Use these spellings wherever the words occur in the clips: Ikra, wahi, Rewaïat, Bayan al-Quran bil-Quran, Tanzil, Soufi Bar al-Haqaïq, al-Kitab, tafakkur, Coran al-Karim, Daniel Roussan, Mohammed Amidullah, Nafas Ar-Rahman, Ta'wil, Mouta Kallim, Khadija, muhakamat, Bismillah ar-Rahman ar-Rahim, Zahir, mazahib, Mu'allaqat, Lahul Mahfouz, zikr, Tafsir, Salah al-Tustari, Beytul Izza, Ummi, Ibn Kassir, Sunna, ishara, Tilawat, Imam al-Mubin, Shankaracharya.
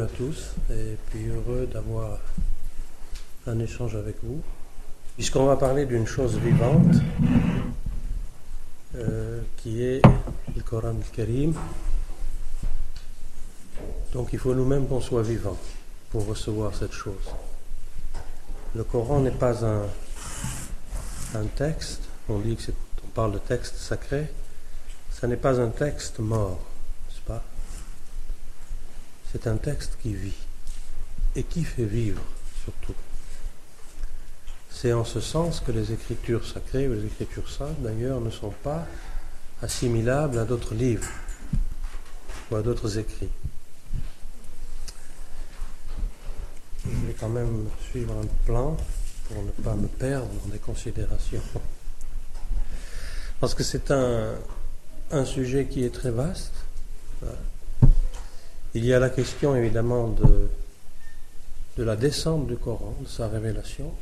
bienvenue à tous et puis heureux d'avoir un échange avec vous. Puisqu'on va parler d'une chose vivante qui est le Coran al-Karim. Donc il faut nous-mêmes qu'on soit vivant pour recevoir cette chose. Le Coran n'est pas un texte, on dit que on parle de texte sacré, ça n'est pas un texte mort, n'est-ce pas? C'est un texte qui vit et qui fait vivre surtout. C'est en ce sens que les écritures sacrées ou les écritures saintes d'ailleurs ne sont pas assimilables à d'autres livres ou à d'autres écrits. Je vais quand même suivre un plan pour ne pas me perdre dans des considérations. Parce que c'est un sujet qui est très vaste. Voilà. Il y a la question évidemment de la descente du Coran, de sa révélation,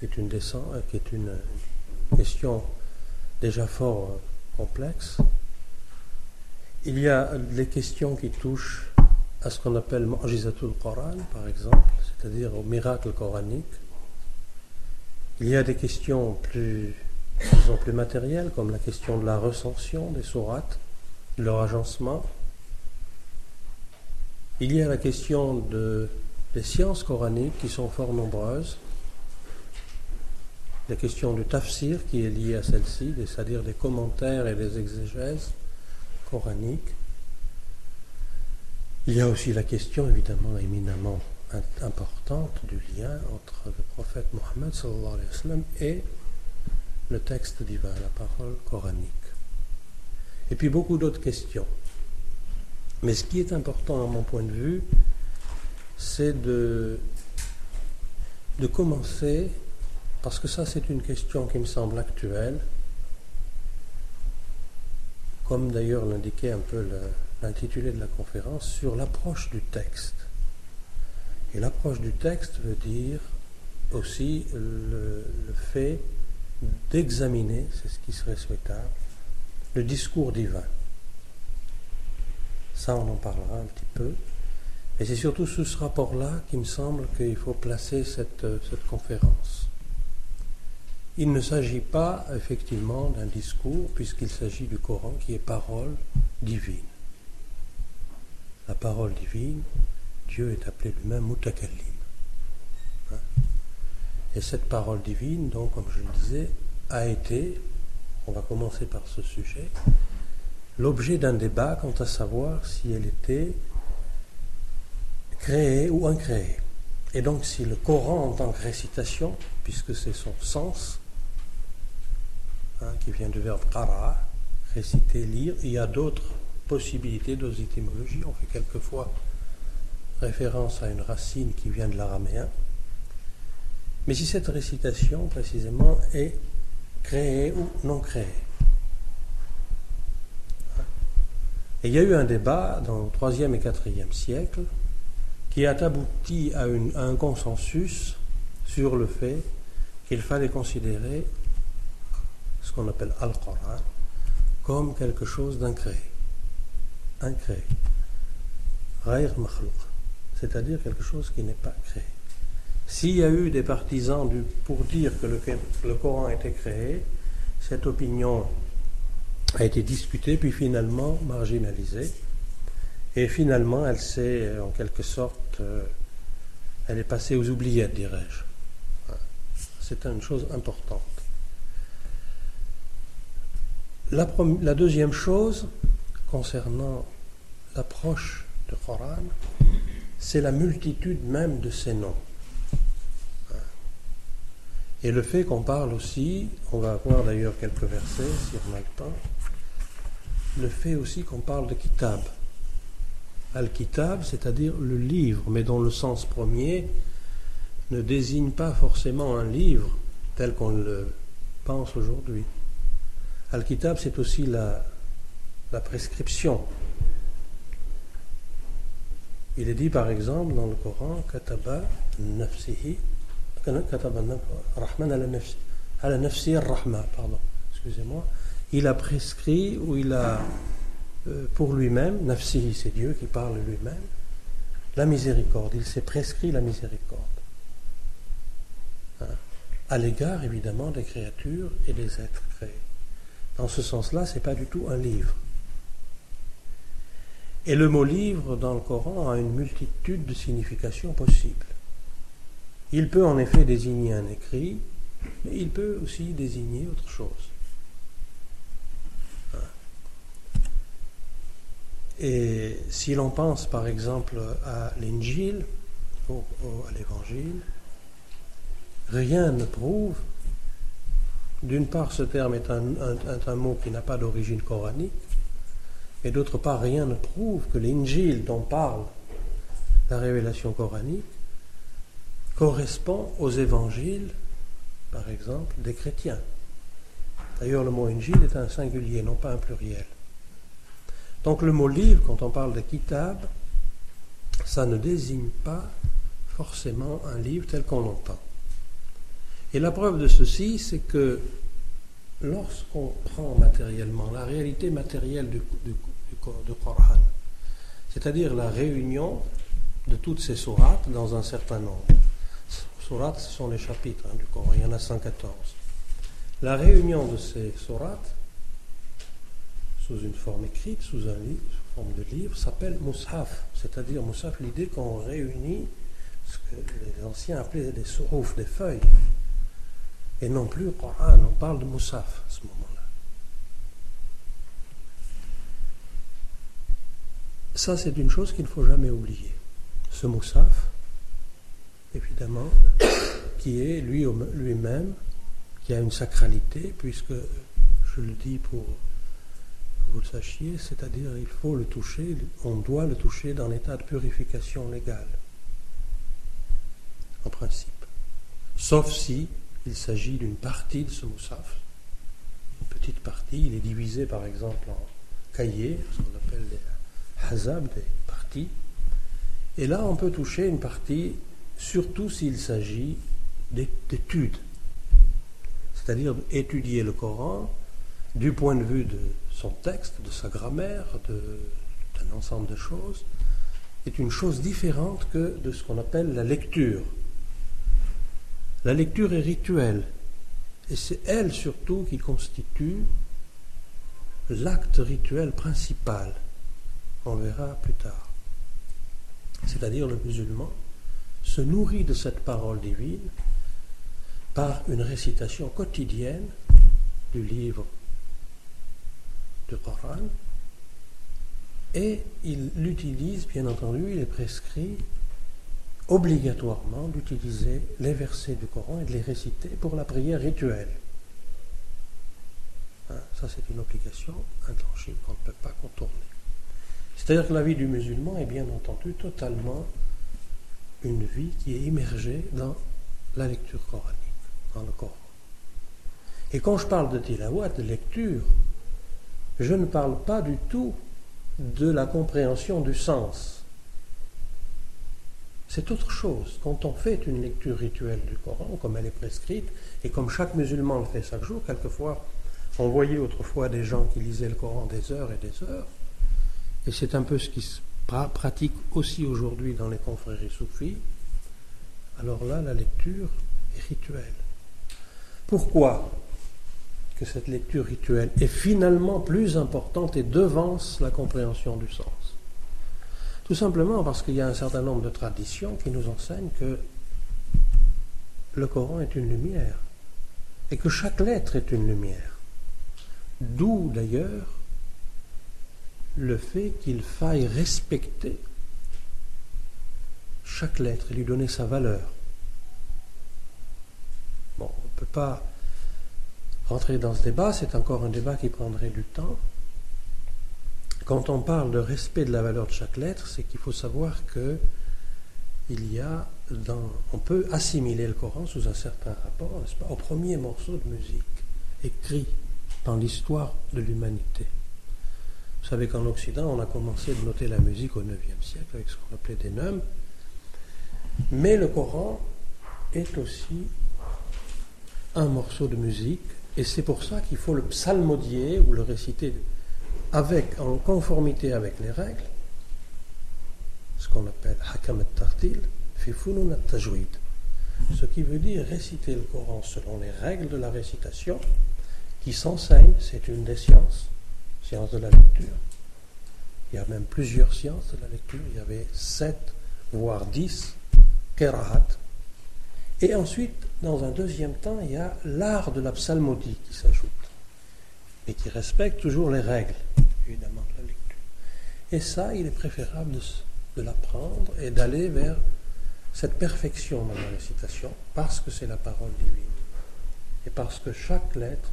qui est une question déjà fort complexe. Il y a les questions qui touchent à ce qu'on appelle Majizatul Quran, par exemple, c'est-à-dire au miracle coranique. Il y a des questions plus matérielles, comme la question de la recension des sourates, de leur agencement. Il y a la question des sciences coraniques, qui sont fort nombreuses. La question du tafsir, qui est liée à celle-ci, c'est-à-dire des commentaires et des exégèses coraniques. Il y a aussi la question évidemment éminemment importante du lien entre le prophète Mohammed sallallahu alayhi wa sallam et le texte divin, la parole coranique. Et puis beaucoup d'autres questions. Mais ce qui est important à mon point de vue, c'est de commencer, parce que ça c'est une question qui me semble actuelle, comme d'ailleurs l'indiquait un peu l'intitulé de la conférence, sur l'approche du texte. Et l'approche du texte veut dire aussi le fait d'examiner, c'est ce qui serait souhaitable, le discours divin. Ça on en parlera un petit peu. Et c'est surtout sous ce rapport-là qu'il me semble qu'il faut placer cette conférence. Il ne s'agit pas effectivement d'un discours, puisqu'il s'agit du Coran qui est parole divine. La parole divine, Dieu est appelé lui-même Mouta Kallim. Hein? Et cette parole divine, donc, comme je le disais, a été, on va commencer par ce sujet, l'objet d'un débat quant à savoir si elle était créée ou incréée. Et donc si le Coran en tant que récitation, puisque c'est son sens, hein, qui vient du verbe qara'a, réciter, lire, il y a d'autres possibilités, d'autres étymologies. On fait quelquefois référence à une racine qui vient de l'araméen. Mais si cette récitation, précisément, est créée ou non créée. Et il y a eu un débat dans le 3e et 4e siècle qui a abouti à un consensus sur le fait qu'il fallait considérer ce qu'on appelle Al-Quran comme quelque chose d'incréé. Incréé. Rayr Makhloukh, c'est-à-dire quelque chose qui n'est pas créé. S'il y a eu des partisans pour dire que le Coran était créé, cette opinion a été discutée, puis finalement marginalisée. Et finalement, elle s'est, en quelque sorte, elle est passée aux oubliettes, dirais-je. C'est une chose importante. La deuxième chose, concernant l'approche du Coran, c'est la multitude même de ses noms. Et le fait qu'on parle aussi, on va avoir d'ailleurs quelques versets, si on a le temps, le fait aussi qu'on parle de kitab. Al-Kitab, c'est-à-dire le livre, mais dont le sens premier ne désigne pas forcément un livre tel qu'on le pense aujourd'hui. Al-Kitab, c'est aussi la prescription. Il est dit par exemple dans le Coran Kataba Rahman ala nafsi ar-Rahma, il a prescrit ou il a pour lui-même, Nafsihi, c'est Dieu qui parle lui-même, la miséricorde, il s'est prescrit la miséricorde, hein, à l'égard évidemment des créatures et des êtres créés. Dans ce sens-là, ce n'est pas du tout un livre. Et le mot livre dans le Coran a une multitude de significations possibles. Il peut en effet désigner un écrit, mais il peut aussi désigner autre chose. Et si l'on pense par exemple à l'Injil, à l'Évangile, rien ne prouve, d'une part ce terme est un mot qui n'a pas d'origine coranique, et d'autre part rien ne prouve que l'Injil dont parle la révélation coranique correspond aux évangiles, par exemple, des chrétiens. D'ailleurs le mot Injil est un singulier, non pas un pluriel. Donc le mot livre, quand on parle de kitab, ça ne désigne pas forcément un livre tel qu'on l'entend. Et la preuve de ceci, c'est que lorsqu'on prend matériellement la réalité matérielle du Coran, c'est-à-dire la réunion de toutes ces sourates dans un certain nombre. Sourates, ce sont les chapitres du Coran, il y en a 114. La réunion de ces sourates sous une forme écrite, sous un livre, sous forme de livre, s'appelle Moussaf, c'est-à-dire Moussaf, l'idée qu'on réunit ce que les anciens appelaient des souroufs, des feuilles, et non plus Coran, on parle de Moussaf à ce moment-là. Ça, c'est une chose qu'il ne faut jamais oublier. Ce Moussaf, évidemment, qui est lui-même, qui a une sacralité, puisque, je le dis pour vous le sachiez, c'est-à-dire il faut le toucher, on doit le toucher dans l'état de purification légale, en principe. Sauf si il s'agit d'une partie de ce moussaf, une petite partie, il est divisé par exemple en cahiers, ce qu'on appelle les hazab, des parties, et là on peut toucher une partie, surtout s'il s'agit d'études, c'est-à-dire d'étudier le Coran du point de vue de son texte, de sa grammaire, d'un ensemble de choses, est une chose différente que de ce qu'on appelle la lecture. La lecture est rituelle, et c'est elle surtout qui constitue l'acte rituel principal, on verra plus tard. C'est-à-dire le musulman se nourrit de cette parole divine par une récitation quotidienne du livre du Coran, et il l'utilise, bien entendu, il est prescrit obligatoirement d'utiliser les versets du Coran et de les réciter pour la prière rituelle. Hein, ça, c'est une obligation intangible qu'on ne peut pas contourner. C'est-à-dire que la vie du musulman est bien entendu totalement une vie qui est immergée dans la lecture coranique, dans le Coran. Et quand je parle de tilawat, de lecture, je ne parle pas du tout de la compréhension du sens. C'est autre chose. Quand on fait une lecture rituelle du Coran, comme elle est prescrite, et comme chaque musulman le fait chaque jour, quelquefois, on voyait autrefois des gens qui lisaient le Coran des heures, et c'est un peu ce qui se pratique aussi aujourd'hui dans les confréries soufis, alors là, la lecture est rituelle. Pourquoi que cette lecture rituelle est finalement plus importante et devance la compréhension du sens? Tout simplement parce qu'il y a un certain nombre de traditions qui nous enseignent que le Coran est une lumière et que chaque lettre est une lumière. D'où d'ailleurs le fait qu'il faille respecter chaque lettre et lui donner sa valeur. Bon, on ne peut pas rentrer dans ce débat, c'est encore un débat qui prendrait du temps. Quand on parle de respect de la valeur de chaque lettre, c'est qu'il faut savoir que on peut assimiler le Coran sous un certain rapport, n'est-ce pas, au premier morceau de musique écrit dans l'histoire de l'humanité. Vous savez qu'en Occident, on a commencé de noter la musique au IXe siècle avec ce qu'on appelait des neumes, mais le Coran est aussi un morceau de musique, et c'est pour ça qu'il faut le psalmodier ou le réciter en conformité avec les règles, ce qu'on appelle Hakam at-Tajwid, fait funun at-Tajwid. Ce qui veut dire réciter le Coran selon les règles de la récitation qui s'enseigne, c'est une des sciences, science de la lecture. Il y a même plusieurs sciences de la lecture, il y avait 7 voire 10 qira'at. Et ensuite, dans un deuxième temps, il y a l'art de la psalmodie qui s'ajoute et qui respecte toujours les règles, évidemment, de la lecture. Et ça, il est préférable de l'apprendre et d'aller vers cette perfection dans la récitation, parce que c'est la parole divine et parce que chaque lettre,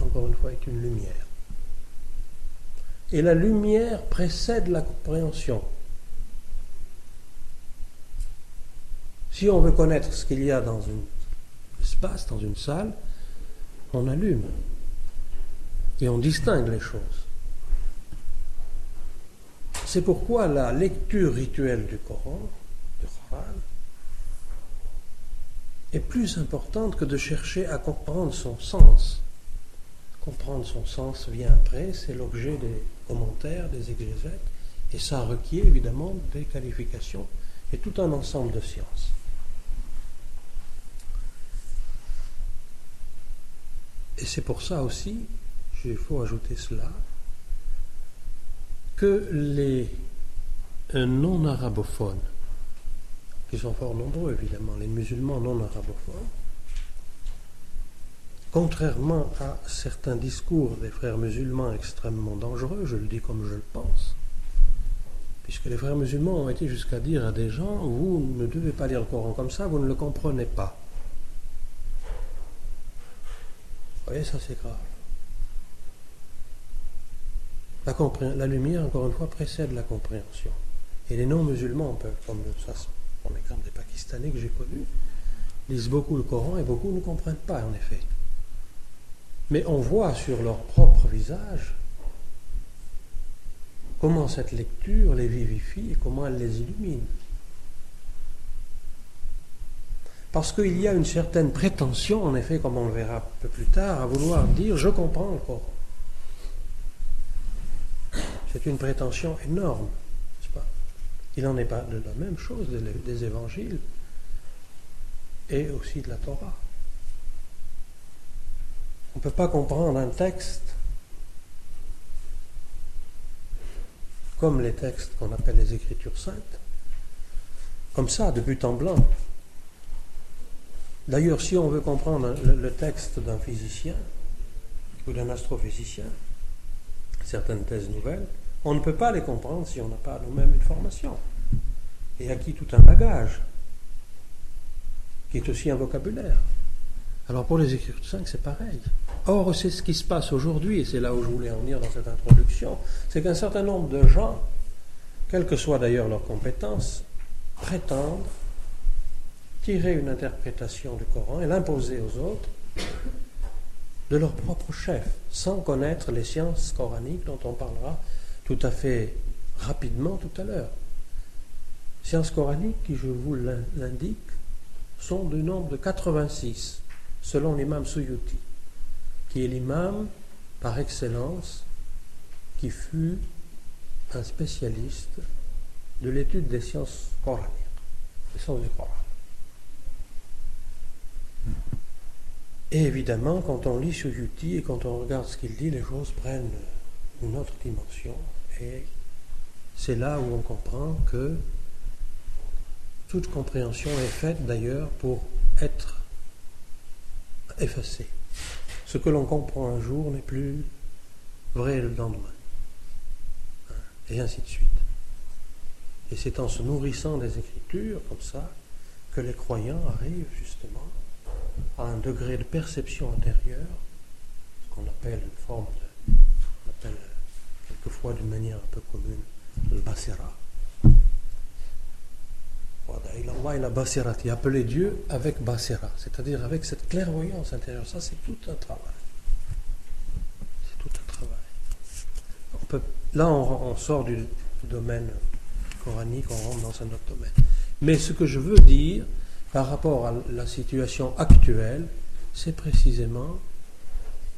encore une fois, est une lumière. Et la lumière précède la compréhension. Si on veut connaître ce qu'il y a dans un espace, dans une salle, on allume et on distingue les choses. C'est pourquoi la lecture rituelle du Coran, est plus importante que de chercher à comprendre son sens. Comprendre son sens vient après, c'est l'objet des commentaires, des exégètes, et ça requiert évidemment des qualifications et tout un ensemble de sciences. Et c'est pour ça aussi, il faut ajouter cela, que les non-arabophones, qui sont fort nombreux évidemment, les musulmans non-arabophones, contrairement à certains discours des frères musulmans extrêmement dangereux, je le dis comme je le pense, puisque les frères musulmans ont été jusqu'à dire à des gens, vous ne devez pas lire le Coran comme ça, vous ne le comprenez pas. Vous voyez, ça c'est grave. La lumière, encore une fois, précède la compréhension. Et les non-musulmans peuvent, comme ça, on exemple des Pakistanais que j'ai connus, lisent beaucoup le Coran et beaucoup ne comprennent pas, en effet. Mais on voit sur leur propre visage comment cette lecture les vivifie et comment elle les illumine. Parce qu'il y a une certaine prétention, en effet, comme on le verra un peu plus tard, à vouloir dire « je comprends le Coran ». C'est une prétention énorme, n'est-ce pas? Il n'en est pas de la même chose des évangiles et aussi de la Torah. On ne peut pas comprendre un texte comme les textes qu'on appelle les Écritures saintes, comme ça, de but en blanc. D'ailleurs, si on veut comprendre le texte d'un physicien ou d'un astrophysicien, certaines thèses nouvelles, on ne peut pas les comprendre si on n'a pas nous-mêmes une formation et acquis tout un bagage qui est aussi un vocabulaire. Alors pour les Écritures saintes, c'est pareil. Or, c'est ce qui se passe aujourd'hui, et c'est là où je voulais en venir dans cette introduction, c'est qu'un certain nombre de gens, quelles que soient d'ailleurs leurs compétences, prétendent tirer une interprétation du Coran et l'imposer aux autres de leur propre chef, sans connaître les sciences coraniques dont on parlera tout à fait rapidement tout à l'heure. Sciences coraniques qui, je vous l'indique, sont du nombre de 86, selon l'imam Suyuti, qui est l'imam par excellence, qui fut un spécialiste de l'étude des sciences coraniques, des sciences du Coran. Et évidemment, quand on lit Suyuti et quand on regarde ce qu'il dit, les choses prennent une autre dimension. Et c'est là où on comprend que toute compréhension est faite d'ailleurs pour être effacée. Ce que l'on comprend un jour n'est plus vrai le lendemain. Et ainsi de suite. Et c'est en se nourrissant des Écritures, comme ça, que les croyants arrivent justement à un degré de perception intérieure, ce qu'on appelle une forme de, on appelle quelquefois d'une manière un peu commune, le basira. Il a basirati, appelé Dieu avec basira, c'est-à-dire avec cette clairvoyance intérieure. Ça, c'est tout un travail. C'est tout un travail. On sort du domaine coranique, on rentre dans un autre domaine. Mais ce que je veux dire, par rapport à la situation actuelle, c'est précisément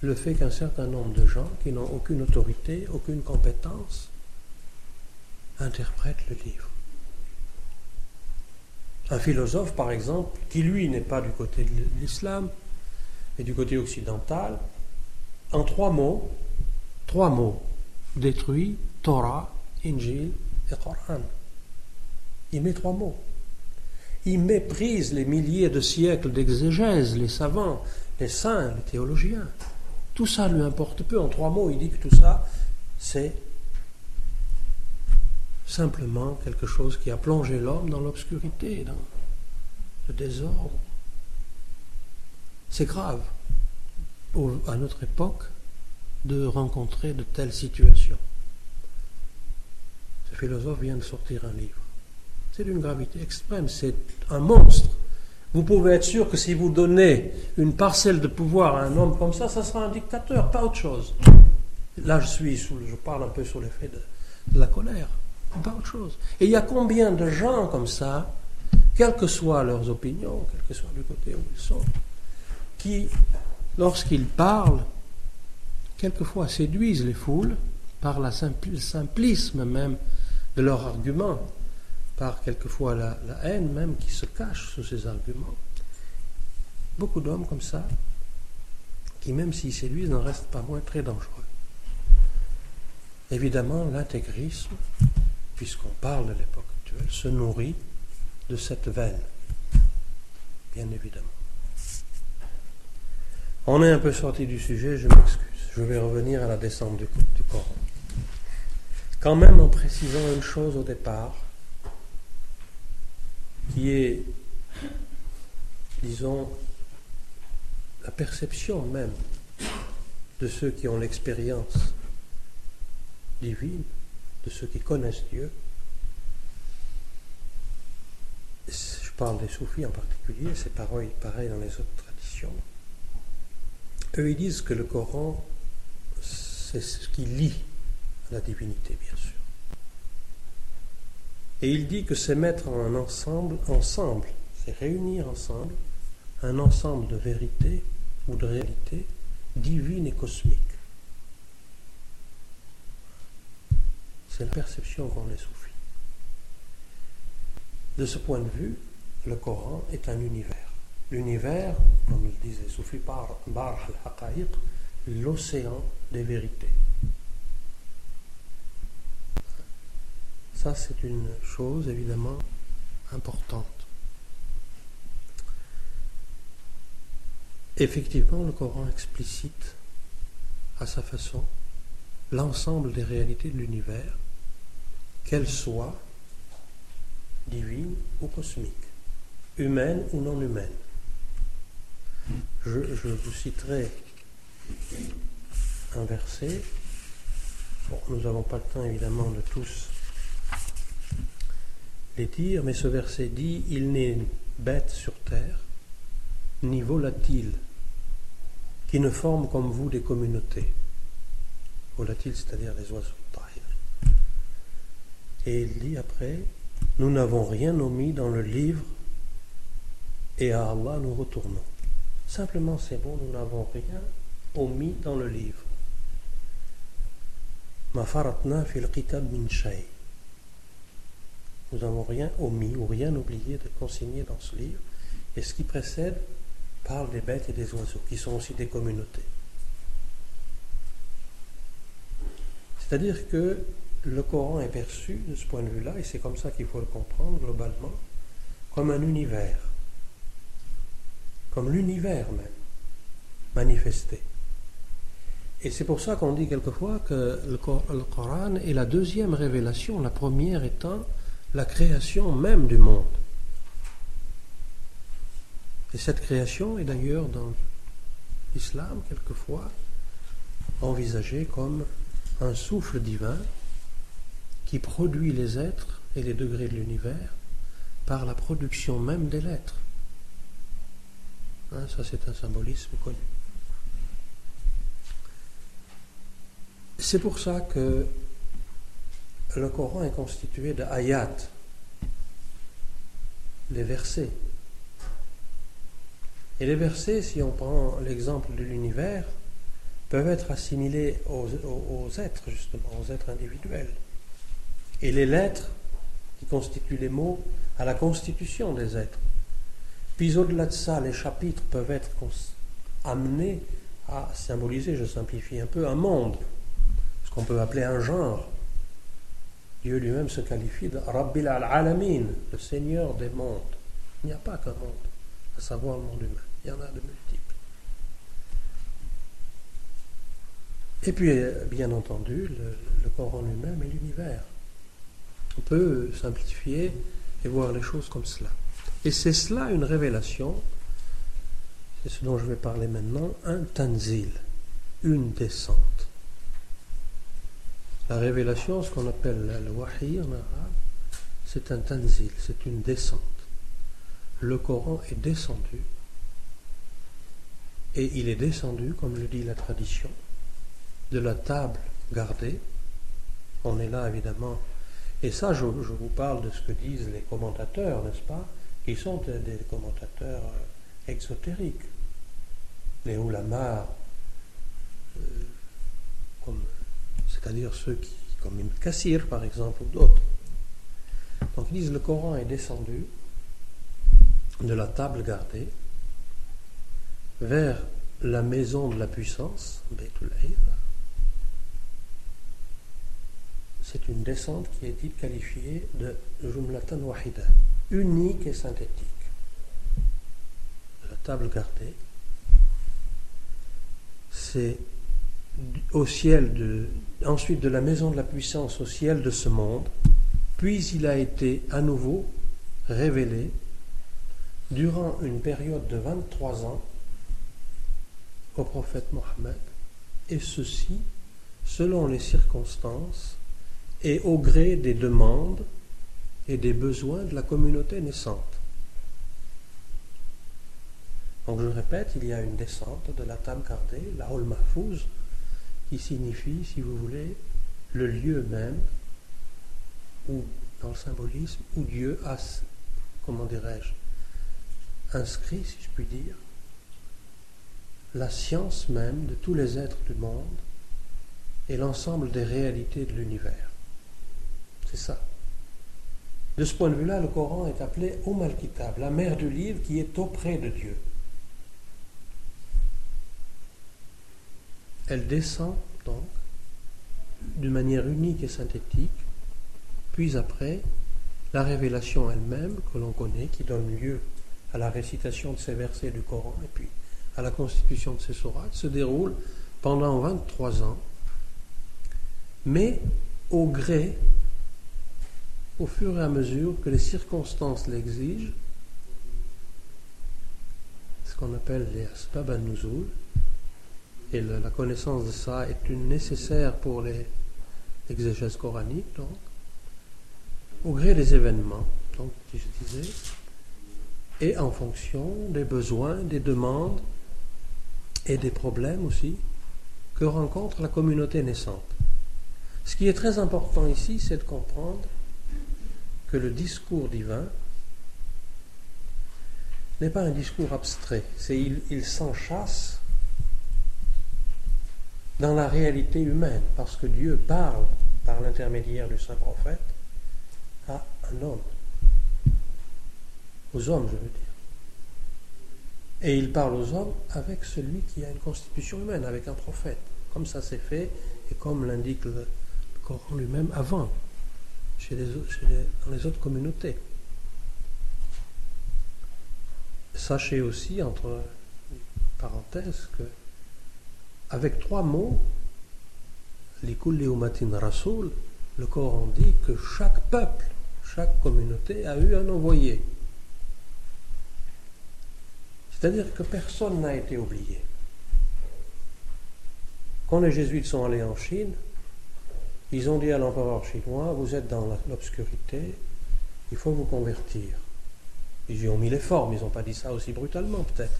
le fait qu'un certain nombre de gens qui n'ont aucune autorité, aucune compétence, interprètent le livre. un philosophe, par exemple, qui lui n'est pas du côté de l'islam, mais du côté occidental, en trois mots, détruit Torah, Injil et Coran. Il met trois mots. Il méprise les milliers de siècles d'exégèse, les savants, les saints, les théologiens. Tout ça lui importe peu. En trois mots, il dit que tout ça, c'est simplement quelque chose qui a plongé l'homme dans l'obscurité, dans le désordre. C'est grave, à notre époque, de rencontrer de telles situations. Ce philosophe vient de sortir un livre. C'est d'une gravité extrême, c'est un monstre. Vous pouvez être sûr que si vous donnez une parcelle de pouvoir à un homme comme ça, ça sera un dictateur, pas autre chose. Là, je parle un peu sur l'effet de la colère, pas autre chose. Et il y a combien de gens comme ça, quelles que soient leurs opinions, quel que soit du côté où ils sont, qui, lorsqu'ils parlent, quelquefois séduisent les foules par le simplisme même de leurs arguments, par quelquefois la haine même qui se cache sous ces arguments. Beaucoup d'hommes comme ça, qui même s'ils séduisent, n'en restent pas moins très dangereux. Évidemment, l'intégrisme, puisqu'on parle de l'époque actuelle, se nourrit de cette veine, bien évidemment. On est un peu sorti du sujet, je m'excuse. Je vais revenir à la descente du Coran. Quand même en précisant une chose au départ, qui est, disons, la perception même de ceux qui ont l'expérience divine, de ceux qui connaissent Dieu. Je parle des soufis en particulier, c'est pareil dans les autres traditions. Eux, ils disent que le Coran, c'est ce qui lie à la divinité, bien sûr. Et il dit que c'est mettre en un ensemble, c'est réunir ensemble, un ensemble de vérités ou de réalités divines et cosmiques. C'est la perception qu'ont les soufis. De ce point de vue, le Coran est un univers. L'univers, comme le disait Soufi Bar al-Haqaïq, l'océan des vérités. Ça, c'est une chose évidemment importante. Effectivement, le Coran explicite à sa façon l'ensemble des réalités de l'univers, qu'elles soient divines ou cosmiques, humaines ou non humaines. Je vous citerai un verset. Bon, nous n'avons pas le temps évidemment de tous les dire, mais ce verset dit: il n'est bête sur terre, ni volatile, qui ne forme comme vous des communautés. Volatile, c'est-à-dire les oiseaux de taille. Et il dit après: nous n'avons rien omis dans le livre, et à Allah nous retournons. Simplement, c'est bon, nous n'avons rien omis dans le livre. Ma faratna fil kitab min shay. Nous n'avons rien omis ou rien oublié de consigner dans ce livre. Et ce qui précède parle des bêtes et des oiseaux, qui sont aussi des communautés. C'est-à-dire que le Coran est perçu de ce point de vue-là, et c'est comme ça qu'il faut le comprendre globalement, comme un univers, comme l'univers même, manifesté. Et c'est pour ça qu'on dit quelquefois que le Coran est la deuxième révélation, la première étant la création même du monde. Et cette création est d'ailleurs dans l'islam quelquefois envisagée comme un souffle divin qui produit les êtres et les degrés de l'univers par la production même des lettres. Hein, ça, c'est un symbolisme connu. C'est pour ça que le Coran est constitué d'ayat, les versets. Et les versets, si on prend l'exemple de l'univers, peuvent être assimilés aux êtres, justement, aux êtres individuels. Et les lettres, qui constituent les mots, à la constitution des êtres. Puis au-delà de ça, les chapitres peuvent être amenés à symboliser, je simplifie un peu, un monde, ce qu'on peut appeler un genre. Dieu lui-même se qualifie de Rabbil al-Alamin, le Seigneur des mondes. Il n'y a pas qu'un monde, à savoir le monde humain. Il y en a de multiples. Et puis, bien entendu, le Coran lui-même est l'univers. On peut simplifier et voir les choses comme cela. Et c'est cela une révélation, c'est ce dont je vais parler maintenant, un Tanzil, une descente. La révélation, ce qu'on appelle le Wahi en arabe, c'est un Tanzil, c'est une descente. Le Coran est descendu, et il est descendu, comme le dit la tradition, de la table gardée. On est là évidemment, et ça je vous parle de ce que disent les commentateurs, n'est-ce pas, qui sont des commentateurs exotériques, les ulama, c'est-à-dire ceux qui, comme Ibn Kassir par exemple, ou d'autres. Donc ils disent le Coran est descendu de la table gardée vers la maison de la puissance, Beytul Izza. C'est une descente qui est dite qualifiée de Jumlatan Wahida, unique et synthétique. La table gardée, c'est au ciel ensuite de la maison de la puissance au ciel de ce monde, puis il a été à nouveau révélé durant une période de 23 ans au prophète Mohammed, et ceci selon les circonstances et au gré des demandes et des besoins de la communauté naissante. Donc je répète, il y a une descente de la table gardée, la Lahul Mahfouz, qui signifie, si vous voulez, le lieu même où, dans le symbolisme, où Dieu a, comment dirais-je, inscrit, si je puis dire, la science même de tous les êtres du monde et l'ensemble des réalités de l'univers. C'est ça. De ce point de vue-là, le Coran est appelé Umm al-Kitab, la mère du livre qui est auprès de Dieu. Elle descend donc d'une manière unique et synthétique, puis après, la révélation elle-même que l'on connaît, qui donne lieu à la récitation de ces versets du Coran et puis à la constitution de ces sourates, se déroule pendant 23 ans, mais au gré, au fur et à mesure que les circonstances l'exigent, ce qu'on appelle les asbab al-nuzul, et la connaissance de ça est une nécessaire pour l'exégèse coranique, donc, au gré des événements, donc, je disais, et en fonction des besoins, des demandes et des problèmes aussi que rencontre la communauté naissante. Ce qui est très important ici, c'est de comprendre que le discours divin n'est pas un discours abstrait, c'est il s'enchâsse dans la réalité humaine, parce que Dieu parle par l'intermédiaire du saint prophète à un homme, aux hommes je veux dire, et il parle aux hommes avec celui qui a une constitution humaine, avec un prophète, comme ça s'est fait et comme l'indique le Coran lui-même avant dans les autres communautés. Sachez aussi, entre parenthèses, que avec 3 mots, likulli umatin rasoul, le Coran dit que chaque peuple, chaque communauté a eu un envoyé. C'est-à-dire que personne n'a été oublié. Quand les jésuites sont allés en Chine, ils ont dit à l'empereur chinois, vous êtes dans l'obscurité, il faut vous convertir. Ils y ont mis les formes, ils n'ont pas dit ça aussi brutalement peut-être.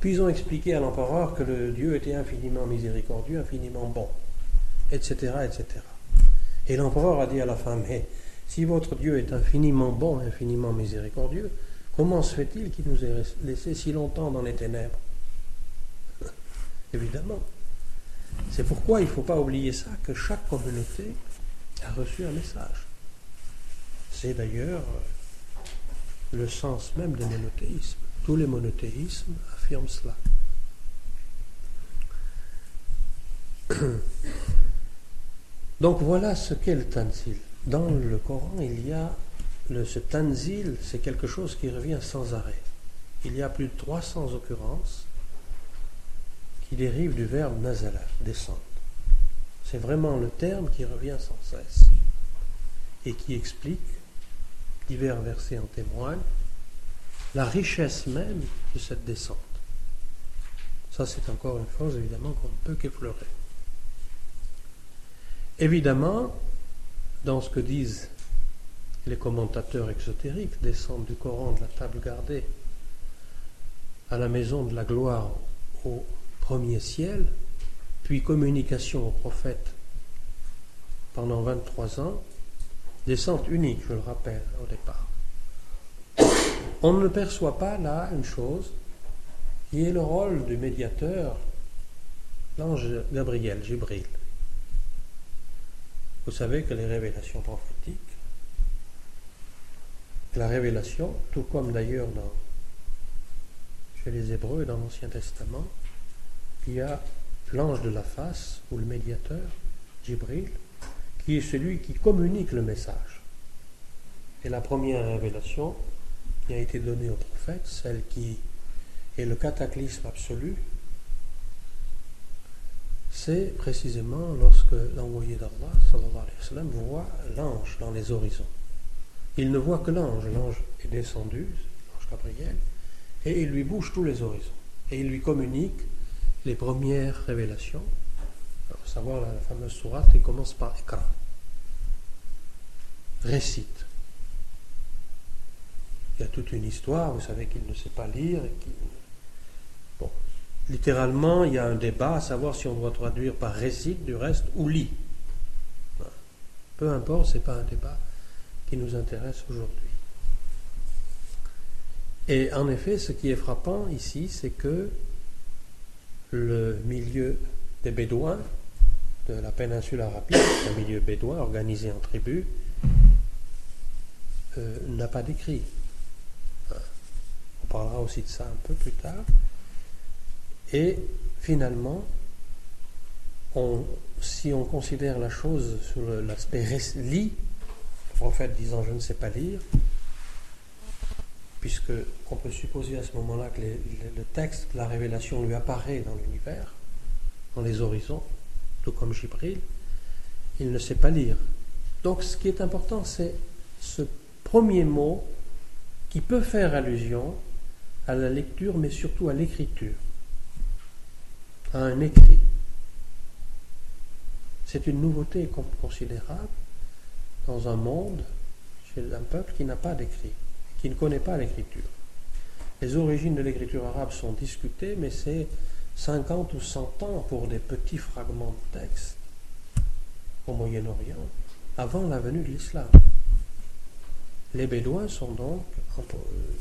Puis ils ont expliqué à l'empereur que le Dieu était infiniment miséricordieux, infiniment bon, etc., etc. Et l'empereur a dit à la fin, mais si votre Dieu est infiniment bon, infiniment miséricordieux, comment se fait-il qu'il nous ait laissé si longtemps dans les ténèbres? Évidemment. C'est pourquoi il ne faut pas oublier ça, que chaque communauté a reçu un message. C'est d'ailleurs le sens même des monothéismes. Tous les monothéismes affirment cela. Donc voilà ce qu'est le tanzil. Dans le Coran, il y a ce tanzil, c'est quelque chose qui revient sans arrêt. Il y a plus de 300 occurrences qui dérivent du verbe nazala, descendre. C'est vraiment le terme qui revient sans cesse et qui explique, divers versets en témoignent, la richesse même de cette descente. Ça, c'est encore une chose évidemment qu'on ne peut qu'effleurer. Évidemment, dans ce que disent les commentateurs exotériques, descendre du Coran de la table gardée à la maison de la gloire au premier ciel, puis communication au prophète pendant 23 ans, descente unique, je le rappelle au départ. On ne perçoit pas là une chose qui est le rôle du médiateur, l'ange Gabriel, Jibril. Vous savez que les révélations prophétiques, la révélation, tout comme d'ailleurs chez les Hébreux et dans l'Ancien Testament, il y a l'ange de la face, ou le médiateur, Jibril, qui est celui qui communique le message. Et la première révélation qui a été donnée au prophète, celle qui est le cataclysme absolu, c'est précisément lorsque l'envoyé d'Allah, sallallahu alayhi wa sallam, voit l'ange dans les horizons. Il ne voit que l'ange. L'ange est descendu, l'ange Gabriel, et il lui bouge tous les horizons. Et il lui communique les premières révélations. À savoir la fameuse sourate qui commence par Ikra. Récite. Il y a toute une histoire, vous savez qu'il ne sait pas lire. Bon. Littéralement, il y a un débat à savoir si on doit traduire par récite du reste ou lit. Voilà. Peu importe, ce n'est pas un débat qui nous intéresse aujourd'hui. Et en effet, ce qui est frappant ici, c'est que le milieu des Bédouins, de la péninsule arabique, un milieu bédouin organisé en tribus, n'a pas d'écrit. On parlera aussi de ça un peu plus tard. Et finalement, si on considère la chose sur l'aspect lit, le prophète disant je ne sais pas lire, puisque on peut supposer à ce moment-là que le texte, la révélation lui apparaît dans l'univers, dans les horizons, tout comme Jibril, il ne sait pas lire. Donc ce qui est important, c'est ce premier mot qui peut faire allusion à la lecture, mais surtout à l'écriture, à un écrit. C'est une nouveauté considérable dans un monde, chez un peuple qui n'a pas d'écrit, qui ne connaît pas l'écriture. Les origines de l'écriture arabe sont discutées, mais c'est 50 ou 100 ans pour des petits fragments de texte au Moyen-Orient, avant la venue de l'islam. Les Bédouins sont donc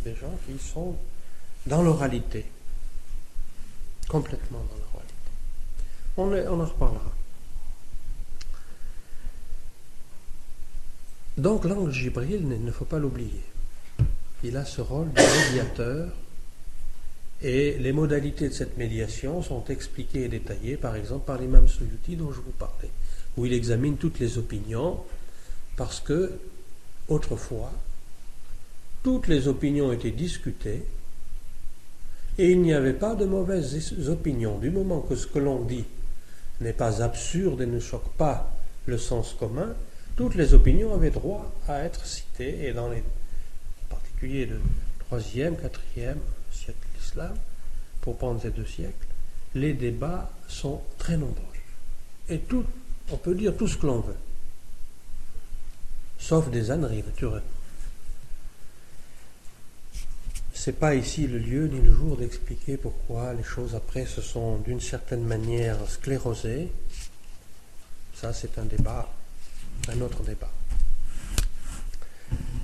des gens qui sont dans l'oralité, complètement dans l'oralité. On en reparlera. Donc l'ange Jibril, il ne faut pas l'oublier. Il a ce rôle de médiateur et les modalités de cette médiation sont expliquées et détaillées, par exemple par l'imam Suyuti dont je vous parlais, où il examine toutes les opinions parce que autrefois toutes les opinions étaient discutées et il n'y avait pas de mauvaises opinions. Du moment que ce que l'on dit n'est pas absurde et ne choque pas le sens commun, toutes les opinions avaient droit à être citées, et dans les particuliers de 3e, 4e siècle de l'islam, pour prendre ces deux siècles, les débats sont très nombreux. Et tout, on peut dire tout ce que l'on veut, sauf des âneries, naturellement. Ce n'est pas ici le lieu ni le jour d'expliquer pourquoi les choses après se sont d'une certaine manière sclérosées. Ça, c'est un débat. Un autre débat.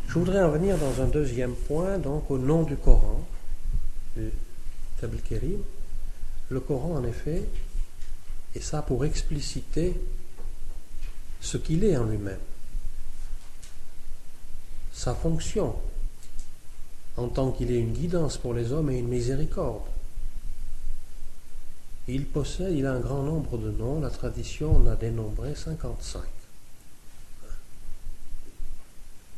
Je voudrais en venir dans un deuxième point, donc au nom du Coran, du Kitab al-Karim. Le Coran, en effet, et ça pour expliciter ce qu'il est en lui-même. sa fonction en tant qu'il est une guidance pour les hommes et une miséricorde. Il a un grand nombre de noms, la tradition en a dénombré 55.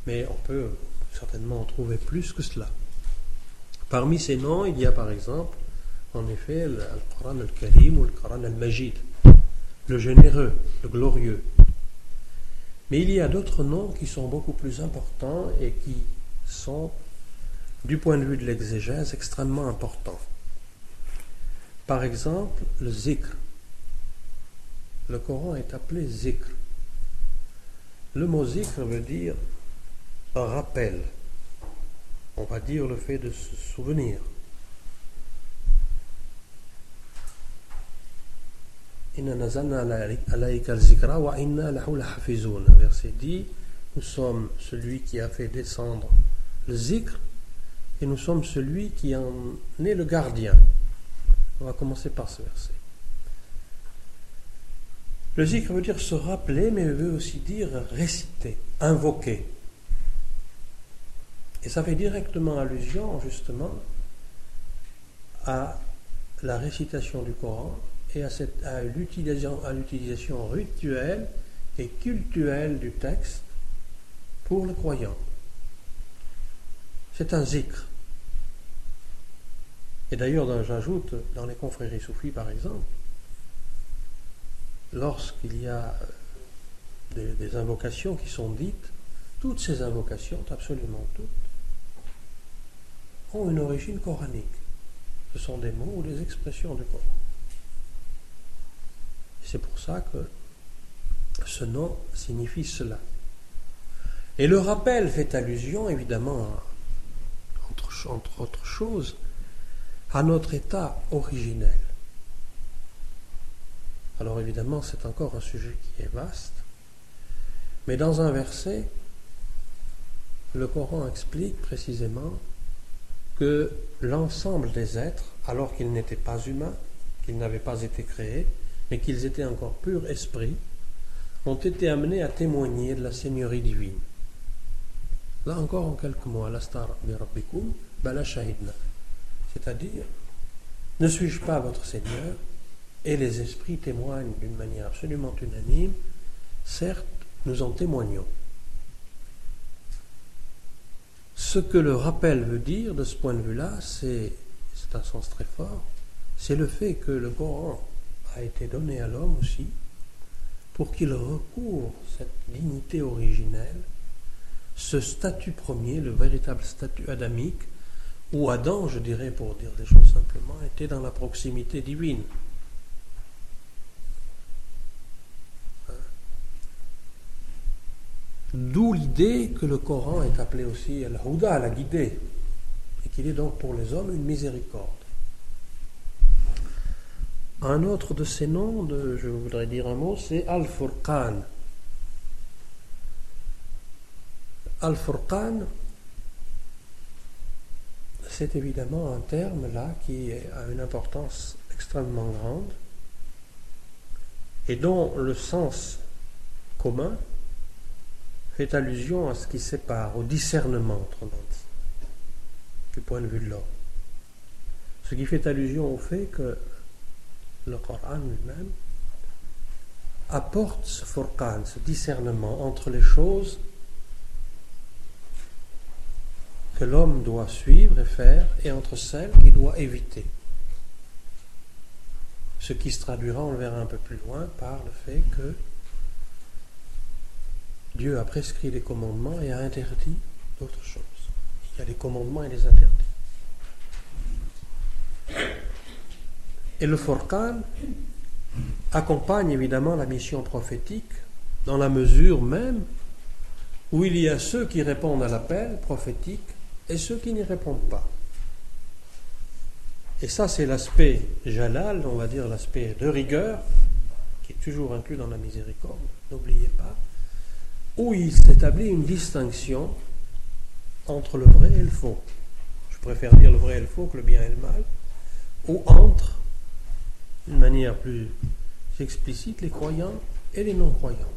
Mais on peut certainement en trouver plus que cela. Parmi ces noms, il y a par exemple, en effet, le Coran al-Karim ou le Coran al-Majid, le généreux, le glorieux. Mais il y a d'autres noms qui sont beaucoup plus importants et qui sont, du point de vue de l'exégèse, extrêmement importants. Par exemple, le zikr. Le Coran est appelé zikr. Le mot zikr veut dire rappel. On va dire le fait de se souvenir. Inna nazalna alayka al-zikra wa inna lahu lahafizun. Verset 10, nous sommes celui qui a fait descendre le zikr et nous sommes celui qui en est le gardien. On va commencer par ce verset. Le zikr veut dire se rappeler, mais veut aussi dire réciter, invoquer. Et ça fait directement allusion, justement, à la récitation du Coran et à l'utilisation rituelle et cultuelle du texte pour le croyant. C'est un zikr. Et d'ailleurs, j'ajoute, dans les confréries soufis, par exemple, lorsqu'il y a des invocations qui sont dites, toutes ces invocations, absolument toutes, ont une origine coranique. Ce sont des mots ou des expressions du Coran. C'est pour ça que ce nom signifie cela. Et le rappel fait allusion, évidemment, entre autres choses, à notre état originel. Alors évidemment, c'est encore un sujet qui est vaste, mais dans un verset, le Coran explique précisément que l'ensemble des êtres, alors qu'ils n'étaient pas humains, qu'ils n'avaient pas été créés, mais qu'ils étaient encore purs esprits, ont été amenés à témoigner de la Seigneurie divine. Là encore, en quelques mots, « Alasta bi rabbikum bala shahidna » c'est-à-dire « Ne suis-je pas votre Seigneur ?» Et les esprits témoignent d'une manière absolument unanime. Certes, nous en témoignons. Ce que le rappel veut dire, de ce point de vue-là, c'est un sens très fort, c'est le fait que le Coran a été donné à l'homme aussi pour qu'il recouvre cette dignité originelle, ce statut premier, le véritable statut adamique, où Adam, je dirais, pour dire les choses simplement, était dans la proximité divine. D'où l'idée que le Coran est appelé aussi al-Huda, la guidée, et qu'il est donc pour les hommes une miséricorde. Un autre de ces noms, je voudrais dire un mot, c'est al-Furqan. Al-Furqan, c'est évidemment un terme là qui a une importance extrêmement grande et dont le sens commun fait allusion à ce qui sépare, au discernement, autrement dit, du point de vue de l'homme. Ce qui fait allusion au fait que le Coran lui-même apporte ce furqan, ce discernement entre les choses que l'homme doit suivre et faire, et entre celles qu'il doit éviter. Ce qui se traduira, on le verra un peu plus loin, par le fait que Dieu a prescrit les commandements et a interdit d'autres choses. Il y a les commandements et les interdits. Et le Furqan accompagne évidemment la mission prophétique dans la mesure même où il y a ceux qui répondent à l'appel prophétique et ceux qui n'y répondent pas. Et ça, c'est l'aspect jalal, on va dire l'aspect de rigueur, qui est toujours inclus dans la miséricorde, n'oubliez pas, où il s'établit une distinction entre le vrai et le faux. Je préfère dire le vrai et le faux que le bien et le mal, ou entre, d'une manière plus explicite, les croyants et les non-croyants.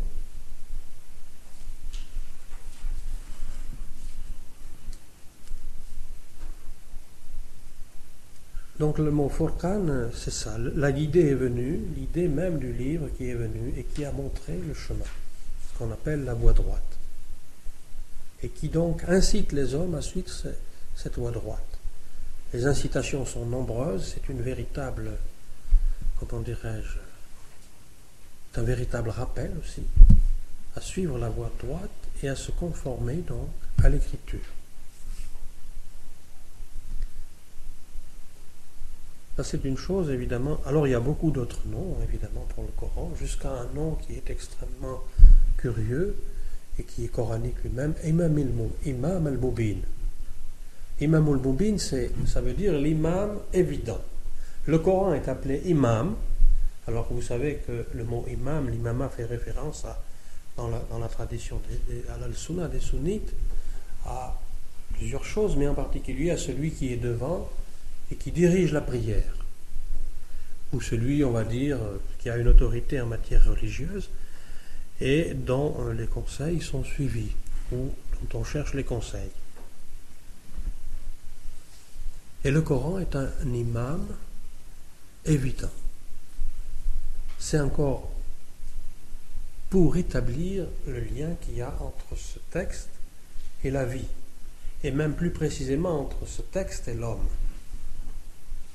Donc le mot Furqan, c'est ça. L'idée est venue, l'idée même du livre qui est venue et qui a montré le chemin, ce qu'on appelle la voie droite. Et qui donc incite les hommes à suivre cette voie droite. Les incitations sont nombreuses, c'est une véritable, comment dirais-je, c'est un véritable rappel aussi, à suivre la voie droite et à se conformer donc à l'écriture. Ça c'est une chose évidemment. Alors il y a beaucoup d'autres noms évidemment pour le Coran, jusqu'à un nom qui est extrêmement curieux et qui est coranique lui-même, Imam al-Mubin. Imam al-Mubin, ça veut dire l'imam évident. Le Coran est appelé imam, alors que vous savez que le mot imam, l'imama, fait référence à, dans la tradition à l'al-sunna des sunnites, à plusieurs choses, mais en particulier à celui qui est devant et qui dirige la prière, ou celui, on va dire, qui a une autorité en matière religieuse et dont les conseils sont suivis, ou dont on cherche les conseils. Et le Coran est un imam évident. C'est encore pour établir le lien qu'il y a entre ce texte et la vie, et même plus précisément entre ce texte et l'homme.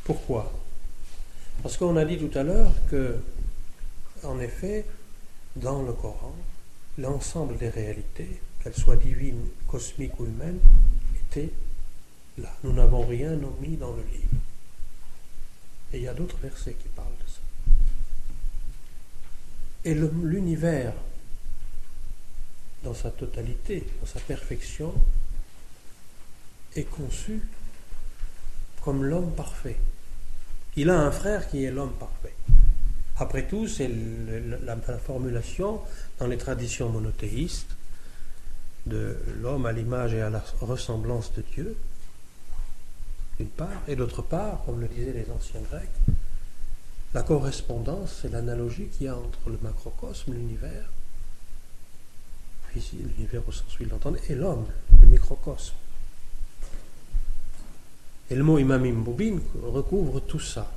Pourquoi? Parce qu'on a dit tout à l'heure que, en effet, dans le Coran, l'ensemble des réalités, qu'elles soient divines, cosmiques ou humaines, étaient là, nous n'avons rien omis dans le livre. Et il y a d'autres versets qui parlent de ça. Et l'univers, dans sa totalité, dans sa perfection, est conçu comme l'homme parfait. Il a un frère qui est l'homme parfait. Après tout, c'est la formulation dans les traditions monothéistes de l'homme à l'image et à la ressemblance de Dieu, d'une part, et d'autre part, comme le disaient les anciens Grecs, la correspondance, c'est l'analogie qu'il y a entre le macrocosme, l'univers, l'univers au sens où il l'entend, et l'homme, le microcosme. Et le mot Imam al-Mubin recouvre tout ça.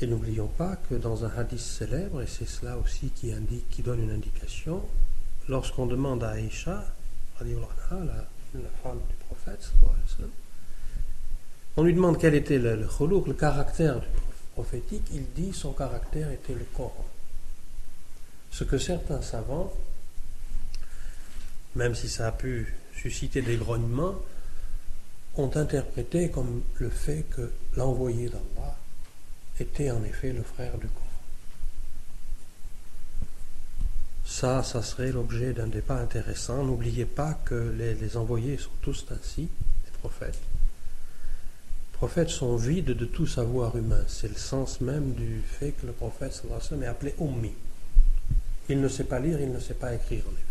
Et n'oublions pas que dans un hadith célèbre, et c'est cela aussi qui donne une indication, lorsqu'on demande à Aïcha, la femme du prophète, on lui demande quel était le khoulouk, le caractère du prophétique, il dit son caractère était le Coran. Ce que certains savants, même si ça a pu susciter des grognements, ont interprété comme le fait que l'envoyé d'Allah était en effet le frère du Coran. Ça serait l'objet d'un débat intéressant. N'oubliez pas que les envoyés sont tous ainsi, les prophètes. Les prophètes sont vides de tout savoir humain. C'est le sens même du fait que le prophète sallallahu alayhi wa sallam est appelé ummi. Il ne sait pas lire, il ne sait pas écrire, en effet.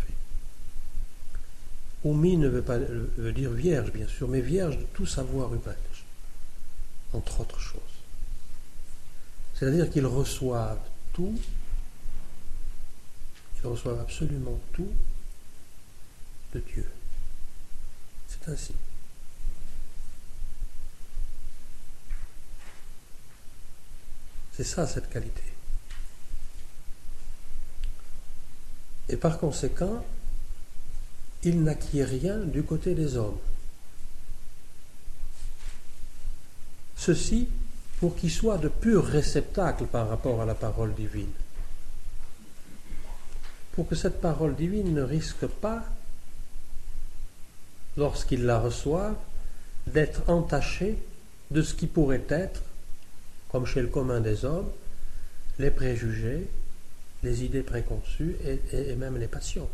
Ummi ne veut pas veut dire vierge, bien sûr, mais vierge de tout savoir humain, entre autres choses. C'est-à-dire qu'ils reçoivent tout. Ils reçoivent absolument tout de Dieu. C'est ainsi. C'est ça, cette qualité. Et par conséquent, il n'acquiert rien du côté des hommes. Ceci pour qu'il soit de purs réceptacles par rapport à la parole divine, pour que cette parole divine ne risque pas, lorsqu'ils la reçoivent, d'être entachée de ce qui pourrait être, comme chez le commun des hommes, les préjugés, les idées préconçues et même les passions.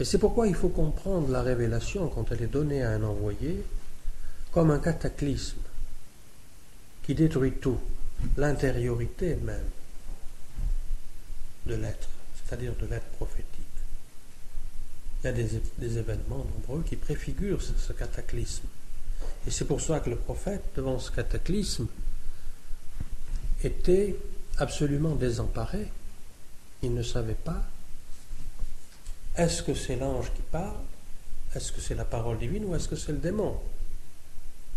Et c'est pourquoi il faut comprendre la révélation, quand elle est donnée à un envoyé, comme un cataclysme qui détruit tout, l'intériorité même de l'être, c'est-à-dire de l'être prophétique. Il y a des événements nombreux qui préfigurent ce cataclysme. Et c'est pour ça que le prophète, devant ce cataclysme, était absolument désemparé. Il ne savait pas, est-ce que c'est l'ange qui parle est-ce que c'est la parole divine ou est-ce que c'est le démon?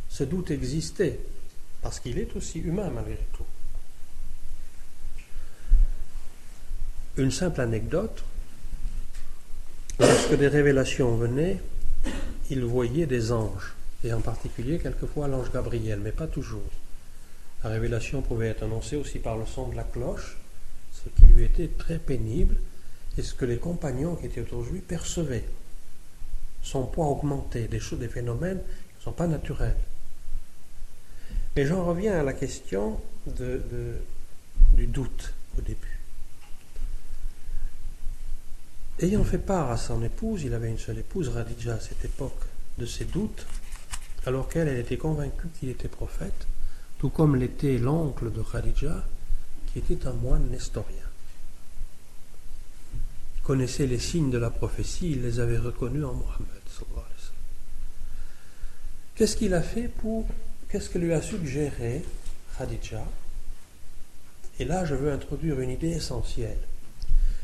Ce doute existait, parce qu'il est aussi humain malgré tout. Une simple anecdote, lorsque des révélations venaient, il voyait des anges, et en particulier quelquefois l'ange Gabriel, mais pas toujours. La révélation pouvait être annoncée aussi par le son de la cloche, ce qui lui était très pénible, et ce que les compagnons qui étaient autour de lui percevaient. Son poids augmentait, des phénomènes qui ne sont pas naturels. Mais j'en reviens à la question du doute au début. Ayant fait part à son épouse, il avait une seule épouse, Khadija, à cette époque, de ses doutes, alors qu'elle était convaincue qu'il était prophète, tout comme l'était l'oncle de Khadija, qui était un moine nestorien. Il connaissait les signes de la prophétie, il les avait reconnus en Mohammed. Qu'est-ce qu'il a fait pour... Qu'est-ce que lui a suggéré Khadija? Et là, je veux introduire une idée essentielle.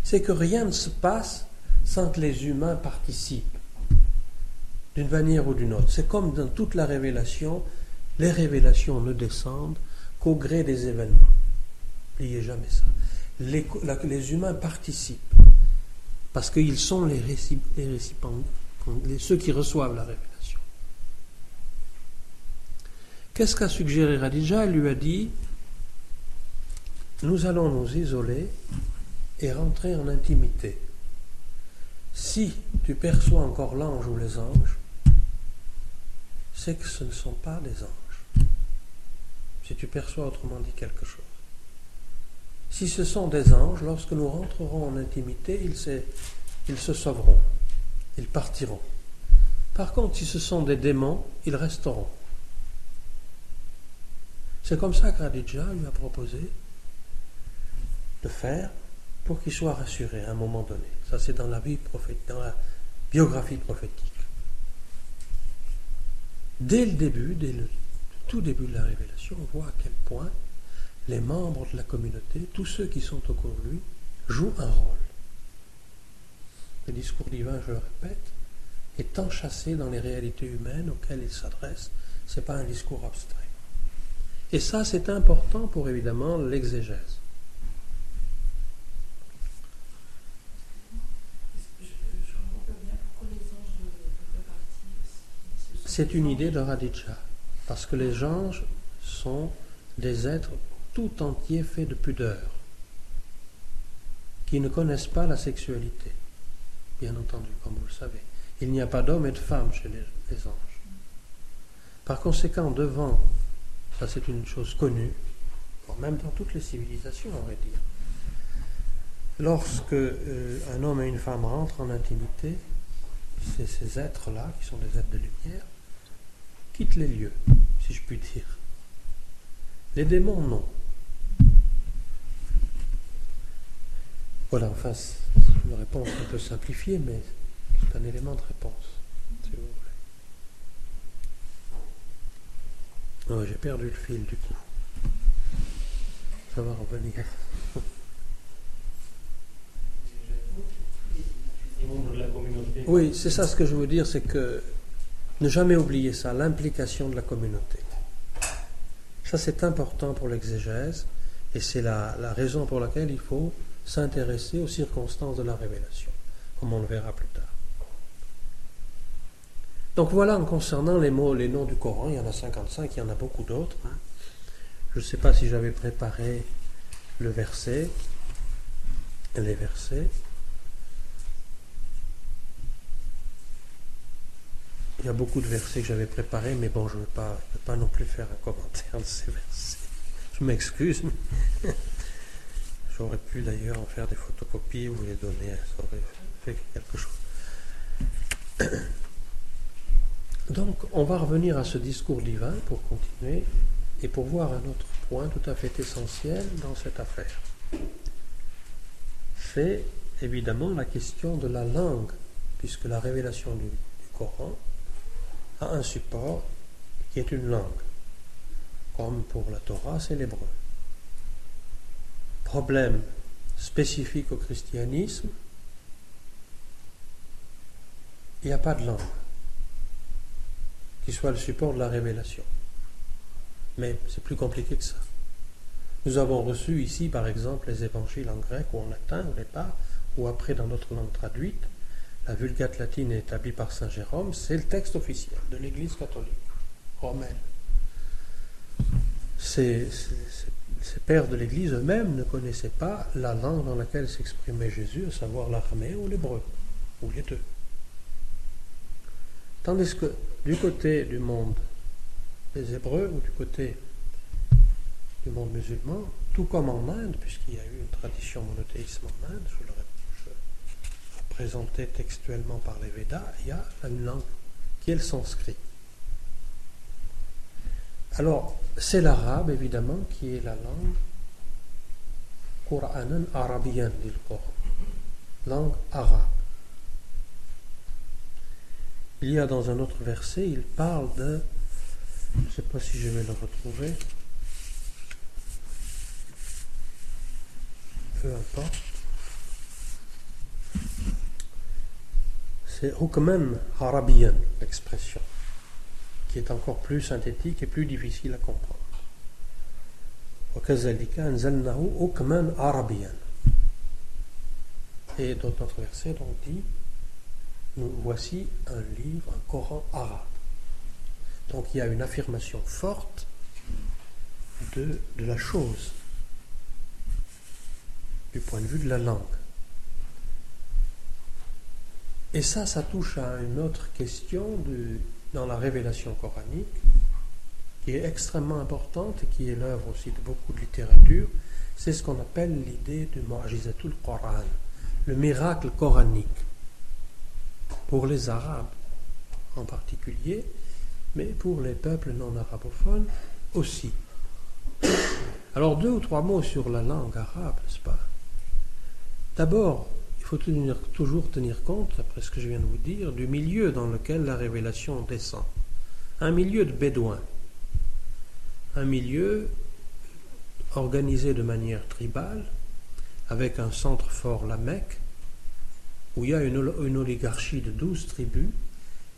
C'est que rien ne se passe sans que les humains participent, d'une manière ou d'une autre. C'est comme dans toute la révélation, les révélations ne descendent qu'au gré des événements. N'oubliez jamais ça. Les humains participent, parce qu'ils sont les récipients, ceux qui reçoivent la révélation. Qu'est-ce qu'a suggéré Khadija? Elle lui a dit, nous allons nous isoler et rentrer en intimité. Si tu perçois encore l'ange ou les anges, c'est que ce ne sont pas des anges. Si tu perçois autrement dit quelque chose. Si ce sont des anges, lorsque nous rentrerons en intimité, ils se sauveront, ils partiront. Par contre, si ce sont des démons, ils resteront. C'est comme ça que Khadija lui a proposé de faire pour qu'il soit rassuré à un moment donné. Ça, c'est dans la vie prophétique, dans la biographie prophétique. Dès le début, dès le tout début de la révélation, on voit à quel point les membres de la communauté, tous ceux qui sont autour de lui, jouent un rôle. Le discours divin, je le répète, est enchâssé dans les réalités humaines auxquelles il s'adresse. Ce n'est pas un discours abstrait. Et ça, c'est important pour, évidemment, l'exégèse. C'est une idée de Khadija, parce que les anges sont des êtres tout entiers faits de pudeur, qui ne connaissent pas la sexualité, bien entendu, comme vous le savez. Il n'y a pas d'hommes et de femmes chez les anges. Par conséquent, devant, ça c'est une chose connue, même dans toutes les civilisations, on va dire, lorsque un homme et une femme rentrent en intimité, c'est ces êtres-là, qui sont des êtres de lumière, quittent les lieux, si je puis dire. Les démons, non. Voilà, enfin, c'est une réponse un peu simplifiée, mais c'est un élément de réponse, si vous voulez. Ouais, j'ai perdu le fil, du coup. Ça va revenir. Oui, c'est ça ce que je veux dire, c'est que ne jamais oublier ça, l'implication de la communauté. Ça, c'est important pour l'exégèse, et c'est la raison pour laquelle il faut s'intéresser aux circonstances de la révélation, comme on le verra plus tard. Donc voilà, en concernant les mots, les noms du Coran, il y en a 55, il y en a beaucoup d'autres. Je ne sais pas si j'avais préparé les versets. Il y a beaucoup de versets que j'avais préparés, mais bon, je ne veux pas non plus faire un commentaire de ces versets. Je m'excuse, mais j'aurais pu d'ailleurs en faire des photocopies ou les donner, ça aurait fait quelque chose. Donc, on va revenir à ce discours divin pour continuer et pour voir un autre point tout à fait essentiel dans cette affaire. C'est évidemment la question de la langue, puisque la révélation du Coran à un support qui est une langue. Comme pour la Torah, c'est l'hébreu. Problème spécifique au christianisme, il n'y a pas de langue qui soit le support de la révélation. Mais c'est plus compliqué que ça. Nous avons reçu ici, par exemple, les évangiles en grec ou en latin au départ, ou après dans notre langue traduite. La Vulgate latine est établie par saint Jérôme, c'est le texte officiel de l'Église catholique romaine. Ces pères de l'Église eux-mêmes ne connaissaient pas la langue dans laquelle s'exprimait Jésus, à savoir l'araméen ou l'hébreu, ou les deux. Tandis que du côté du monde des Hébreux ou du côté du monde musulman, tout comme en Inde, puisqu'il y a eu une tradition monothéisme en Inde, je le présenté textuellement par les Védas, il y a une langue qui est le sanskrit. Alors, c'est l'arabe, évidemment, qui est la langue Qur'anan arabiyan, dit le Coran. Langue arabe. Il y a dans un autre verset, il parle de... Je ne sais pas si je vais le retrouver. Peu importe. C'est hukman arabiyan, l'expression, qui est encore plus synthétique et plus difficile à comprendre. وَكَذَلِكَ أَنْزَلْنَهُ hukman arabiyan. Et d'autres versets donc dit nous voici un livre, un Coran arabe. Donc il y a une affirmation forte de la chose, du point de vue de la langue. Et ça touche à une autre question dans la révélation coranique qui est extrêmement importante et qui est l'œuvre aussi de beaucoup de littérature. C'est ce qu'on appelle l'idée de Majizatul Quran, le miracle coranique, pour les Arabes en particulier, mais pour les peuples non arabophones aussi. Alors 2 ou 3 mots sur la langue arabe, n'est-ce pas? D'abord, il faut toujours tenir compte, après ce que je viens de vous dire, du milieu dans lequel la révélation descend. Un milieu de bédouins, un milieu organisé de manière tribale, avec un centre fort, la Mecque, où il y a une oligarchie de 12 tribus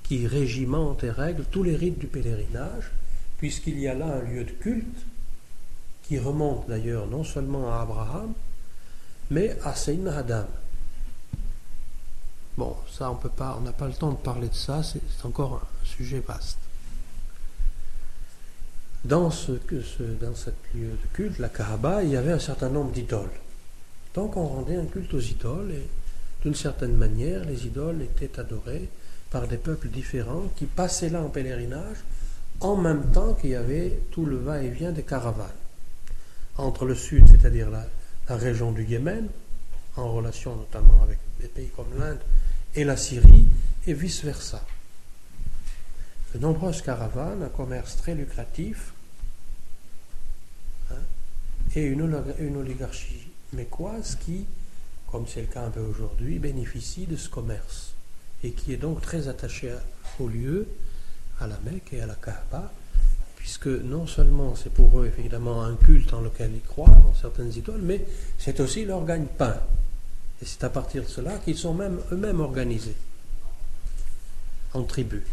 qui régimentent et règlent tous les rites du pèlerinage, puisqu'il y a là un lieu de culte qui remonte d'ailleurs non seulement à Abraham, mais à Seydina Adam. Bon, ça on n'a pas le temps de parler de ça, c'est encore un sujet vaste. Dans cet lieu de culte, la Kaaba, il y avait un certain nombre d'idoles. Donc on rendait un culte aux idoles, et d'une certaine manière, les idoles étaient adorées par des peuples différents qui passaient là en pèlerinage, en même temps qu'il y avait tout le va-et-vient des caravanes. Entre le sud, c'est-à-dire la région du Yémen, en relation notamment avec des pays comme l'Inde, et la Syrie, et vice-versa. De nombreuses caravanes, un commerce très lucratif, et une oligarchie mécoise qui, comme c'est le cas un peu aujourd'hui, bénéficie de ce commerce, et qui est donc très attachée au lieu, à la Mecque et à la Kaaba, puisque non seulement c'est pour eux évidemment un culte en lequel ils croient, dans certaines idoles, mais c'est aussi leur gagne-pain. Et c'est à partir de cela qu'ils sont même eux-mêmes organisés en tribus.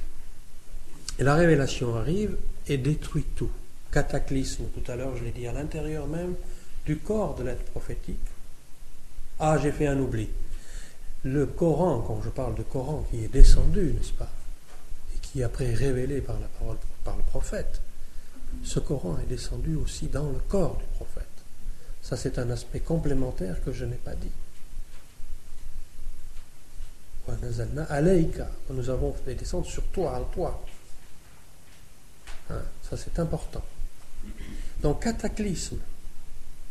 Et la révélation arrive et détruit tout. Cataclysme, tout à l'heure je l'ai dit, à l'intérieur même du corps de l'être prophétique. Ah, j'ai fait un oubli. Le Coran, quand je parle de Coran qui est descendu, n'est-ce pas, et qui est après révélé par la parole, par le prophète, ce Coran est descendu aussi dans le corps du prophète. Ça, c'est un aspect complémentaire que je n'ai pas dit. Nous avons fait descendre sur toi, à toi. Hein, ça c'est important. Donc cataclysme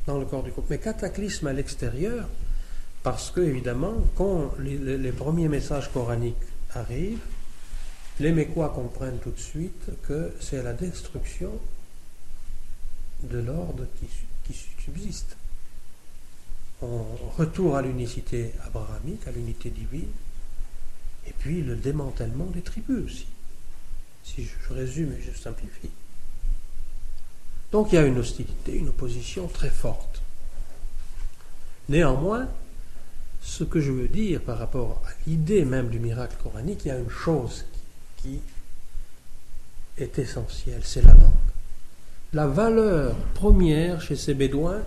dans le corps du couple, mais cataclysme à l'extérieur, parce que évidemment quand les premiers messages coraniques arrivent, les Mécois comprennent tout de suite que c'est la destruction de l'ordre qui subsiste. On retourne à l'unicité abrahamique, à l'unité divine. Et puis le démantèlement des tribus aussi. Si je résume et je simplifie. Donc il y a une hostilité, une opposition très forte. Néanmoins, Ce que je veux dire par rapport à l'idée même du miracle coranique, il y a une chose qui est essentielle, c'est la langue. La valeur première chez ces bédouins,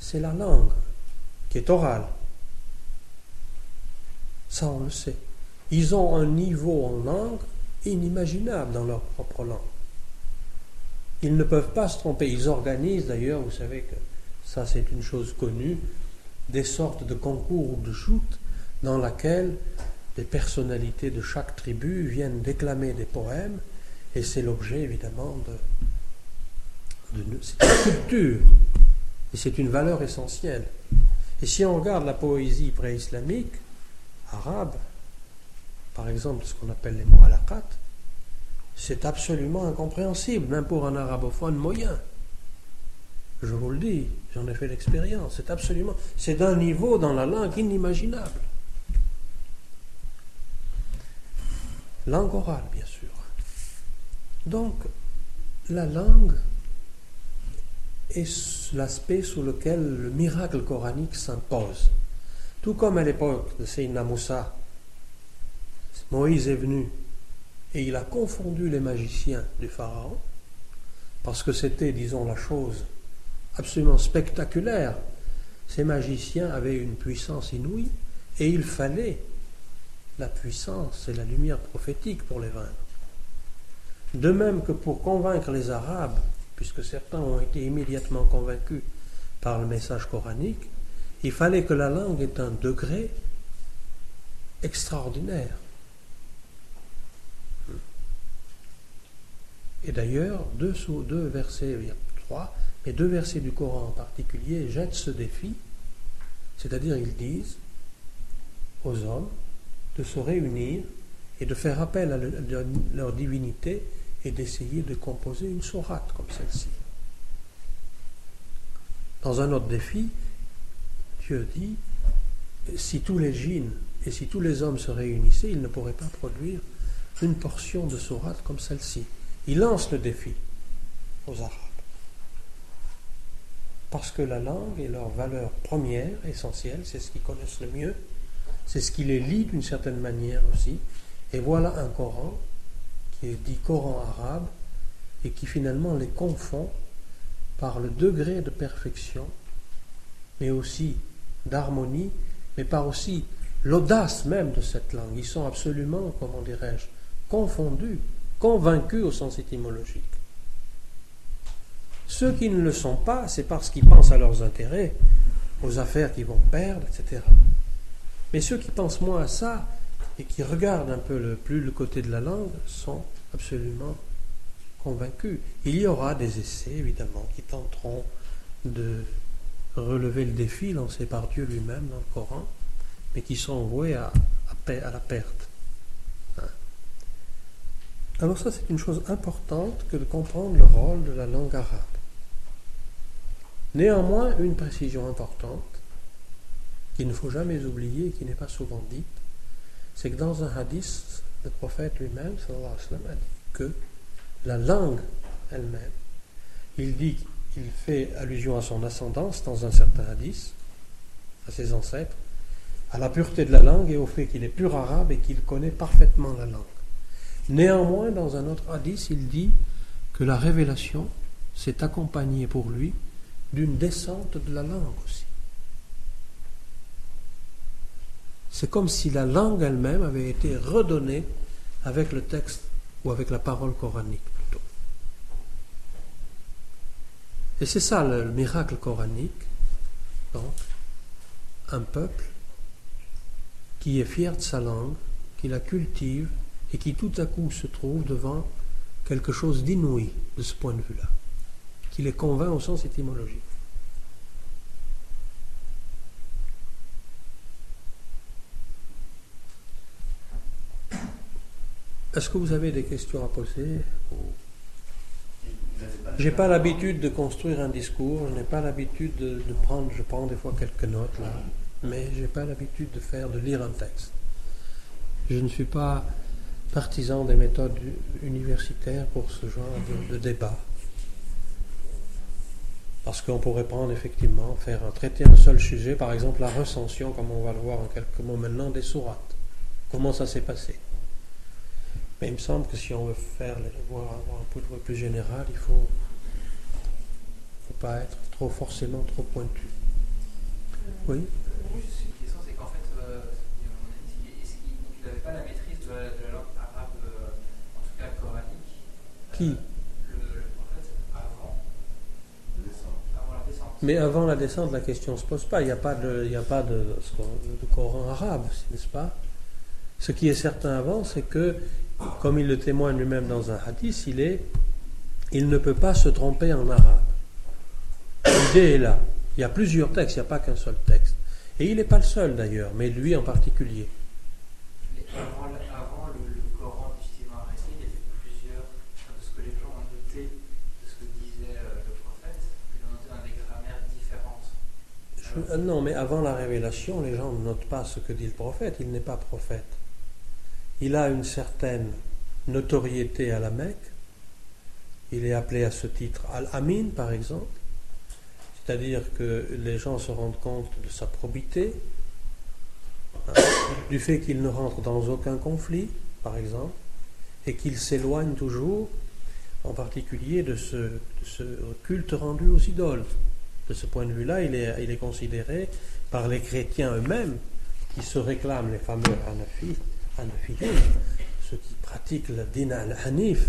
c'est la langue, qui est orale. Ça, on le sait. Ils ont un niveau en langue inimaginable dans leur propre langue. Ils ne peuvent pas se tromper. Ils organisent d'ailleurs, vous savez que ça c'est une chose connue, des sortes de concours ou de shoots dans laquelle des personnalités de chaque tribu viennent déclamer des poèmes, et c'est l'objet évidemment de c'est une culture, et c'est une valeur essentielle. Et si on regarde la poésie pré-islamique arabe, par exemple ce qu'on appelle les mu'allaqat, c'est absolument incompréhensible, même pour un arabophone moyen. Je vous le dis, j'en ai fait l'expérience. C'est absolument, c'est d'un niveau dans la langue inimaginable. Langue orale, bien sûr. Donc, la langue est l'aspect sous lequel le miracle coranique s'impose. Tout comme à l'époque de Sayyidina Moussa, Moïse est venu et il a confondu les magiciens du pharaon, parce que c'était, disons, la chose absolument spectaculaire. Ces magiciens avaient une puissance inouïe et il fallait la puissance et la lumière prophétique pour les vaincre. De même que pour convaincre les Arabes, puisque certains ont été immédiatement convaincus par le message coranique, il fallait que la langue ait un degré extraordinaire. Et d'ailleurs, deux versets, il y a trois, mais deux versets du Coran en particulier jettent ce défi, c'est-à-dire ils disent aux hommes de se réunir et de faire appel à leur divinité et d'essayer de composer une sourate comme celle-ci. Dans un autre défi, Dieu dit, si tous les djinns et si tous les hommes se réunissaient, ils ne pourraient pas produire une portion de sourate comme celle-ci. Il lance le défi aux Arabes, parce que la langue est leur valeur première, essentielle, c'est ce qu'ils connaissent le mieux, c'est ce qui les lie d'une certaine manière aussi. Et voilà un Coran qui est dit Coran arabe et qui finalement les confond par le degré de perfection, mais aussi d'harmonie, mais par aussi l'audace même de cette langue. Ils sont absolument, comment dirais-je, confondus, convaincus au sens étymologique. Ceux qui ne le sont pas, c'est parce qu'ils pensent à leurs intérêts, aux affaires qu'ils vont perdre, etc. Mais ceux qui pensent moins à ça et qui regardent un peu plus le côté de la langue sont absolument convaincus. Il y aura des essais, évidemment, qui tenteront de relever le défi lancé par Dieu lui-même dans le Coran, mais qui sont voués à la perte. Alors ça, c'est une chose importante que de comprendre le rôle de la langue arabe. Néanmoins, une précision importante qu'il ne faut jamais oublier et qui n'est pas souvent dite, c'est que dans un hadith, le prophète lui-même, sallallahu alayhi wa sallam, a dit que la langue elle-même, il dit qu'il fait allusion à son ascendance dans un certain hadith, à ses ancêtres, à la pureté de la langue et au fait qu'il est pur arabe et qu'il connaît parfaitement la langue. Néanmoins, dans un autre hadith, il dit que la révélation s'est accompagnée pour lui d'une descente de la langue aussi. C'est comme si la langue elle-même avait été redonnée avec le texte ou avec la parole coranique plutôt. Et c'est ça le miracle coranique. Donc, un peuple qui est fier de sa langue, qui la cultive et qui tout à coup se trouve devant quelque chose d'inouï de ce point de vue-là, qui les convainc au sens étymologique. Est-ce que vous avez des questions à poser? J'ai pas l'habitude de construire un discours, je n'ai pas l'habitude de prendre, je prends des fois quelques notes là, mais j'ai pas l'habitude de lire un texte. Je ne suis pas partisan des méthodes universitaires pour ce genre de débat. Parce qu'on pourrait prendre effectivement, traiter un seul sujet, par exemple la recension, comme on va le voir en quelques mots maintenant, des sourates. Comment ça s'est passé? Mais il me semble que si on veut avoir un point de vue plus général, il ne faut pas être trop forcément trop pointu. Oui? Oui, c'est une question, c'est qu'en fait, est-ce qu'il n'avait pas la maîtrise de la langue arabe, en tout cas coranique? Qui? Mais avant la descente, la question ne se pose pas. Il n'y a pas de Coran arabe, n'est-ce pas? Ce qui est certain avant, c'est que, comme il le témoigne lui-même dans un hadith, il ne peut pas se tromper en arabe. L'idée est là. Il y a plusieurs textes, il n'y a pas qu'un seul texte. Et il n'est pas le seul d'ailleurs, mais lui en particulier. Mais avant le Coran du Stime Arresté, il y avait plusieurs, de ce que les gens ont noté, de ce que disait le prophète, ils ont noté dans des grammaires différentes. Non, mais avant la révélation, les gens ne notent pas ce que dit le prophète, il n'est pas prophète. Il a une certaine notoriété à la Mecque, il est appelé à ce titre Al-Amin par exemple, c'est-à-dire que les gens se rendent compte de sa probité, du fait qu'il ne rentre dans aucun conflit par exemple, et qu'il s'éloigne toujours en particulier de ce culte rendu aux idoles. De ce point de vue-là, il est considéré par les chrétiens eux-mêmes qui se réclament les fameux Hanafis, ceux qui pratiquent le din al-hanif,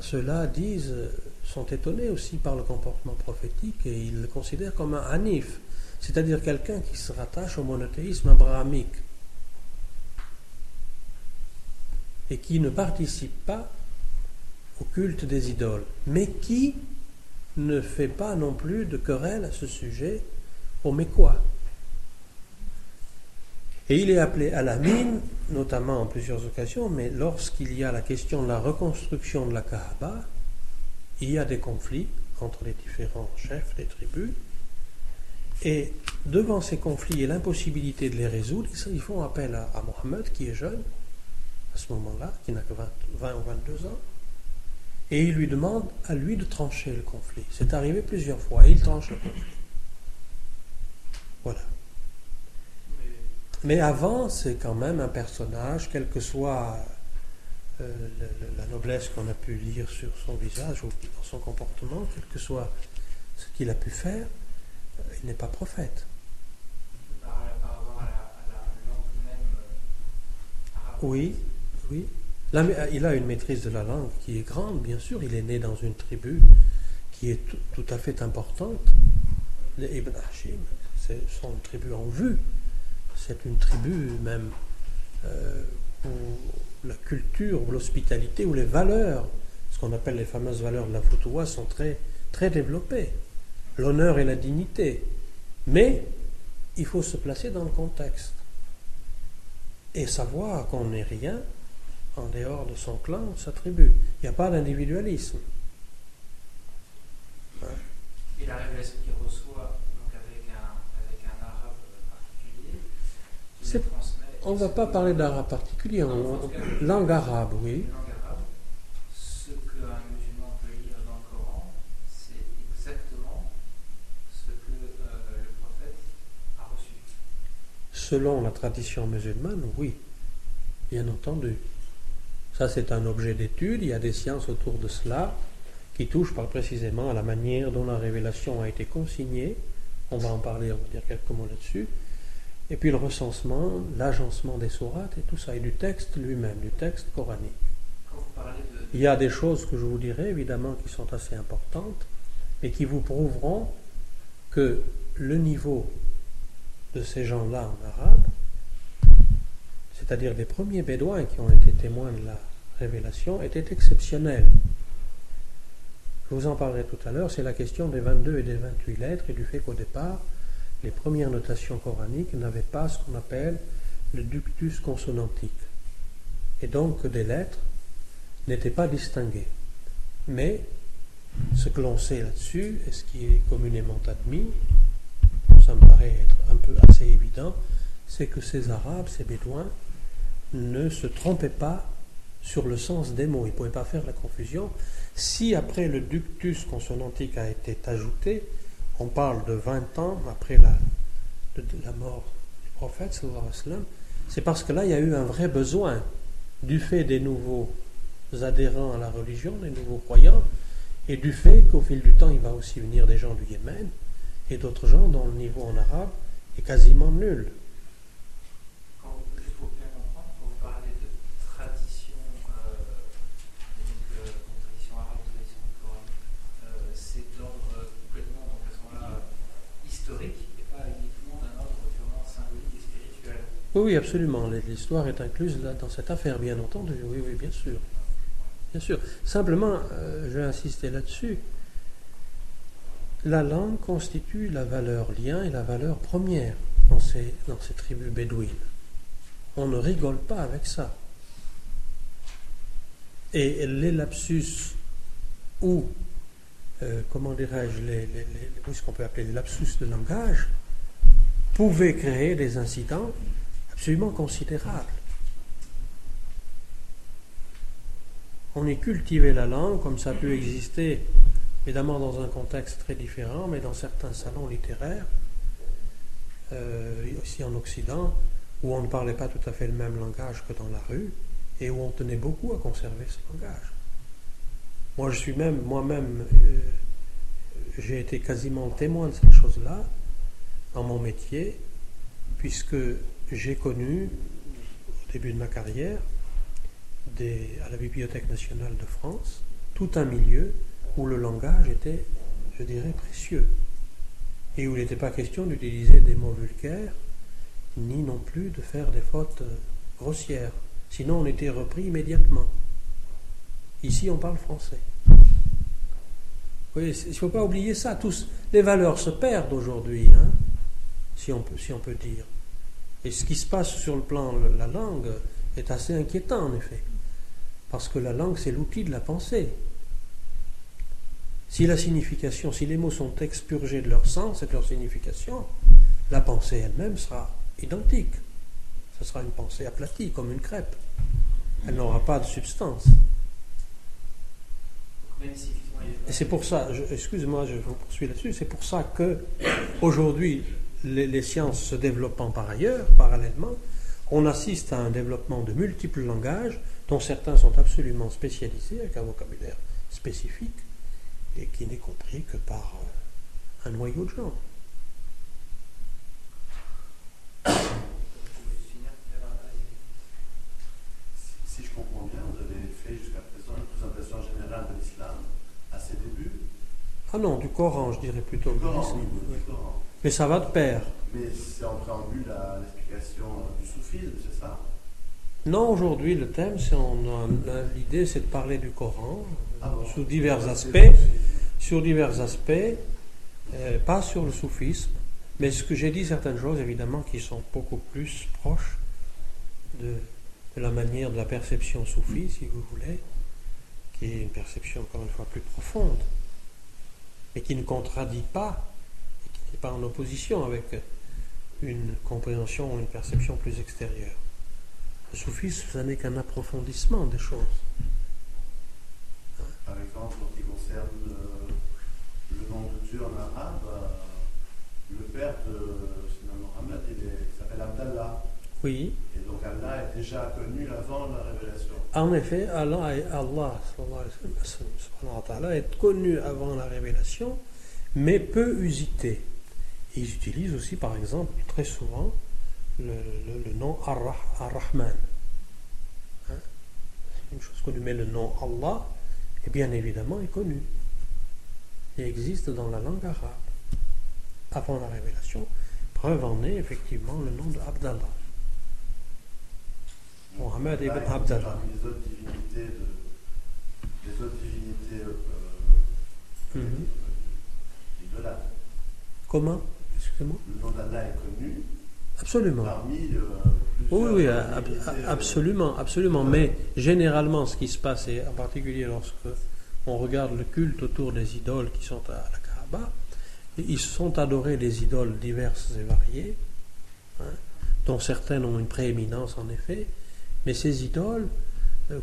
ceux-là sont étonnés aussi par le comportement prophétique et ils le considèrent comme un hanif, c'est-à-dire quelqu'un qui se rattache au monothéisme abrahamique et qui ne participe pas au culte des idoles, mais qui ne fait pas non plus de querelle à ce sujet aux Mécois. Et il est appelé à la mine, notamment en plusieurs occasions, mais lorsqu'il y a la question de la reconstruction de la Kaaba, il y a des conflits entre les différents chefs des tribus, et devant ces conflits et l'impossibilité de les résoudre, ils font appel à Mohammed, qui est jeune, à ce moment-là, qui n'a que 20 ou 22 ans, et il lui demande à lui de trancher le conflit. C'est arrivé plusieurs fois, et il tranche le conflit. Voilà. Mais avant, c'est quand même un personnage, quelle que soit la noblesse qu'on a pu lire sur son visage ou dans son comportement, quel que soit ce qu'il a pu faire, il n'est pas prophète. Par rapport à la langue même arabe. Oui. Il a une maîtrise de la langue qui est grande, bien sûr. Il est né dans une tribu qui est tout à fait importante. Les Ibn Hashim, c'est son tribu en vue. C'est une tribu même où la culture, où l'hospitalité, où les valeurs, ce qu'on appelle les fameuses valeurs de la Foutoua, sont très, très développées. L'honneur et la dignité. Mais il faut se placer dans le contexte et savoir qu'on n'est rien en dehors de son clan ou de sa tribu. Il n'y a pas d'individualisme. Et la révélation qu'il reçoit avec un arabe. On ne va pas parler d'arabe particulier, langue arabe, oui. Ce qu'un musulman peut lire dans le Coran, c'est exactement ce que le prophète a reçu. Selon la tradition musulmane, oui, bien entendu. Ça, c'est un objet d'étude, il y a des sciences autour de cela qui touchent précisément à la manière dont la révélation a été consignée. On va en parler, on va dire quelques mots là-dessus. Et puis le recensement, l'agencement des sourates et tout ça, et du texte lui-même, du texte coranique. Il y a des choses que je vous dirai évidemment qui sont assez importantes et qui vous prouveront que le niveau de ces gens-là en arabe, c'est-à-dire des premiers bédouins qui ont été témoins de la révélation, était exceptionnel. Je vous en parlerai tout à l'heure, c'est la question des 22 et des 28 lettres et du fait qu'au départ, les premières notations coraniques n'avaient pas ce qu'on appelle le ductus consonantique. Et donc des lettres n'étaient pas distinguées. Mais ce que l'on sait là-dessus, et ce qui est communément admis, ça me paraît être un peu assez évident, c'est que ces Arabes, ces Bédouins, ne se trompaient pas sur le sens des mots. Il ne pouvait pas faire la confusion. Si après le ductus consonantique a été ajouté, on parle de 20 ans après la mort du prophète, c'est parce que là il y a eu un vrai besoin du fait des nouveaux adhérents à la religion, des nouveaux croyants, et du fait qu'au fil du temps il va aussi venir des gens du Yémen et d'autres gens dont le niveau en arabe est quasiment nul. Oui, absolument. L'histoire est incluse là, dans cette affaire, bien entendu. Oui, bien sûr. Bien sûr. Simplement, je vais insister là-dessus. La langue constitue la valeur lien et la valeur première dans ces tribus bédouines. On ne rigole pas avec ça. Et les lapsus ou, comment dirais-je, ce qu'on peut appeler les lapsus de langage, pouvaient créer des incidents absolument considérable. On y cultivait la langue comme ça a pu exister, évidemment dans un contexte très différent, mais dans certains salons littéraires, ici en Occident, où on ne parlait pas tout à fait le même langage que dans la rue, et où on tenait beaucoup à conserver ce langage. Moi, je suis moi-même, j'ai été quasiment témoin de cette chose-là, dans mon métier, puisque j'ai connu, au début de ma carrière, à la Bibliothèque nationale de France, tout un milieu où le langage était, je dirais, précieux. Et où il n'était pas question d'utiliser des mots vulgaires, ni non plus de faire des fautes grossières. Sinon, on était repris immédiatement. Ici, on parle français. Vous voyez, il ne faut pas oublier ça. Les valeurs se perdent aujourd'hui, hein, si on peut dire. Et ce qui se passe sur le plan de la langue est assez inquiétant, en effet. Parce que la langue, c'est l'outil de la pensée. Si la signification, si les mots sont expurgés de leur sens et de leur signification, la pensée elle-même sera identique. Ce sera une pensée aplatie, comme une crêpe. Elle n'aura pas de substance. Et c'est pour ça, excusez-moi, je vous poursuis là-dessus, c'est pour ça que, aujourd'hui, les sciences se développant par ailleurs, parallèlement, on assiste à un développement de multiples langages dont certains sont absolument spécialisés avec un vocabulaire spécifique et qui n'est compris que par un noyau de gens. Si je comprends bien, vous avez fait jusqu'à présent une présentation générale de l'islam à ses débuts. Ah non, du Coran, je dirais plutôt. Du Coran, oui, du Coran. Mais ça va de pair. Mais c'est en préambule à l'explication du soufisme, c'est ça? Non, aujourd'hui, le thème, l'idée, c'est de parler du Coran, sous divers aspects, pas sur le soufisme, mais ce que j'ai dit, certaines choses, évidemment, qui sont beaucoup plus proches de la manière de la perception soufie, si vous voulez, qui est une perception, encore une fois, plus profonde, et qui ne contradit pas, pas en opposition avec une compréhension ou une perception plus extérieure. Le soufisme, ça n'est qu'un approfondissement des choses. Par exemple, en ce qui concerne le nom de Dieu en arabe, le père de Mohammed, il s'appelle Abdallah. Oui. Et donc Allah est déjà connu avant la révélation. En effet, Allah est connu avant la révélation, mais peu usité. Ils utilisent aussi, par exemple, très souvent, le nom Ar-Rahman. Hein? C'est une chose connue, mais le nom Allah, est bien évidemment, est connu. Il existe dans la langue arabe, avant la révélation. Preuve en est, effectivement, le nom de Abdallah. Mohammed ibn Abdallah. Les autres divinités idolâtres. Comment? Excusez-moi. Le nom d'Allah est connu. Absolument. Parmi absolument. Mais généralement, ce qui se passe, et en particulier lorsque on regarde le culte autour des idoles qui sont à la Kaaba, ils sont adorés des idoles diverses et variées, hein, dont certaines ont une prééminence en effet, mais ces idoles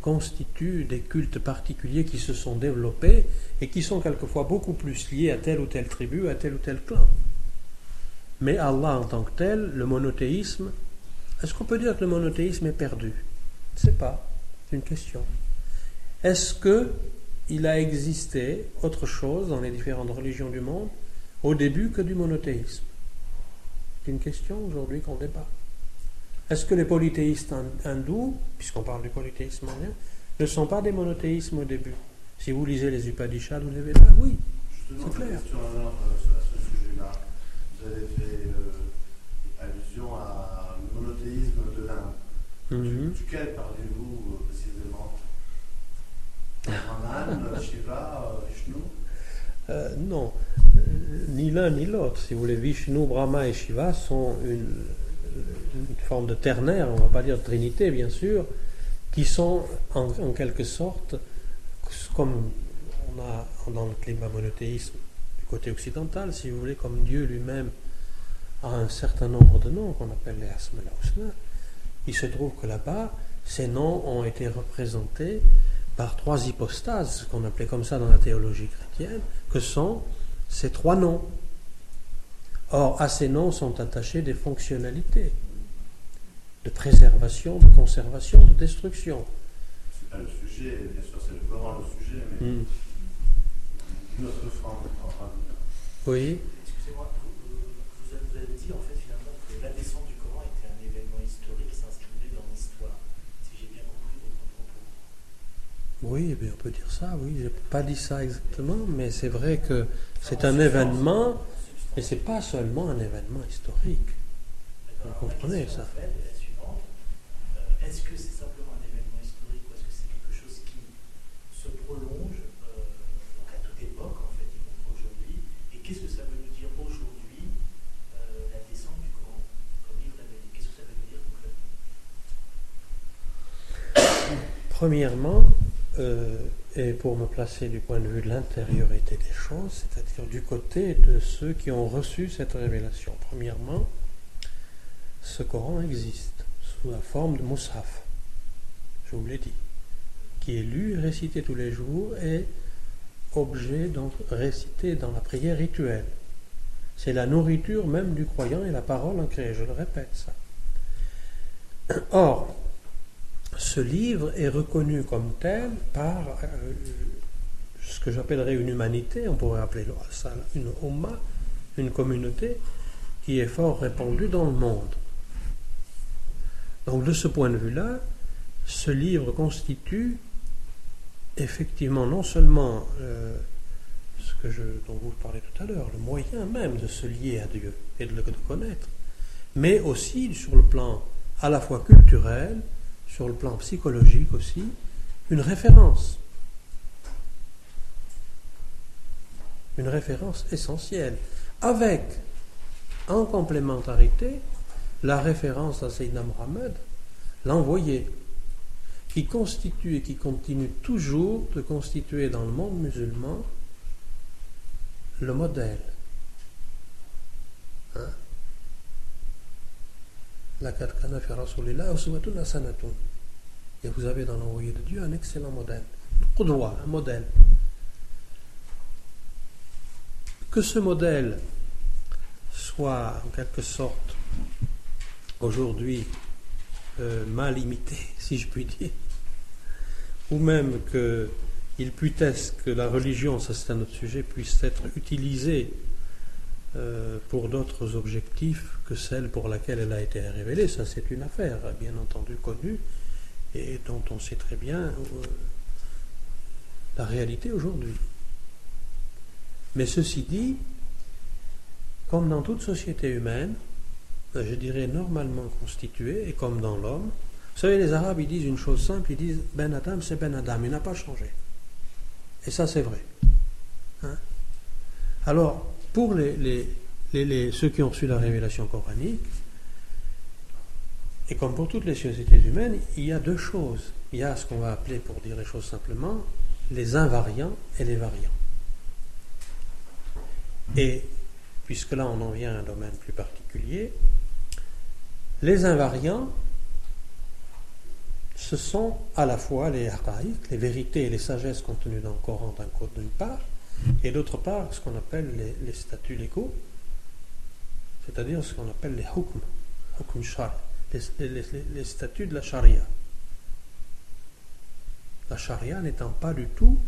constituent des cultes particuliers qui se sont développés et qui sont quelquefois beaucoup plus liés à telle ou telle tribu, à tel ou tel clan. Mais Allah en tant que tel, le monothéisme, est-ce qu'on peut dire que le monothéisme est perdu? Je ne sais pas, c'est une question. Est-ce qu'il a existé autre chose dans les différentes religions du monde au début que du monothéisme? C'est une question aujourd'hui qu'on débat. Est-ce que les polythéistes hindous, puisqu'on parle du polythéisme indien, ne sont pas des monothéismes au début? Si vous lisez les Upadishats ou les Védas, oui, c'est clair. Alors, à ce sujet-là, vous avez fait allusion à le monothéisme de l'Inde. Duquel parlez-vous précisément? Brahman, Shiva, Vishnu? Non, ni l'un ni l'autre. Si vous voulez, Vishnu, Brahma et Shiva sont une forme de ternaire, on ne va pas dire de trinité bien sûr, qui sont en quelque sorte, comme on a dans le climat monothéisme du côté occidental, si vous voulez, comme Dieu lui-même a un certain nombre de noms qu'on appelle les Asma al-Husna, il se trouve que là-bas, ces noms ont été représentés par trois hypostases, qu'on appelait comme ça dans la théologie chrétienne, que sont ces trois noms. Or, à ces noms sont attachées des fonctionnalités de préservation, de conservation, de destruction. C'est pas le sujet, bien sûr, c'est le Coran le sujet, mais d'une autre forme. Oui. Excusez-moi, vous avez dit en fait finalement que la descente du Coran était un événement historique s'inscrivait dans l'histoire, si j'ai bien compris votre propos. Oui, bien, on peut dire ça, oui, j'ai pas dit ça exactement, mais c'est vrai que c'est un événement. Mais ce n'est pas seulement un événement historique. Vous comprenez ça? Est-ce que c'est simplement un événement historique ou est-ce que c'est quelque chose qui se prolonge à toute époque, en fait, et contre aujourd'hui? Et qu'est-ce que ça veut nous dire aujourd'hui, la descente du Coran comme livre révélé? Qu'est-ce que ça veut nous dire concrètement? Premièrement, et pour me placer du point de vue de l'intériorité des choses, c'est-à-dire du côté de ceux qui ont reçu cette révélation. Premièrement, ce Coran existe sous la forme de Moussaf, je vous l'ai dit, qui est lu, récité tous les jours et objet donc récité dans la prière rituelle. C'est la nourriture même du croyant et la parole ancrée, je le répète ça. Or, ce livre est reconnu comme tel par ce que j'appellerais une humanité, on pourrait appeler ça une umma, une communauté qui est fort répandue dans le monde. Donc de ce point de vue-là, ce livre constitue effectivement non seulement dont vous parlez tout à l'heure, le moyen même de se lier à Dieu et de le connaître, mais aussi sur le plan à la fois culturel, sur le plan psychologique aussi, une référence. Une référence essentielle. Avec, en complémentarité, la référence à Sayyidina Mohammed, l'envoyé, qui constitue et qui continue toujours de constituer dans le monde musulman le modèle. Hein? Et vous avez dans l'envoyé de Dieu un excellent modèle, un modèle. Que ce modèle soit en quelque sorte aujourd'hui mal imité, si je puis dire, ou même qu'il puisse que la religion, ça c'est un autre sujet, puisse être utilisée pour d'autres objectifs que celle pour laquelle elle a été révélée, ça c'est une affaire bien entendu connue et dont on sait très bien la réalité aujourd'hui. Mais ceci dit, comme dans toute société humaine, je dirais normalement constituée, et comme dans l'homme, vous savez, les Arabes ils disent une chose simple, ils disent Ben Adam c'est Ben Adam, il n'a pas changé, et ça c'est vrai, hein? Alors pour ceux qui ont reçu la révélation coranique, et comme pour toutes les sociétés humaines, il y a deux choses. Il y a ce qu'on va appeler, pour dire les choses simplement, les invariants et les variants. Et, puisque là on en vient à un domaine plus particulier, les invariants ce sont à la fois les haqaïq, les vérités et les sagesses contenues dans le Coran d'une part, et d'autre part ce qu'on appelle les statuts légaux, c'est-à-dire ce qu'on appelle les hukm shari, les statuts de la charia. La charia n'étant pas du tout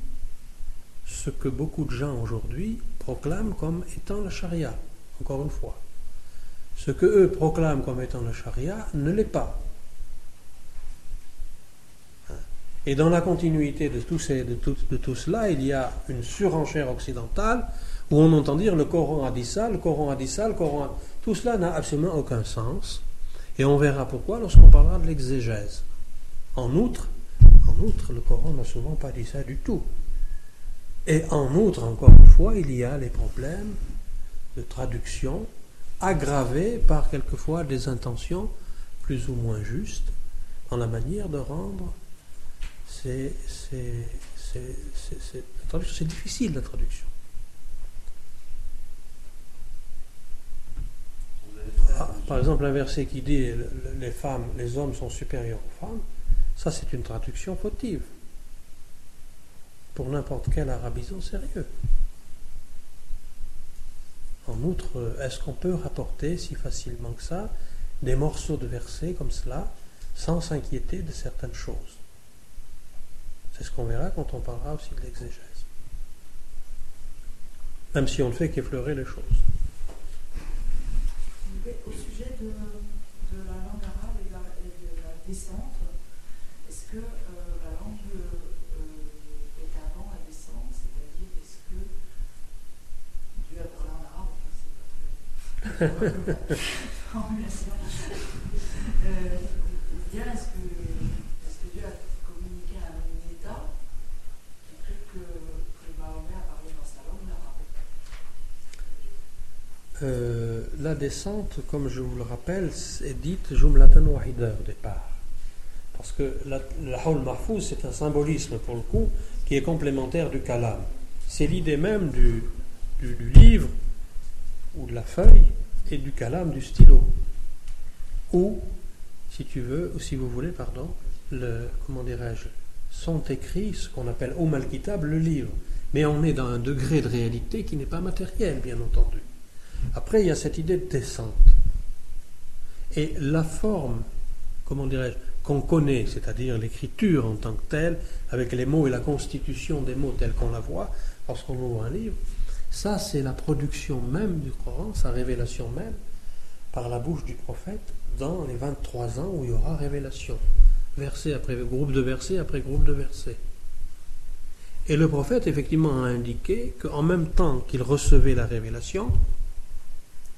ce que beaucoup de gens aujourd'hui proclament comme étant la charia, encore une fois. Ce que eux proclament comme étant la charia ne l'est pas. Et dans la continuité de tout cela, il y a une surenchère occidentale où on entend dire le Coran a dit ça, le Coran a dit ça, le Coran a... Tout cela n'a absolument aucun sens. Et on verra pourquoi lorsqu'on parlera de l'exégèse. En outre, le Coran n'a souvent pas dit ça du tout. Et en outre, encore une fois, il y a les problèmes de traduction aggravés par quelquefois des intentions plus ou moins justes dans la manière de rendre... C'est difficile la traduction. Par exemple, un verset qui dit les hommes sont supérieurs aux femmes, ça c'est une traduction fautive. Pour n'importe quel arabisant sérieux. En outre, est-ce qu'on peut rapporter si facilement que ça des morceaux de versets comme cela sans s'inquiéter de certaines choses? C'est ce qu'on verra quand on parlera aussi de l'exégèse. Même si on ne fait qu'effleurer les choses. Au sujet de la langue arabe et de la descente, est-ce que la langue est avant la descente? C'est-à-dire, est-ce que... la langue arabe, c'est pas très... formulation. Est-ce que... la descente, comme je vous le rappelle, est dite jumlatan wahida au départ, parce que la haul mahfouz, c'est un symbolisme pour le coup qui est complémentaire du kalam. C'est l'idée même du livre ou de la feuille et du kalam, du stylo, ou si vous voulez, sont écrits ce qu'on appelle al-Kitab, le livre. Mais on est dans un degré de réalité qui n'est pas matériel, bien entendu. Après, il y a cette idée de descente. Et la forme, qu'on connaît, c'est-à-dire l'écriture en tant que telle, avec les mots et la constitution des mots tels qu'on la voit lorsqu'on ouvre un livre, ça c'est la production même du Coran, sa révélation même, par la bouche du prophète, dans les 23 ans où il y aura révélation. Verset après groupe de versets, après groupe de versets. Et le prophète, effectivement, a indiqué qu'en même temps qu'il recevait la révélation,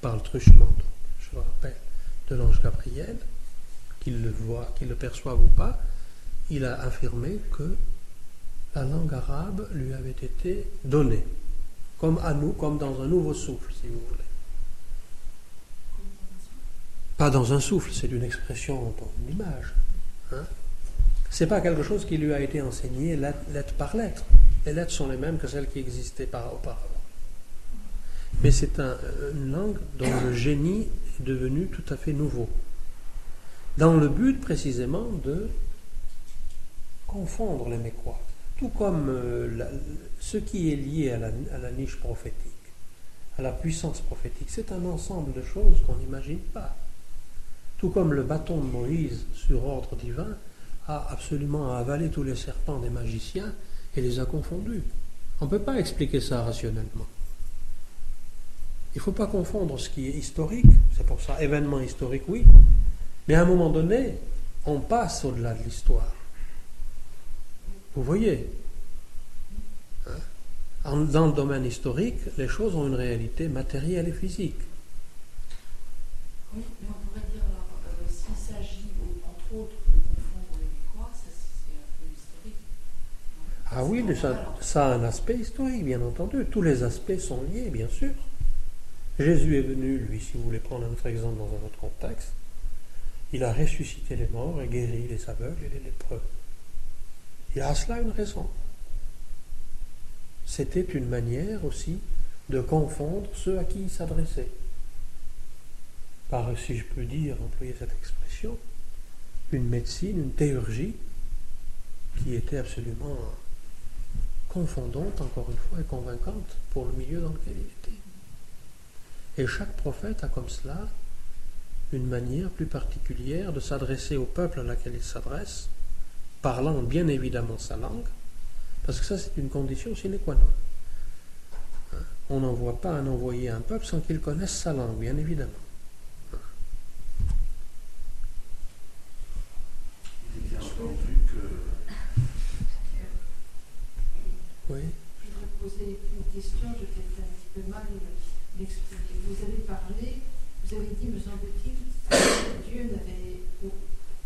par le truchement, je le rappelle, de l'ange Gabriel, qu'il le voit, qu'il le perçoive ou pas, il a affirmé que la langue arabe lui avait été donnée, comme à nous, comme dans un nouveau souffle, si vous voulez. Pas dans un souffle, c'est une expression, une image. Hein? C'est pas quelque chose qui lui a été enseigné lettre par lettre. Les lettres sont les mêmes que celles qui existaient auparavant. Mais c'est une langue dont le génie est devenu tout à fait nouveau, dans le but précisément de confondre les Mécois, tout comme ce qui est lié à la niche prophétique, à la puissance prophétique. C'est un ensemble de choses qu'on n'imagine pas, tout comme le bâton de Moïse sur ordre divin a absolument avalé tous les serpents des magiciens et les a confondus. On ne peut pas expliquer ça rationnellement. Il ne faut pas confondre ce qui est historique, c'est pour ça, événement historique, oui, mais à un moment donné, on passe au-delà de l'histoire. Vous voyez, hein? Dans le domaine historique, les choses ont une réalité matérielle et physique. Oui, mais on pourrait dire, alors, s'il s'agit, entre autres, de confondre les Mécois, ça c'est un peu historique. Donc, ah oui, mais ça a un aspect historique, bien entendu. Tous les aspects sont liés, bien sûr. Jésus est venu, lui, si vous voulez prendre un autre exemple dans un autre contexte, il a ressuscité les morts et guéri les aveugles et les lépreux. Il a à cela une raison. C'était une manière aussi de confondre ceux à qui il s'adressait. Par, si je peux dire, employer cette expression, une médecine, une théurgie qui était absolument confondante, encore une fois, et convaincante pour le milieu dans lequel il était. Et chaque prophète a comme cela une manière plus particulière de s'adresser au peuple à laquelle il s'adresse, parlant bien évidemment sa langue, parce que ça c'est une condition sine qua non. On n'envoie pas un envoyé à un peuple sans qu'il connaisse sa langue, bien évidemment. J'ai bien entendu que... Oui. Je voudrais poser une question, je fais un petit peu mal l'expliquer. Vous avez parlé, vous avez dit, me semble-t-il, que Dieu n'avait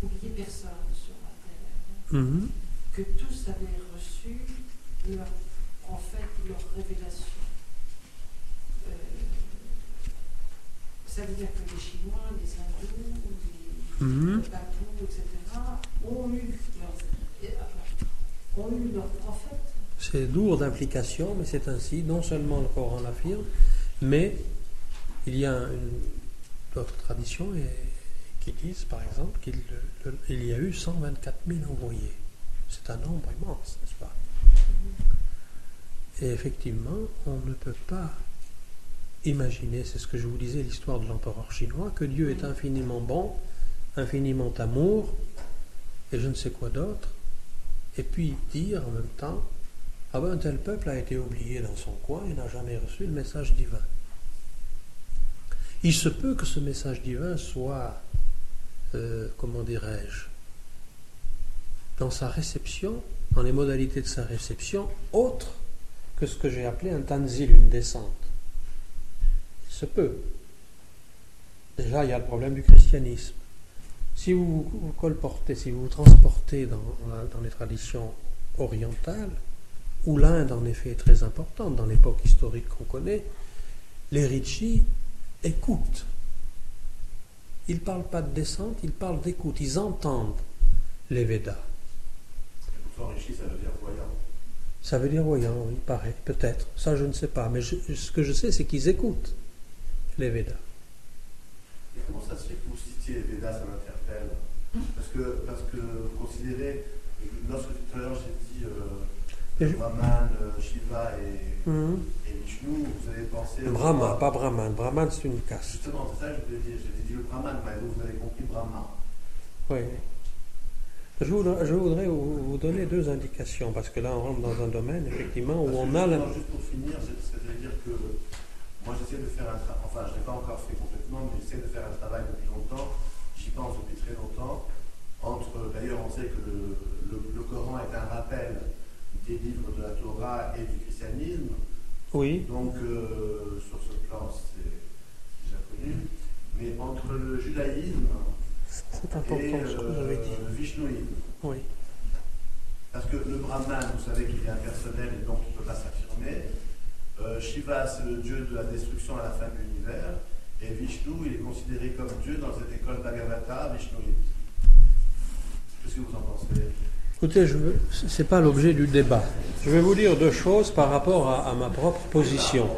oublié personne sur la terre, que tous avaient reçu leur, en fait, leur révélation. Ça veut dire que les Chinois, les Hindous, les Papous, etc. ont eu leur prophète. C'est lourd d'implication, mais c'est ainsi. Non seulement le Coran l'affirme, mais il y a d'autres traditions qui disent, par exemple, qu'il y a eu 124 000 envoyés. C'est un nombre immense, n'est-ce pas? Et effectivement, on ne peut pas imaginer, c'est ce que je vous disais, l'histoire de l'empereur chinois, que Dieu est infiniment bon, infiniment amour, et je ne sais quoi d'autre, et puis dire en même temps, ah ben un tel peuple a été oublié dans son coin et n'a jamais reçu le message divin. Il se peut que ce message divin soit, comment dirais-je, dans sa réception, dans les modalités de sa réception, autre que ce que j'ai appelé un tanzil, une descente. Il se peut. Déjà, il y a le problème du christianisme. Si vous vous colportez, si vous vous transportez dans les traditions orientales, où l'Inde en effet est très importante, dans l'époque historique qu'on connaît, les rishis écoutent. Ils ne parlent pas de descente, ils parlent d'écoute. Ils entendent les Védas. Pourtant, rishi, ça veut dire voyant. Ça veut dire voyant, il paraît, peut-être. Ça, je ne sais pas. Mais ce que je sais, c'est qu'ils écoutent les Védas. Et comment ça se fait que vous citiez les Védas, ça m'interpelle? Parce que vous considérez, lorsque tout à l'heure j'ai dit Brahman, Shiva et Vishnu, vous avez pensé... Brahma, pas Brahman. Brahman, c'est une caste. Justement, c'est ça que je voulais dire. J'ai dit le Brahman, mais vous avez compris Brahma. Oui. Je voudrais vous donner deux indications, parce que là on rentre dans un domaine effectivement où on a la... Juste pour finir, c'est-à-dire que moi j'essaie de faire un travail, enfin je ne l'ai pas encore fait complètement, mais j'essaie de faire un travail depuis longtemps, j'y pense depuis très longtemps, d'ailleurs on sait que le Coran est un rappel des livres de la Torah et du christianisme, oui. Donc sur ce plan c'est déjà connu, mais entre le judaïsme... C'est important ce que vous avez dit. Le vishnuïsme. Oui. Parce que le brahman, vous savez qu'il est impersonnel et donc il ne peut pas s'affirmer. Shiva, c'est le dieu de la destruction à la fin de l'univers. Et Vishnu, il est considéré comme dieu dans cette école Bhagavata, vishnuïste. Qu'est-ce que vous en pensez? Écoutez, ce n'est pas l'objet du débat. Je vais vous dire deux choses par rapport à ma propre position.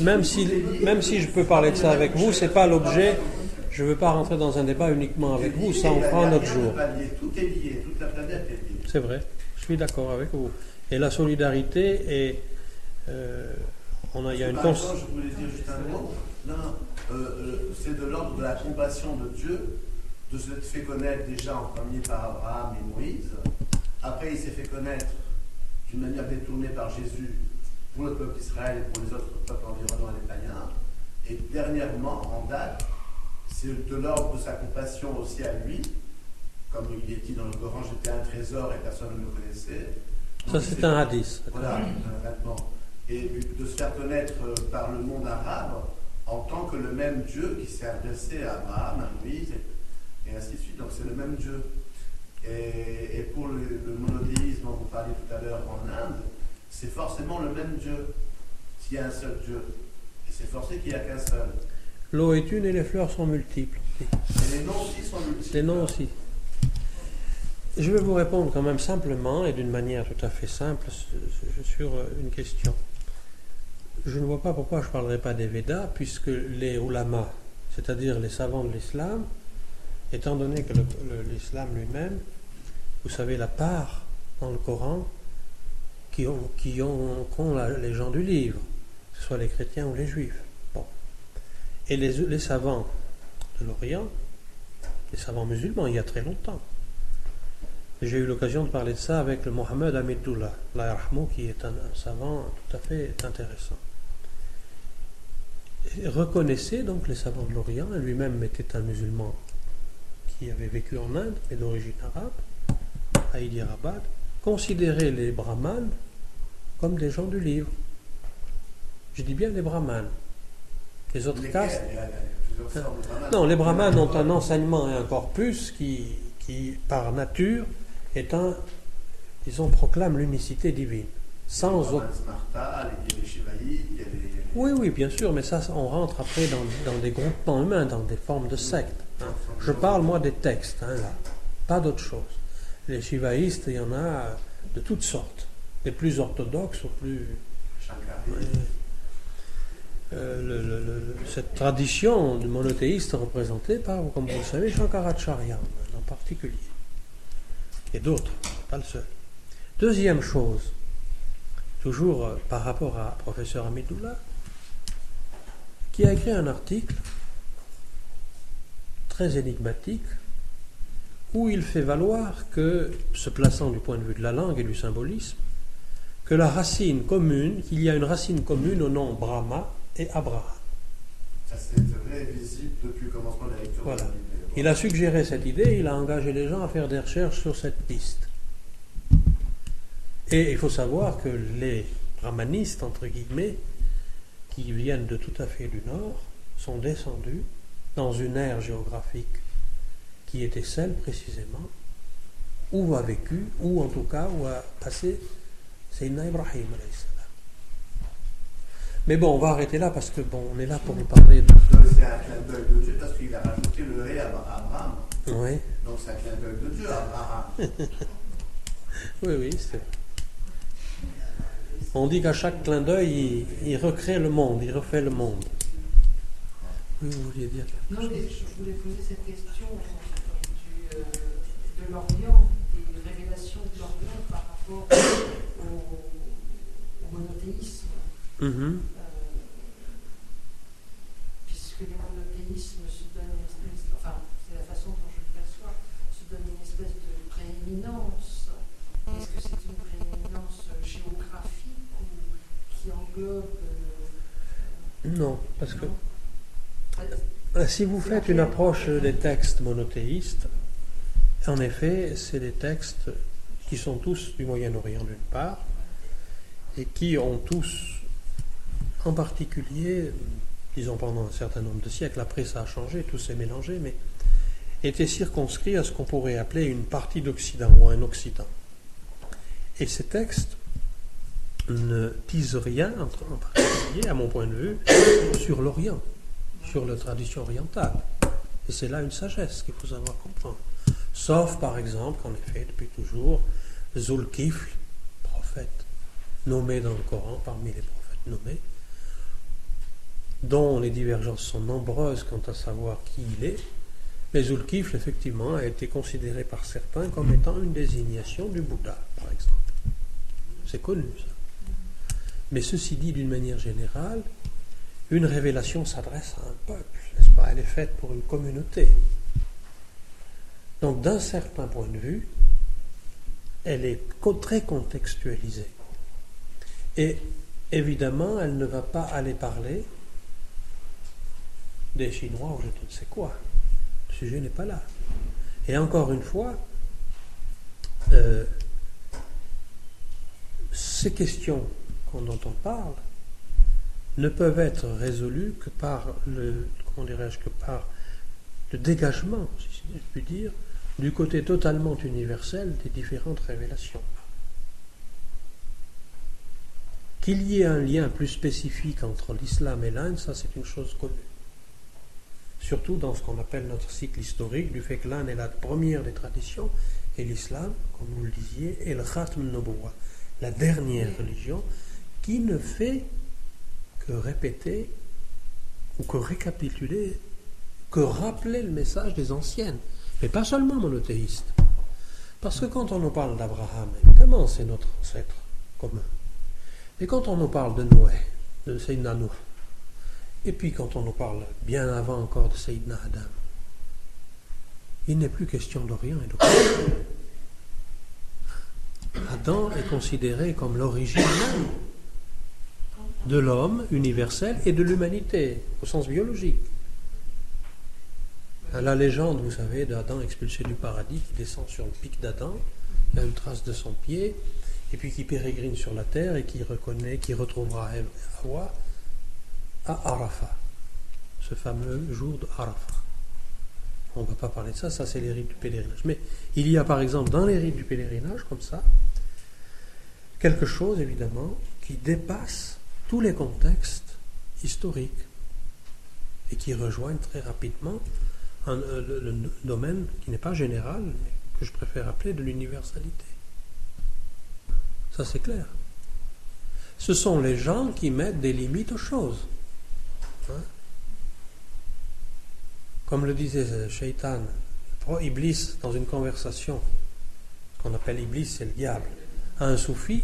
Même si je peux parler de ça avec vous, ce n'est pas l'objet... Je ne veux pas rentrer dans un débat uniquement avec vous, ça on fera un autre jour. Tout est lié, toute la planète est liée. C'est vrai, je suis d'accord avec vous. Et la solidarité est... Je voulais dire juste un mot. C'est de l'ordre de la compassion de Dieu, de se fait connaître déjà en premier par Abraham et Moïse. Après il s'est fait connaître d'une manière détournée par Jésus pour le peuple d'Israël et pour les autres peuples environnants et les païens. Et dernièrement, en date, c'est de l'ordre de sa compassion aussi à lui. Comme il est dit dans le Coran, j'étais un trésor et personne ne me connaissait. Donc, ça, c'est un hadith. Voilà, et de se faire connaître par le monde arabe en tant que le même Dieu qui s'est adressé à Abraham, à Moïse, et ainsi de suite. Donc, c'est le même Dieu. Et pour le monothéisme dont vous parliez tout à l'heure en Inde, c'est forcément le même Dieu s'il y a un seul Dieu. Et c'est forcé qu'il n'y a qu'un seul. L'eau est une et les fleurs sont multiples. Et les noms aussi sont multiples. Les noms aussi. Je vais vous répondre quand même simplement et d'une manière tout à fait simple sur une question. Je ne vois pas pourquoi je ne parlerai pas des Védas, puisque les ulamas, c'est-à-dire les savants de l'islam, étant donné que l'islam lui-même, vous savez la part dans le Coran qu'ont les gens du livre, que ce soit les chrétiens ou les juifs. Bon. Et les savants de l'Orient, les savants musulmans, il y a très longtemps. J'ai eu l'occasion de parler de ça avec le Mohammed Amidullah, qui est un savant tout à fait intéressant. Il reconnaissait donc les savants de l'Orient, lui-même était un musulman qui avait vécu en Inde, mais d'origine arabe, à Hyderabad, considérait les brahmanes comme des gens du livre. Je dis bien les brahmanes. Les autres castes. Non, les brahmanes ont un enseignement et un corpus qui par nature, proclame l'unicité divine. Sans autre... Oui, oui, bien sûr, mais ça, on rentre après dans des groupements humains, dans des formes de sectes. Hein. Je parle, moi, des textes, hein, là, pas d'autre chose. Les shivaïstes, il y en a de toutes sortes, des plus orthodoxes aux plus... cette tradition du monothéiste représentée par, comme vous le savez, Shankaracharya, en particulier. Et d'autres, pas le seul. Deuxième chose, toujours par rapport à professeur Amidullah, qui a écrit un article très énigmatique où il fait valoir que, se plaçant du point de vue de la langue et du symbolisme, que la racine commune, qu'il y a une racine commune au nom Brahma et Abraham. Ça, c'est vrai, visible depuis le commencement de la lecture. Voilà. Il a suggéré cette idée, il a engagé les gens à faire des recherches sur cette piste. Et il faut savoir que les brahmanistes, entre guillemets, qui viennent de tout à fait du nord, sont descendus dans une ère géographique qui était celle, précisément, où a vécu, ou en tout cas, où a passé Sayyidina Ibrahim, alayhi salam. Mais bon, on va arrêter là, parce que, bon, on est là pour vous parler de... C'est un clin d'œil de Dieu, parce qu'il a rajouté le « et » à Abraham. Oui. Donc c'est un clin d'œil de Dieu, Abraham. Oui, oui, c'est vrai. On dit qu'à chaque clin d'œil, il recrée le monde, il refait le monde. Oui, vous vouliez dire quelque chose? Non, je voulais poser cette question de l'Orient, des révélations de l'Orient par rapport au monothéisme. Puisque le monothéisme se donne une espèce, enfin, c'est la façon dont je le perçois, se donne une espèce de prééminence. Est-ce que c'est une prééminence géographique ou qui englobe. Non, parce que. Si vous faites une approche des textes monothéistes, en effet, c'est des textes qui sont tous du Moyen-Orient d'une part, et qui ont tous, en particulier, disons pendant un certain nombre de siècles, après ça a changé, tout s'est mélangé, mais étaient circonscrits à ce qu'on pourrait appeler une partie d'Occident ou un Occident. Et ces textes ne disent rien, en particulier, à mon point de vue, sur l'Orient, sur la tradition orientale. Et c'est là une sagesse qu'il faut savoir comprendre. Sauf, par exemple, qu'en effet, depuis toujours, Zulkifl, prophète nommé dans le Coran, parmi les prophètes nommés, dont les divergences sont nombreuses quant à savoir qui il est, mais Zulkifl, effectivement, a été considéré par certains comme étant une désignation du Bouddha, par exemple. C'est connu, ça. Mais ceci dit, d'une manière générale, une révélation s'adresse à un peuple, n'est-ce pas? Elle est faite pour une communauté. Donc, d'un certain point de vue, elle est très contextualisée. Et, évidemment, elle ne va pas aller parler des Chinois ou je ne sais quoi. Le sujet n'est pas là. Et encore une fois, ces questions dont on parle ne peuvent être résolus que par le dégagement, si je puis dire, du côté totalement universel des différentes révélations. Qu'il y ait un lien plus spécifique entre l'islam et l'Inde, ça c'est une chose connue. Surtout dans ce qu'on appelle notre cycle historique, du fait que l'Inde est la première des traditions, et l'islam, comme vous le disiez, est le Khatm an-Nubuwwah, la dernière religion qui ne fait que répéter ou que récapituler, que rappeler le message des anciennes, mais pas seulement monothéistes. Parce que quand on nous parle d'Abraham, évidemment c'est notre ancêtre commun. Mais quand on nous parle de Noé, de Sayyidina Nuh, et puis quand on nous parle bien avant encore de Sayyidina Adam, il n'est plus question de rien et de quoi. Adam est considéré comme l'origine même de l'homme universel et de l'humanité, au sens biologique. À la légende, vous savez, d'Adam expulsé du paradis, qui descend sur le pic d'Adam, il y a une trace de son pied, et puis qui pérégrine sur la terre et qui reconnaît, qui retrouvera Hawa à Arafat, ce fameux jour de Arafat. On ne va pas parler de ça, ça c'est les rites du pèlerinage. Mais il y a par exemple dans les rites du pèlerinage, comme ça, quelque chose évidemment qui dépasse tous les contextes historiques et qui rejoignent très rapidement le domaine qui n'est pas général, mais que je préfère appeler de l'universalité. Ça c'est clair. Ce sont les gens qui mettent des limites aux choses. Hein? Comme le disait Shaitan, Iblis, dans une conversation, ce qu'on appelle Iblis, c'est le diable, à un soufi,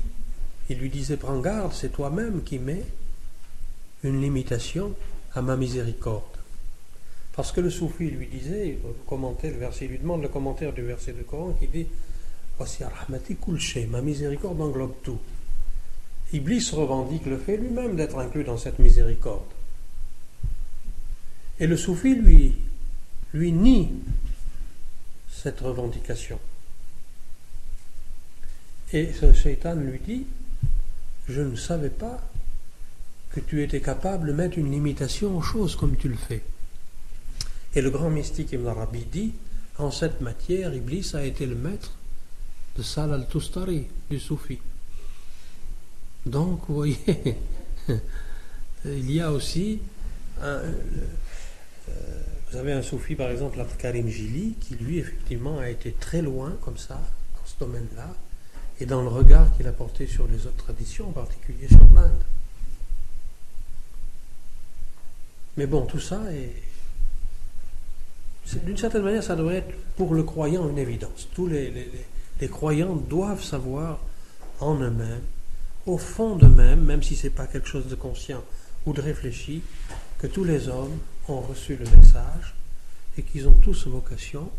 il lui disait, prends garde, c'est toi-même qui mets une limitation à ma miséricorde. Parce que le soufi lui disait, commentait le verset, il lui demande le commentaire du verset du Coran qui dit Voici Ar-Rahmati Kulché, ma miséricorde englobe tout. Iblis revendique le fait lui-même d'être inclus dans cette miséricorde. Et le soufi lui nie cette revendication. Et ce Shaitan lui dit Je ne savais pas que tu étais capable de mettre une limitation aux choses comme tu le fais. Et le grand mystique Ibn Arabi dit, en cette matière, Iblis a été le maître de Salah al-Tustari, du Soufi. Donc, vous voyez, il y a aussi, vous avez un Soufi, par exemple, al-Karim qui lui, effectivement, a été très loin, comme ça, dans ce domaine-là, et dans le regard qu'il a porté sur les autres traditions, en particulier sur l'Inde. Mais bon, tout ça est... D'une certaine manière, ça devrait être pour le croyant une évidence. Tous les croyants doivent savoir en eux-mêmes, au fond d'eux-mêmes, même si ce n'est pas quelque chose de conscient ou de réfléchi, que tous les hommes ont reçu le message et qu'ils ont tous vocation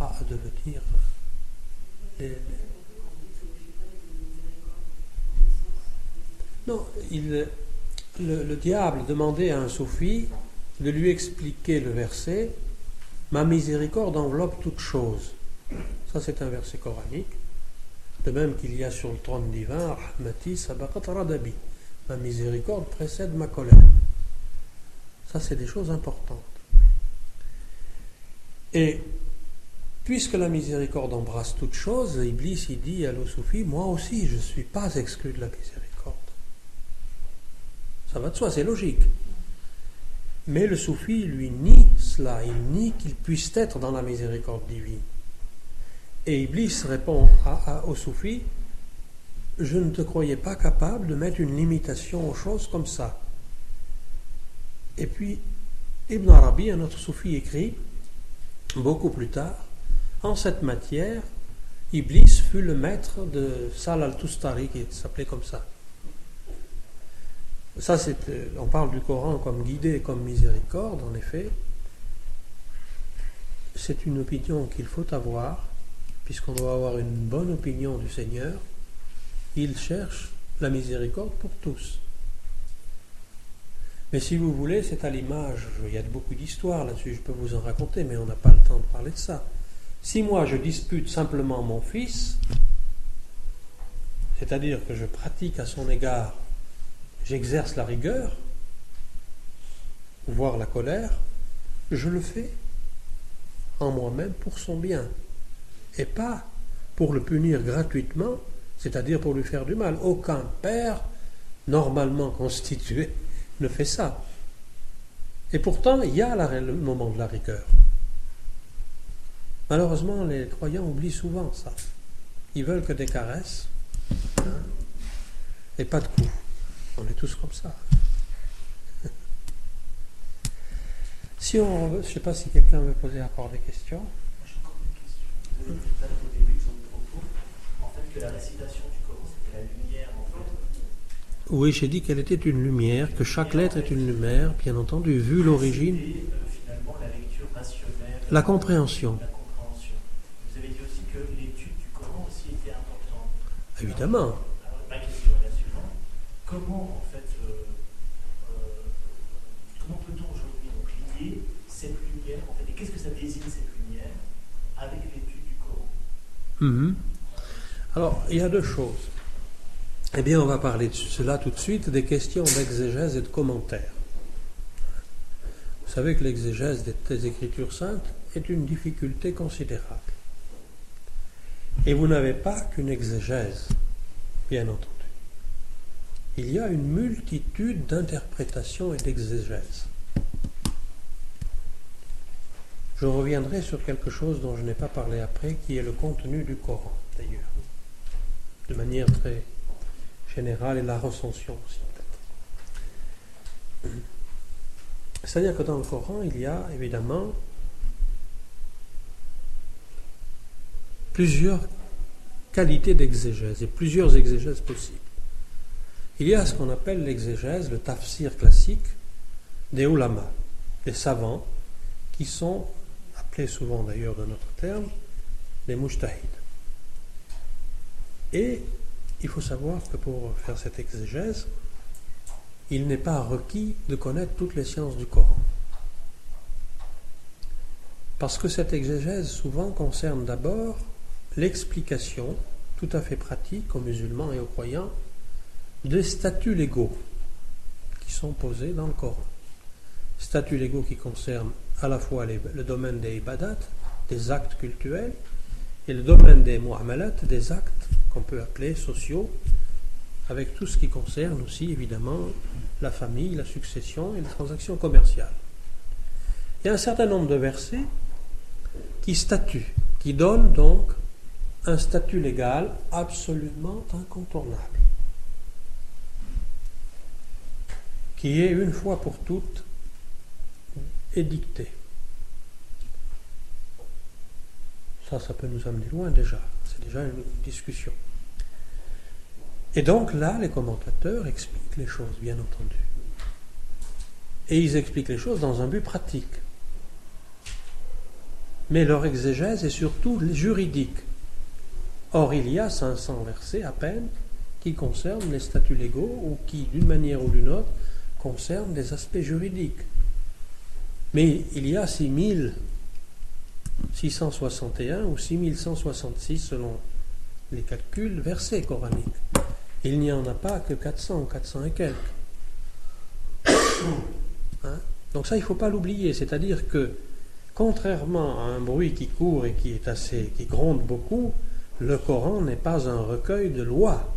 à devenir Non, le diable demandait à un soufi de lui expliquer le verset « Ma miséricorde enveloppe toute chose ». Ça, c'est un verset coranique. De même qu'il y a sur le trône divin « Rahmati sabaqat radabi »« Ma miséricorde précède ma colère ». Ça, c'est des choses importantes. Et puisque la miséricorde embrasse toute chose, Iblis, il dit à l'Osoufi « Moi aussi, je ne suis pas exclu de la miséricorde ». Ça va de soi, c'est logique. Mais le soufi lui nie cela, il nie qu'il puisse être dans la miséricorde divine. Et Iblis répond au soufi, je ne te croyais pas capable de mettre une limitation aux choses comme ça. Et puis Ibn Arabi, un autre soufi, écrit beaucoup plus tard, en cette matière, Iblis fut le maître de Salah al-Tustari, qui s'appelait comme ça. Ça, on parle du Coran comme guidé, comme miséricorde, en effet. C'est une opinion qu'il faut avoir, puisqu'on doit avoir une bonne opinion du Seigneur. Il cherche la miséricorde pour tous. Mais si vous voulez, c'est à l'image. Il y a beaucoup d'histoires là-dessus, je peux vous en raconter, mais on n'a pas le temps de parler de ça. Si moi je dispute simplement mon fils, c'est-à-dire que je pratique à son égard, j'exerce la rigueur, voire la colère, je le fais en moi-même pour son bien, et pas pour le punir gratuitement, c'est-à-dire pour lui faire du mal. Aucun père normalement constitué ne fait ça. Et pourtant, il y a le moment de la rigueur. Malheureusement, les croyants oublient souvent ça. Ils veulent que des caresses, hein, et pas de coups. On est tous comme ça. Si on, je ne sais pas si quelqu'un veut poser encore des questions. Moi, j'ai encore des questions. Vous avez dit tout à l'heure au début que la récitation du Coran, c'était la lumière en fait. Oui, j'ai dit qu'elle était une lumière, que chaque lettre est une lumière, bien entendu, vu l'origine. Finalement, la lecture rationnelle. La compréhension. Vous avez dit aussi que l'étude du Coran aussi était importante. Évidemment. Alors, ma question est la suivante. Comment, en fait, comment peut-on aujourd'hui donc lier cette lumière, en fait, et qu'est-ce que ça désigne cette lumière avec l'étude du Coran? Alors, il y a deux choses. Eh bien, on va parler de cela tout de suite, des questions d'exégèse et de commentaires. Vous savez que l'exégèse des Écritures saintes est une difficulté considérable. Et vous n'avez pas qu'une exégèse, bien entendu. Il y a une multitude d'interprétations et d'exégèses. Je reviendrai sur quelque chose dont je n'ai pas parlé après, qui est le contenu du Coran, d'ailleurs. De manière très générale, et la recension aussi, peut-être. C'est-à-dire que dans le Coran, il y a évidemment plusieurs qualités d'exégèse et plusieurs exégèses possibles. Il y a ce qu'on appelle l'exégèse, le tafsir classique des ulama, des savants, qui sont appelés souvent d'ailleurs de notre terme les mujtahids. Et il faut savoir que pour faire cette exégèse, il n'est pas requis de connaître toutes les sciences du Coran. Parce que cette exégèse souvent concerne d'abord l'explication tout à fait pratique aux musulmans et aux croyants des statuts légaux qui sont posés dans le Coran. Statuts légaux qui concernent à la fois le domaine des ibadat, des actes cultuels, et le domaine des mu'amalat, des actes qu'on peut appeler sociaux, avec tout ce qui concerne aussi évidemment la famille, la succession et les transactions commerciales. Il y a un certain nombre de versets qui statuent, qui donnent donc un statut légal absolument incontournable, qui est une fois pour toutes édicté. Ça peut nous amener loin déjà, c'est déjà une discussion. Et donc là, les commentateurs expliquent les choses, bien entendu. Et ils expliquent les choses dans un but pratique. Mais leur exégèse est surtout juridique. Or, il y a 500 versets à peine qui concernent les statuts légaux ou qui, d'une manière ou d'une autre, concernent des aspects juridiques. Mais il y a 6661 ou 6166, selon les calculs, versets coraniques. Il n'y en a pas que 400 ou 400 et quelques. Donc ça, il ne faut pas l'oublier. C'est-à-dire que, contrairement à un bruit qui court et qui gronde beaucoup, le Coran n'est pas un recueil de lois.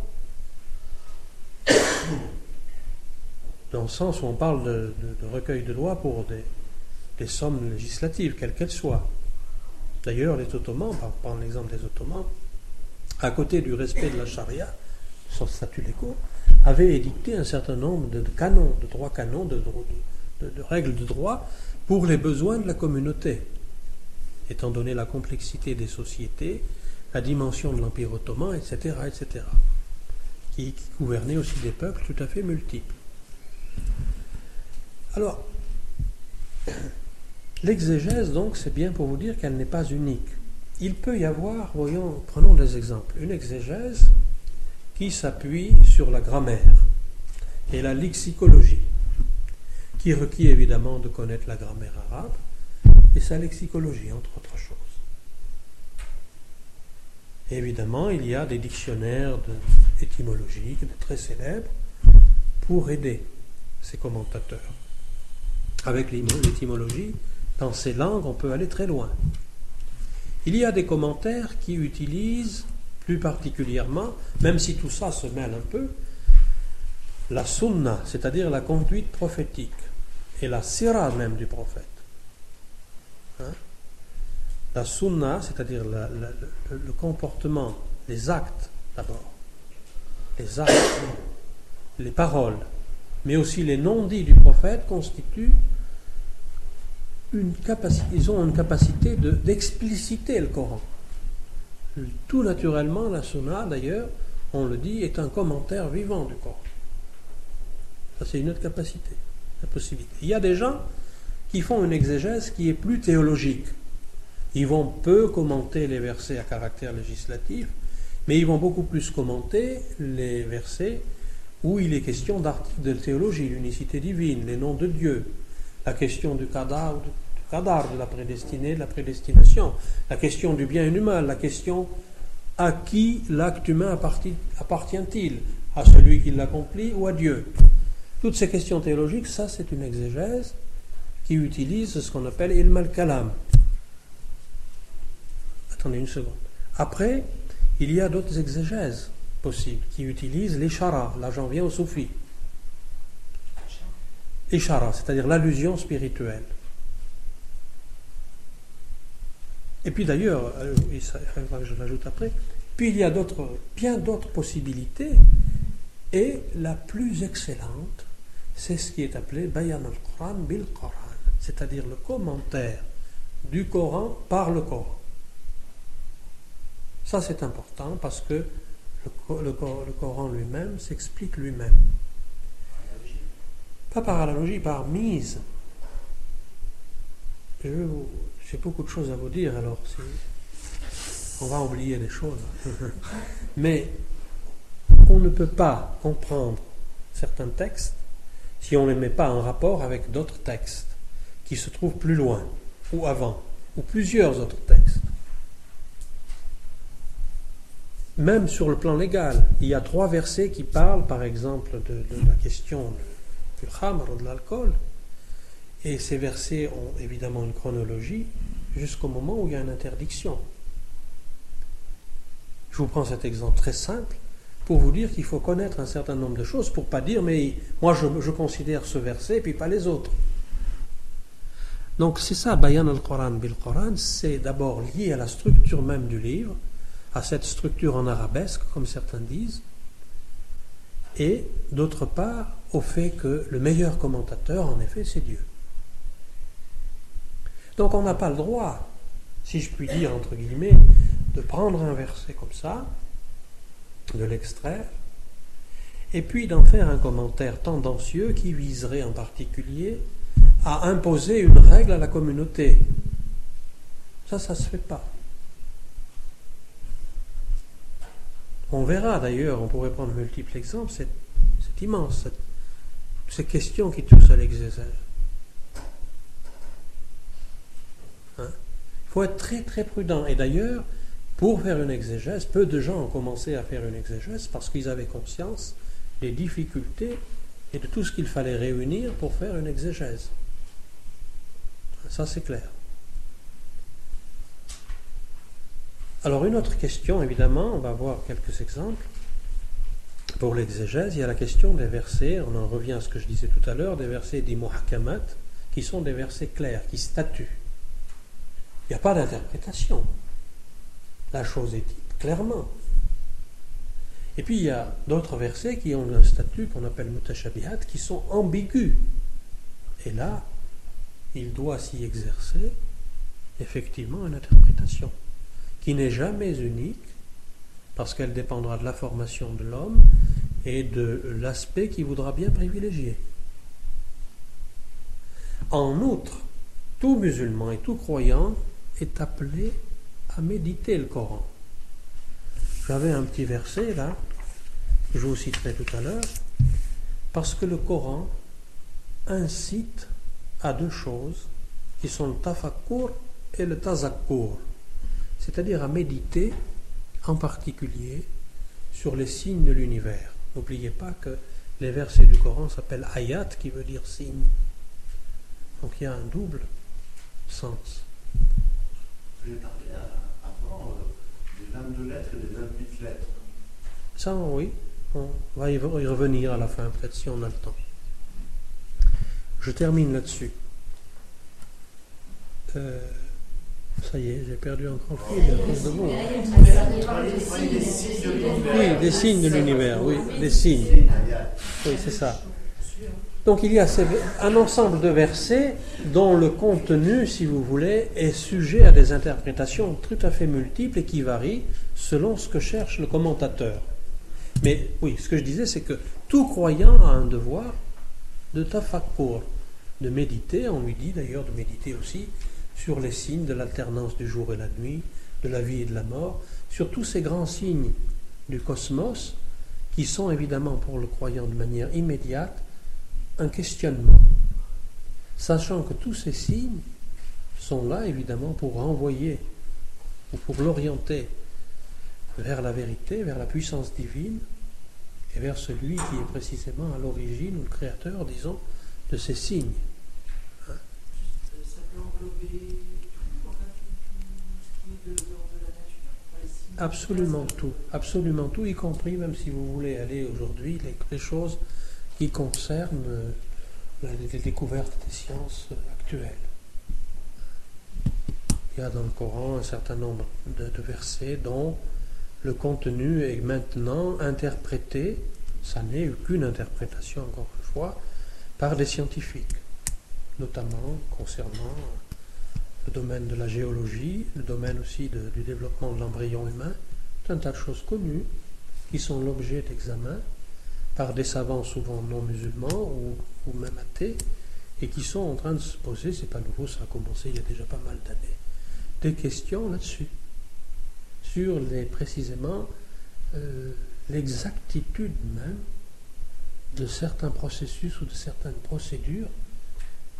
Dans le sens où on parle de recueil de lois pour des sommes législatives, quelles qu'elles soient. D'ailleurs, les Ottomans, par prendre l'exemple des Ottomans, à côté du respect de la charia, son statut légal, avait édicté un certain nombre de canons, de droits canons, de règles de droit pour les besoins de la communauté. Étant donné la complexité des sociétés, la dimension de l'Empire ottoman, etc., qui gouvernait aussi des peuples tout à fait multiples. Alors, l'exégèse, donc, c'est bien pour vous dire qu'elle n'est pas unique. Il peut y avoir, prenons des exemples, une exégèse qui s'appuie sur la grammaire et la lexicologie, qui requiert évidemment de connaître la grammaire arabe et sa lexicologie, entre autres choses. Et évidemment, il y a des dictionnaires étymologiques, très célèbres, pour aider ces commentateurs. Avec l'étymologie, dans ces langues, on peut aller très loin. Il y a des commentaires qui utilisent plus particulièrement, même si tout ça se mêle un peu, la sunna, c'est-à-dire la conduite prophétique, et la sira même du prophète. La sunna, c'est-à-dire le comportement, les actes d'abord, les actes, les paroles, mais aussi les non-dits du prophète constituent ils ont une capacité d'expliciter le Coran. Tout naturellement, la sunna, d'ailleurs, on le dit, est un commentaire vivant du Coran. Ça, c'est une autre capacité, la possibilité. Il y a des gens qui font une exégèse qui est plus théologique. Ils vont peu commenter les versets à caractère législatif, mais ils vont beaucoup plus commenter les versets où il est question d'articles de théologie, l'unicité divine, les noms de Dieu, la question du qadar, de la prédestinée, de la prédestination, la question du bien et du mal, la question à qui l'acte humain appartient-il, à celui qui l'accomplit ou à Dieu. Toutes ces questions théologiques, ça c'est une exégèse qui utilise ce qu'on appelle ilm al-kalam. Attendez une seconde. Après, il y a d'autres exégèses possibles qui utilisent l'ishara. Là j'en viens au soufi. Ishara, c'est-à-dire l'allusion spirituelle. Et puis d'ailleurs, il faudra que je l'ajoute après, puis il y a d'autres, bien d'autres possibilités, et la plus excellente, c'est ce qui est appelé Bayan al-Quran bil-Quran, c'est-à-dire le commentaire du Coran par le Coran. Ça c'est important parce que le Coran lui-même s'explique lui-même. Pas par analogie, par mise. J'ai beaucoup de choses à vous dire, alors on va oublier les choses. Mais on ne peut pas comprendre certains textes si on ne les met pas en rapport avec d'autres textes qui se trouvent plus loin, ou avant, ou plusieurs autres textes. Même sur le plan légal, il y a 3 versets qui parlent, par exemple, de la question du khamr, de l'alcool. Et ces versets ont évidemment une chronologie jusqu'au moment où il y a une interdiction. Je vous prends cet exemple très simple pour vous dire qu'il faut connaître un certain nombre de choses pour ne pas dire « mais moi je considère ce verset et puis pas les autres ». Donc c'est ça, Bayan al-Quran bil-Quran, c'est d'abord lié à la structure même du livre, à cette structure en arabesque, comme certains disent, et d'autre part au fait que le meilleur commentateur, en effet, c'est Dieu. Donc on n'a pas le droit, si je puis dire entre guillemets, de prendre un verset comme ça, de l'extraire, et puis d'en faire un commentaire tendancieux qui viserait en particulier à imposer une règle à la communauté. Ça se fait pas. On verra d'ailleurs, on pourrait prendre multiples exemples, c'est immense, ces questions qui touchent à l'exégèse. Il faut être très très prudent. Et d'ailleurs, pour faire une exégèse, peu de gens ont commencé à faire une exégèse parce qu'ils avaient conscience des difficultés et de tout ce qu'il fallait réunir pour faire une exégèse. Ça c'est clair. Alors une autre question, évidemment, on va voir quelques exemples. Pour l'exégèse, il y a la question des versets, on en revient à ce que je disais tout à l'heure, des versets dits muhakamat, qui sont des versets clairs, qui statuent. Il n'y a pas d'interprétation. La chose est dite clairement. Et puis il y a d'autres versets qui ont un statut qu'on appelle mutashabihat, qui sont ambigus. Et là, il doit s'y exercer effectivement une interprétation qui n'est jamais unique parce qu'elle dépendra de la formation de l'homme et de l'aspect qu'il voudra bien privilégier. En outre, tout musulman et tout croyant est appelé à méditer le Coran. J'avais un petit verset là, que je vous citerai tout à l'heure, parce que le Coran incite à 2 choses qui sont le tafakkur et le tazakkur, c'est-à-dire à méditer en particulier sur les signes de l'univers. N'oubliez pas que les versets du Coran s'appellent ayat, qui veut dire signe. Donc il y a un double sens. Je parlais avant des 22 lettres et des 28 lettres. Ça, oui, on va y revenir à la fin, peut-être si on a le temps. Je termine là-dessus. Ça y est, j'ai perdu encore le fil à cause de vous. Oui, des signes de l'univers, oui, des signes. Oui, c'est ça. Donc il y a un ensemble de versets dont le contenu, si vous voulez, est sujet à des interprétations tout à fait multiples et qui varient selon ce que cherche le commentateur. Mais oui, ce que je disais, c'est que tout croyant a un devoir de tafakkur, de méditer. On lui dit d'ailleurs de méditer aussi sur les signes de l'alternance du jour et la nuit, de la vie et de la mort, sur tous ces grands signes du cosmos qui sont évidemment pour le croyant de manière immédiate un questionnement, sachant que tous ces signes sont là évidemment pour renvoyer ou pour l'orienter vers la vérité, vers la puissance divine et vers celui qui est précisément à l'origine ou le créateur, disons, de ces signes. Hein? Ça peut englober tout ce qui est de l'ordre de la nature, les signes. Absolument tout, y compris, même si vous voulez aller aujourd'hui, les choses qui concernent les découvertes des sciences actuelles. Il y a dans le Coran un certain nombre de versets dont le contenu est maintenant interprété, ça n'est qu'une interprétation encore une fois, par des scientifiques, notamment concernant le domaine de la géologie, le domaine aussi du développement de l'embryon humain, tout un tas de choses connues qui sont l'objet d'examens par des savants souvent non musulmans ou même athées, et qui sont en train de se poser, c'est pas nouveau, ça a commencé il y a déjà pas mal d'années, des questions là-dessus. Sur précisément l'exactitude même de certains processus ou de certaines procédures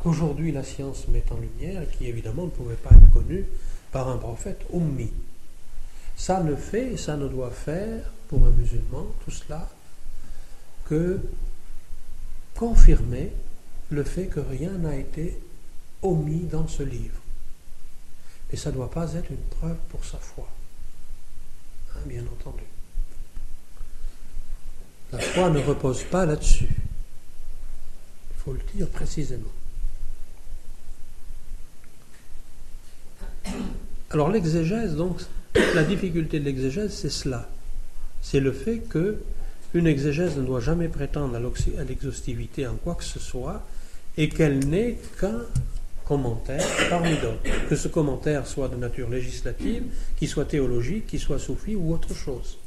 qu'aujourd'hui la science met en lumière et qui évidemment ne pouvaient pas être connues par un prophète ummi. Ça ne fait, ça ne doit faire pour un musulman, tout cela, que confirmer le fait que rien n'a été omis dans ce livre. Mais ça ne doit pas être une preuve pour sa foi. Bien entendu. La foi ne repose pas là-dessus. Il faut le dire précisément. Alors l'exégèse, donc, la difficulté de l'exégèse, c'est cela. C'est le fait qu'une exégèse ne doit jamais prétendre à l'exhaustivité en quoi que ce soit et qu'elle n'est qu'un commentaire parmi d'autres, que ce commentaire soit de nature législative, qu'il soit théologique, qu'il soit soufi ou autre chose.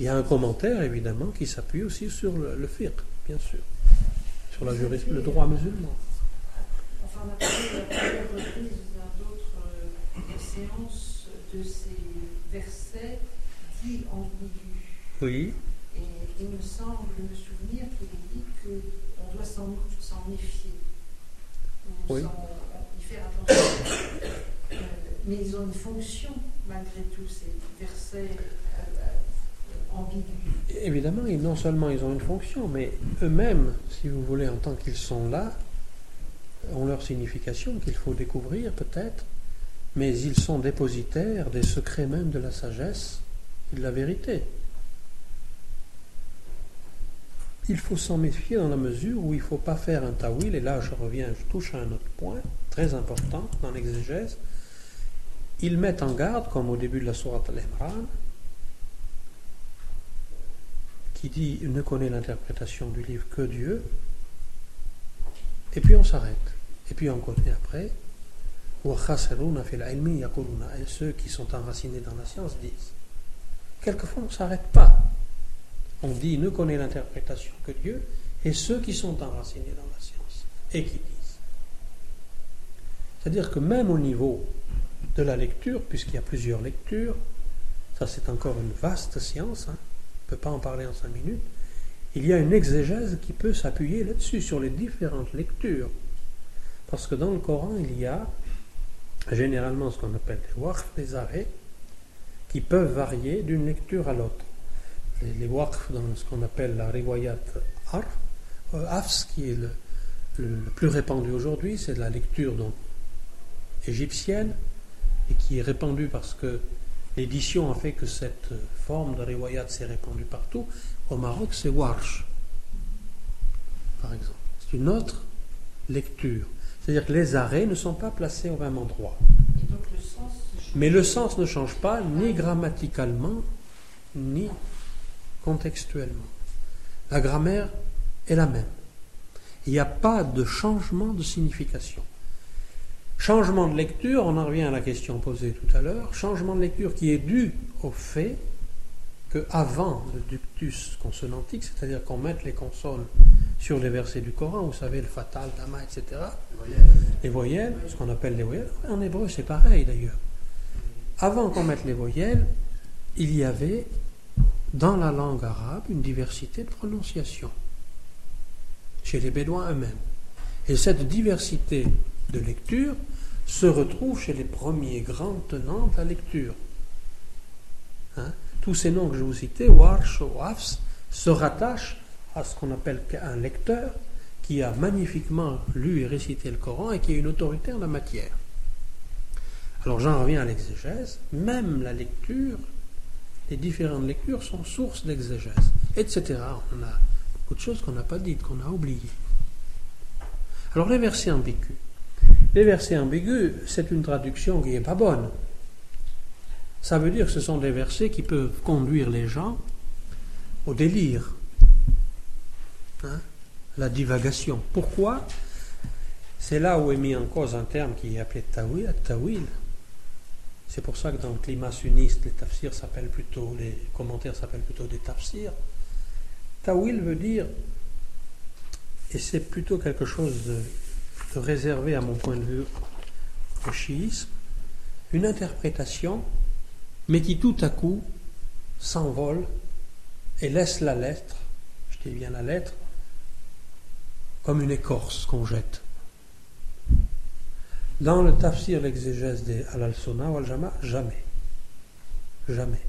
Il y a un commentaire évidemment qui s'appuie aussi sur le fiqh, bien sûr, sur la le droit musulman. Enfin, on a parlé à plusieurs reprises d'autres séances de ces versets dits ambigus. Oui. Et il me semble me souvenir qu'il dit que doit s'en méfier, ou oui, y faire attention. Mais ils ont une fonction, malgré tout, ces versets ambigus. Évidemment, non seulement ils ont une fonction, mais eux-mêmes, si vous voulez, en tant qu'ils sont là, ont leur signification qu'il faut découvrir peut-être, mais ils sont dépositaires des secrets même de la sagesse et de la vérité. Il faut s'en méfier dans la mesure où il ne faut pas faire un ta'wil, et là je touche à un autre point très important dans l'exégèse. Ils mettent en garde, comme au début de la sourate Al-Imran, qui dit « Ne connaît l'interprétation du livre que Dieu », et puis on s'arrête. Et puis on connaît après « Wa khasiruna fil ilmi yaquluna » et ceux qui sont enracinés dans la science disent. Quelquefois on ne s'arrête pas. On dit, ne connaît l'interprétation que Dieu, et ceux qui sont enracinés dans la science, et qui disent. C'est-à-dire que même au niveau de la lecture, puisqu'il y a plusieurs lectures, ça c'est encore une vaste science, hein, on ne peut pas en parler en 5 minutes, il y a une exégèse qui peut s'appuyer là-dessus, sur les différentes lectures. Parce que dans le Coran, il y a généralement ce qu'on appelle des Waqf, des arrêts, qui peuvent varier d'une lecture à l'autre. Les Waqf dans ce qu'on appelle la Rewaïat Afs, qui est le plus répandu aujourd'hui, c'est de la lecture donc, égyptienne, et qui est répandue parce que l'édition a fait que cette forme de Rewaïat s'est répandue partout. Au Maroc, c'est Warsh, par exemple. C'est une autre lecture. C'est-à-dire que les arrêts ne sont pas placés au même endroit. Et donc, le sens mais le sens ne change pas, ni grammaticalement, ni contextuellement. La grammaire est la même. Il n'y a pas de changement de signification. Changement de lecture, on en revient à la question posée tout à l'heure, changement de lecture qui est dû au fait qu'avant le ductus consonantique, c'est-à-dire qu'on mette les consonnes sur les versets du Coran, vous savez, le fatal, le dama, etc., les voyelles, ce qu'on appelle les voyelles, en hébreu c'est pareil d'ailleurs. Avant qu'on mette les voyelles, il y avait dans la langue arabe une diversité de prononciation chez les Bédouins eux-mêmes. Et cette diversité de lecture se retrouve chez les premiers grands tenants de la lecture. Hein? Tous ces noms que je vous citais, Warsh, Wafs, se rattachent à ce qu'on appelle un lecteur qui a magnifiquement lu et récité le Coran et qui a une autorité en la matière. Alors j'en reviens à l'exégèse, même la lecture, les différentes lectures sont source d'exégèse, etc. On a beaucoup de choses qu'on n'a pas dites, qu'on a oubliées. Alors les versets ambigus. Les versets ambigus, c'est une traduction qui n'est pas bonne. Ça veut dire que ce sont des versets qui peuvent conduire les gens au délire, hein, la divagation. Pourquoi? C'est là où est mis en cause un terme qui est appelé Ta'wil, at-Ta'wil. C'est pour ça que dans le climat sunniste, les tafsirs s'appellent plutôt, les commentaires s'appellent plutôt des tafsirs. Ta'wil veut dire, et c'est plutôt quelque chose de réservé à mon point de vue au chiisme, une interprétation, mais qui tout à coup s'envole et laisse la lettre, je dis bien la lettre, comme une écorce qu'on jette. Dans le tafsir, l'exégèse des al-Sunnah ou al-Jama, jamais. Jamais.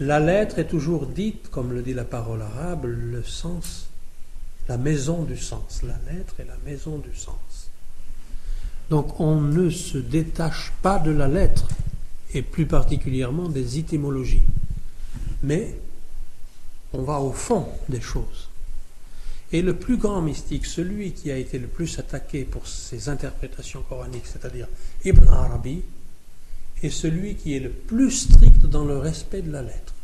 La lettre est toujours dite, comme le dit la parole arabe, le sens, la maison du sens. La lettre est la maison du sens. Donc on ne se détache pas de la lettre, et plus particulièrement des étymologies. Mais on va au fond des choses. Et le plus grand mystique, celui qui a été le plus attaqué pour ses interprétations coraniques, c'est-à-dire Ibn Arabi, est celui qui est le plus strict dans le respect de la lettre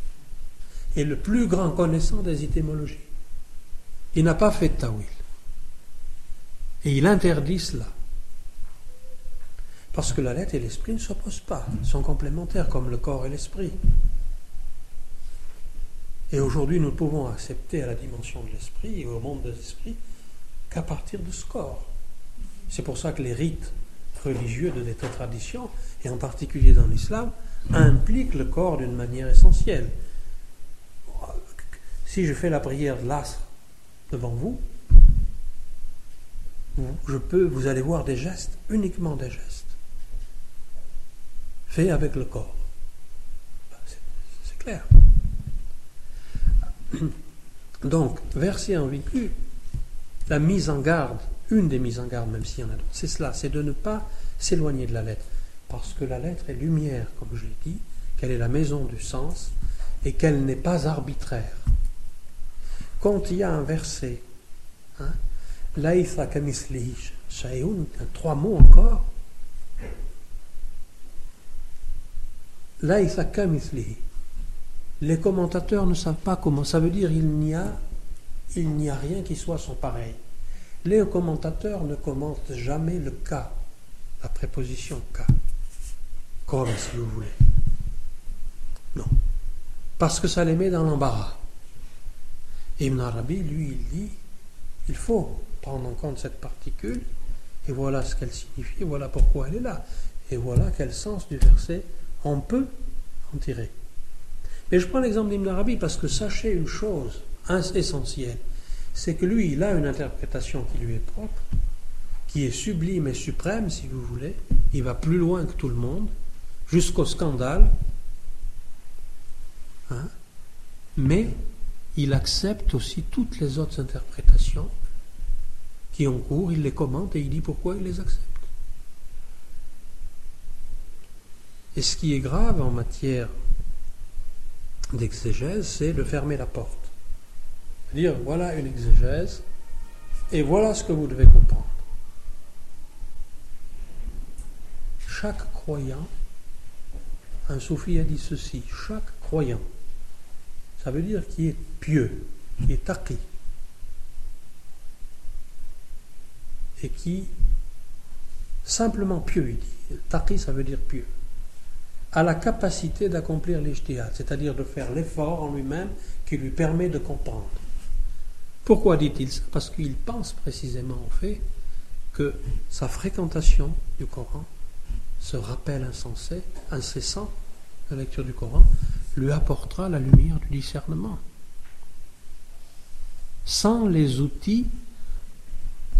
et le plus grand connaissant des étymologies. Il n'a pas fait de ta'wil. Et il interdit cela. Parce que la lettre et l'esprit ne s'opposent pas, sont complémentaires comme le corps et l'esprit. Et aujourd'hui, nous ne pouvons accepter à la dimension de l'esprit et au monde de l'esprit qu'à partir de ce corps. C'est pour ça que les rites religieux de notre tradition, et en particulier dans l'islam, impliquent le corps d'une manière essentielle. Si je fais la prière de l'Asr devant vous, vous allez voir des gestes, uniquement des gestes, faits avec le corps. C'est clair. Donc, verset ambigu, la mise en garde, une des mises en garde, même s'il y en a d'autres, c'est cela, c'est de ne pas s'éloigner de la lettre. Parce que la lettre est lumière, comme je l'ai dit, qu'elle est la maison du sens et qu'elle n'est pas arbitraire. Quand il y a un verset, hein, laïfa kamisli shayun, trois mots encore, laïfa kamisli. Les commentateurs ne savent pas comment. Ça veut dire il n'y a rien qui soit son pareil. Les commentateurs ne commentent jamais le cas, la préposition « ka », comme si vous voulez. Non. Parce que ça les met dans l'embarras. Ibn Arabi, lui, il dit il faut prendre en compte cette particule, et voilà ce qu'elle signifie, voilà pourquoi elle est là, et voilà quel sens du verset on peut en tirer. Et je prends l'exemple d'Ibn Arabi parce que sachez une chose essentielle, c'est que lui, il a une interprétation qui lui est propre, qui est sublime et suprême, si vous voulez. Il va plus loin que tout le monde, jusqu'au scandale. Hein? Mais il accepte aussi toutes les autres interprétations qui ont cours, il les commente et il dit pourquoi il les accepte. Et ce qui est grave en matière d'exégèse, c'est de fermer la porte. Dire voilà une exégèse et voilà ce que vous devez comprendre. Chaque croyant, un soufi a dit ceci, chaque croyant, ça veut dire qui est pieux, qui est taqi et qui simplement pieux, il dit. Taqi, ça veut dire pieux. A la capacité d'accomplir l'ijtihad, c'est-à-dire de faire l'effort en lui-même qui lui permet de comprendre. Pourquoi dit-il ça? Parce qu'il pense précisément au fait que sa fréquentation du Coran, ce rappel incessant de la lecture du Coran, lui apportera la lumière du discernement. Sans les outils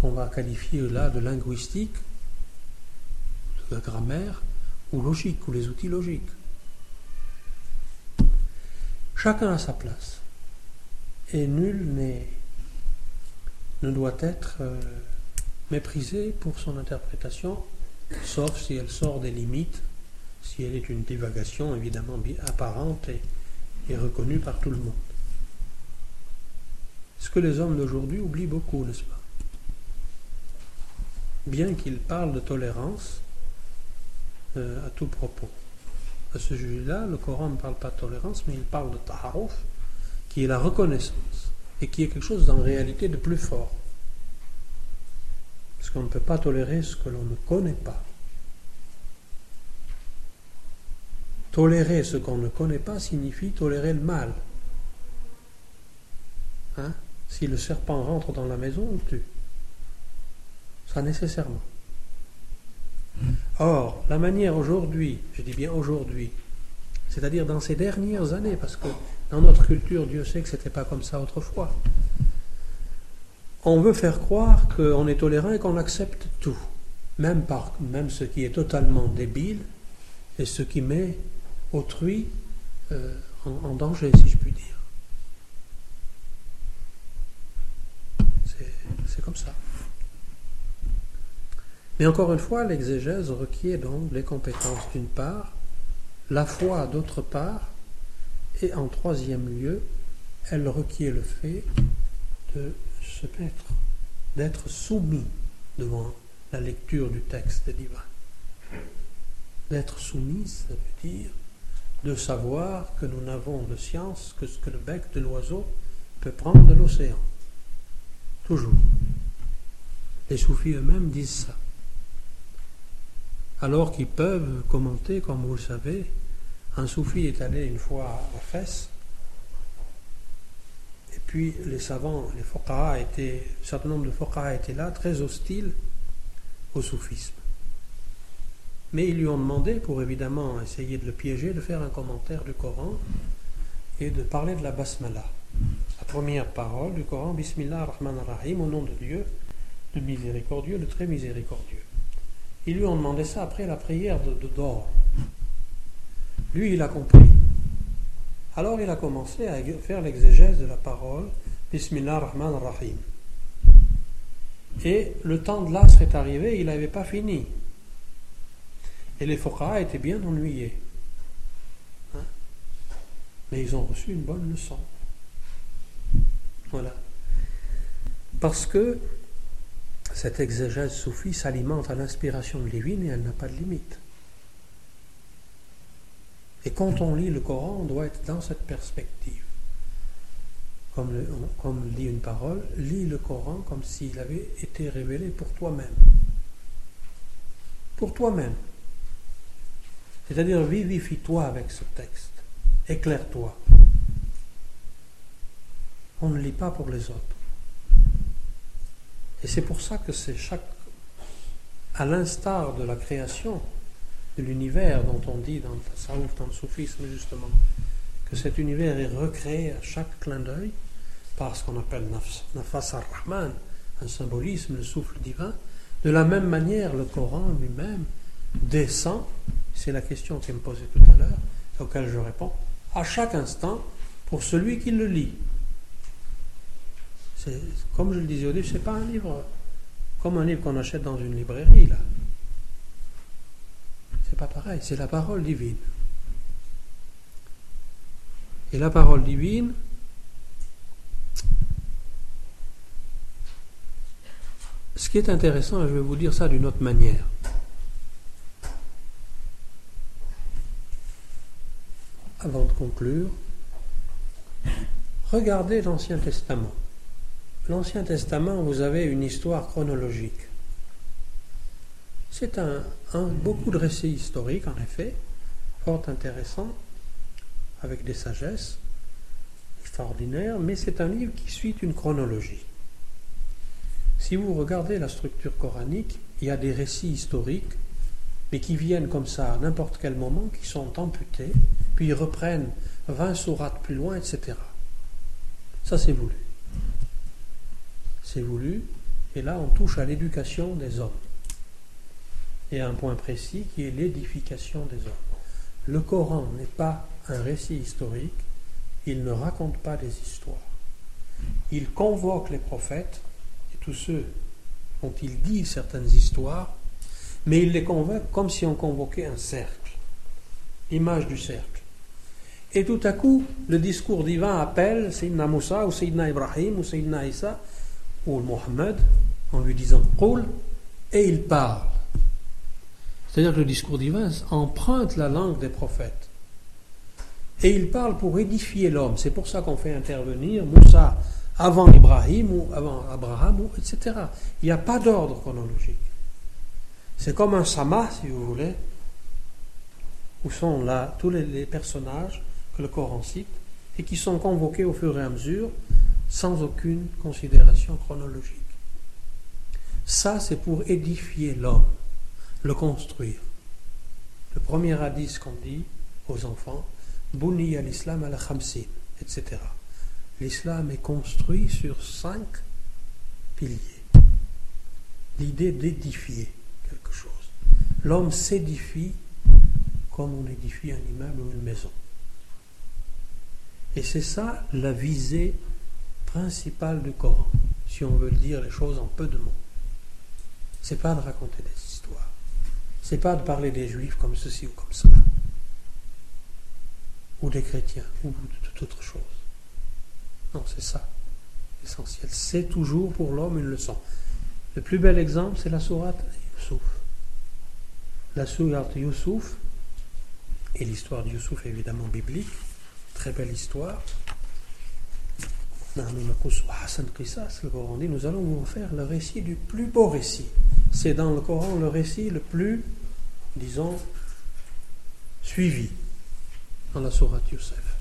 qu'on va qualifier là de linguistique, de grammaire ou logique, ou les outils logiques. Chacun a sa place et nul ne doit être méprisé pour son interprétation, sauf si elle sort des limites, si elle est une divagation évidemment apparente et reconnue par tout le monde. Ce que les hommes d'aujourd'hui oublient beaucoup, n'est-ce pas? Bien qu'ils parlent de tolérance à tout propos. À ce sujet-là, le Coran ne parle pas de tolérance, mais il parle de ta'aruf, qui est la reconnaissance, et qui est quelque chose en réalité de plus fort. Parce qu'on ne peut pas tolérer ce que l'on ne connaît pas. Tolérer ce qu'on ne connaît pas signifie tolérer le mal. Hein? Si le serpent rentre dans la maison, on le tue. Ça nécessairement. Or, la manière aujourd'hui, je dis bien aujourd'hui, c'est-à-dire dans ces dernières années, parce que dans notre culture, Dieu sait que ce n'était pas comme ça autrefois, on veut faire croire qu'on est tolérant et qu'on accepte tout, même ce qui est totalement débile et ce qui met autrui en danger, si je puis dire. C'est comme ça. Mais encore une fois, l'exégèse requiert donc les compétences d'une part, la foi d'autre part, et en troisième lieu, elle requiert le fait de se mettre, d'être soumis devant la lecture du texte divin. D'être soumis, ça veut dire de savoir que nous n'avons de science que ce que le bec de l'oiseau peut prendre de l'océan. Toujours. Les soufis eux-mêmes disent ça. Alors qu'ils peuvent commenter, comme vous le savez, un soufi est allé une fois à Fès, et puis les savants, les fuqaha étaient, un certain nombre de fuqaha étaient là, très hostiles au soufisme. Mais ils lui ont demandé, pour évidemment essayer de le piéger, de faire un commentaire du Coran et de parler de la basmala. La première parole du Coran, Bismillah ar-Rahman ar-Rahim, au nom de Dieu, le miséricordieux, le très miséricordieux. Ils lui ont demandé ça après la prière de Dor. Lui, il a compris. Alors, il a commencé à faire l'exégèse de la parole Bismillah ar-Rahman ar-Rahim. Et le temps de l'asr est arrivé, il n'avait pas fini. Et les fuqaha étaient bien ennuyés. Hein? Mais ils ont reçu une bonne leçon. Voilà. Parce que cette exégèse soufie s'alimente à l'inspiration divine et elle n'a pas de limite. Et quand on lit le Coran, on doit être dans cette perspective. Comme dit une parole, lis le Coran comme s'il avait été révélé pour toi-même. Pour toi-même. C'est-à-dire, vivifie-toi avec ce texte. Éclaire-toi. On ne lit pas pour les autres. Et c'est pour ça que à l'instar de la création de l'univers dont on dit dans le tasawwuf, dans le soufisme justement, que cet univers est recréé à chaque clin d'œil par ce qu'on appelle nafas ar-Rahman, un symbolisme, le souffle divin. De la même manière, le Coran lui-même descend, c'est la question qui me posait tout à l'heure, auquel je réponds, à chaque instant pour celui qui le lit. C'est, comme je le disais au début, c'est pas un livre comme un livre qu'on achète dans une librairie là. C'est pas pareil, c'est la parole divine. Et la parole divine, ce qui est intéressant, et je vais vous dire ça d'une autre manière. Avant de conclure, Regardez l'Ancien Testament. L'Ancien Testament, vous avez une histoire chronologique. C'est beaucoup de récits historiques, en effet, fort intéressants, avec des sagesses extraordinaires, mais c'est un livre qui suit une chronologie. Si vous regardez la structure coranique, il y a des récits historiques, mais qui viennent comme ça à n'importe quel moment, qui sont amputés, puis ils reprennent 20 sourates plus loin, etc. Ça, c'est voulu. C'est voulu, et là, on touche à l'éducation des hommes. Et à un point précis qui est l'édification des hommes. Le Coran n'est pas un récit historique, il ne raconte pas des histoires. Il convoque les prophètes, tous ceux dont il dit certaines histoires, mais il les convoque comme si on convoquait un cercle, l'image du cercle. Et tout à coup, le discours divin appelle Sayyidina Moussa, ou Sayyidina Ibrahim, ou Sayyidina Issa, ou Mohammed, en lui disant Qoul, et il parle. C'est-à-dire que le discours divin emprunte la langue des prophètes. Et il parle pour édifier l'homme. C'est pour ça qu'on fait intervenir Moussa avant Ibrahim ou avant Abraham, ou etc. Il n'y a pas d'ordre chronologique. C'est comme un sama, si vous voulez, où sont là tous les personnages que le Coran cite et qui sont convoqués au fur et à mesure sans aucune considération chronologique. Ça, c'est pour édifier l'homme, le construire. Le premier hadith qu'on dit aux enfants, « Bouni al-Islam al-Khamsin », etc. L'islam est construit sur 5 piliers. L'idée d'édifier quelque chose. L'homme s'édifie comme on édifie un immeuble ou une maison. Et c'est ça la visée principale du Coran, si on veut dire les choses en peu de mots. C'est pas de raconter des histoires. C'est pas de parler des juifs comme ceci ou comme cela. Ou des chrétiens, ou de toute autre chose. Non, c'est ça, l'essentiel. C'est toujours pour l'homme une leçon. Le plus bel exemple, c'est la sourate Youssouf. La sourate Youssouf, et l'histoire de Youssouf évidemment biblique, très belle histoire. Le Coran dit, nous allons vous faire le récit du plus beau récit. C'est dans le Coran le récit le plus, disons, suivi dans la sourate Youssouf.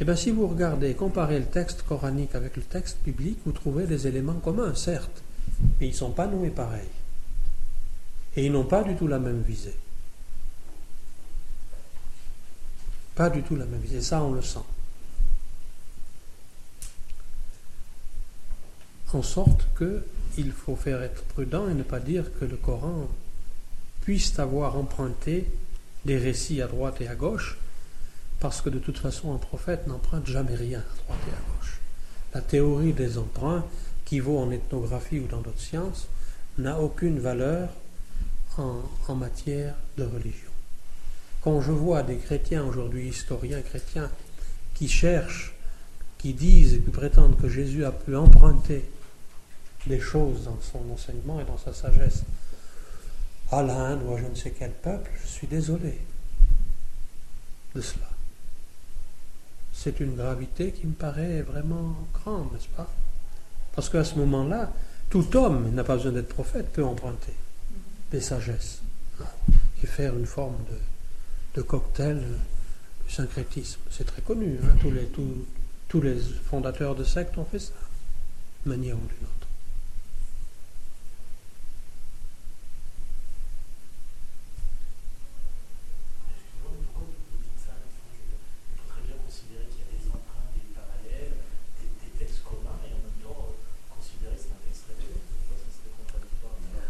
Eh bien, si vous regardez, comparez le texte coranique avec le texte biblique, vous trouvez des éléments communs, certes, mais ils ne sont pas nommés pareils. Et ils n'ont pas du tout la même visée. Pas du tout la même visée, ça on le sent. En sorte qu'il faut faire être prudent et ne pas dire que le Coran puisse avoir emprunté des récits à droite et à gauche, parce que de toute façon un prophète n'emprunte jamais rien à droite et à gauche. La théorie des emprunts, qui vaut en ethnographie ou dans d'autres sciences, n'a aucune valeur en matière de religion. Quand je vois des chrétiens aujourd'hui, historiens chrétiens, qui cherchent, qui disent et qui prétendent que Jésus a pu emprunter des choses dans son enseignement et dans sa sagesse à l'Inde ou à je ne sais quel peuple, je suis désolé de cela. C'est une gravité qui me paraît vraiment grande, n'est-ce pas? Parce qu'à ce moment-là, tout homme, il n'a pas besoin d'être prophète, peut emprunter des sagesses et faire une forme de cocktail de syncrétisme. C'est très connu, hein? Tous les fondateurs de sectes ont fait ça, d'une manière ou d'une autre.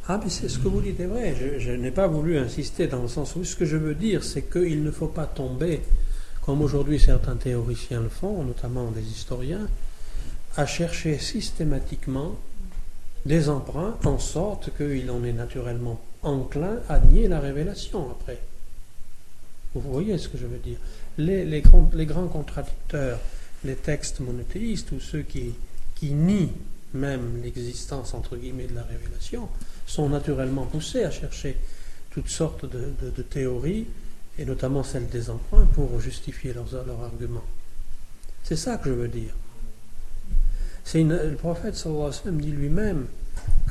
Ah, mais c'est ce que vous dites est vrai. Je n'ai pas voulu insister dans le sens où ce que je veux dire, c'est qu'il ne faut pas tomber, comme aujourd'hui certains théoriciens le font, notamment des historiens, à chercher systématiquement des emprunts en sorte qu'il en est naturellement enclin à nier la révélation après. Vous voyez ce que je veux dire. Les grands contradicteurs, les textes monothéistes ou ceux qui nient même l'existence entre guillemets de la révélation, sont naturellement poussés à chercher toutes sortes de théories, et notamment celles des emprunts, pour justifier leurs arguments. C'est ça que je veux dire. Le prophète sallallahu alayhi wa sallam dit lui-même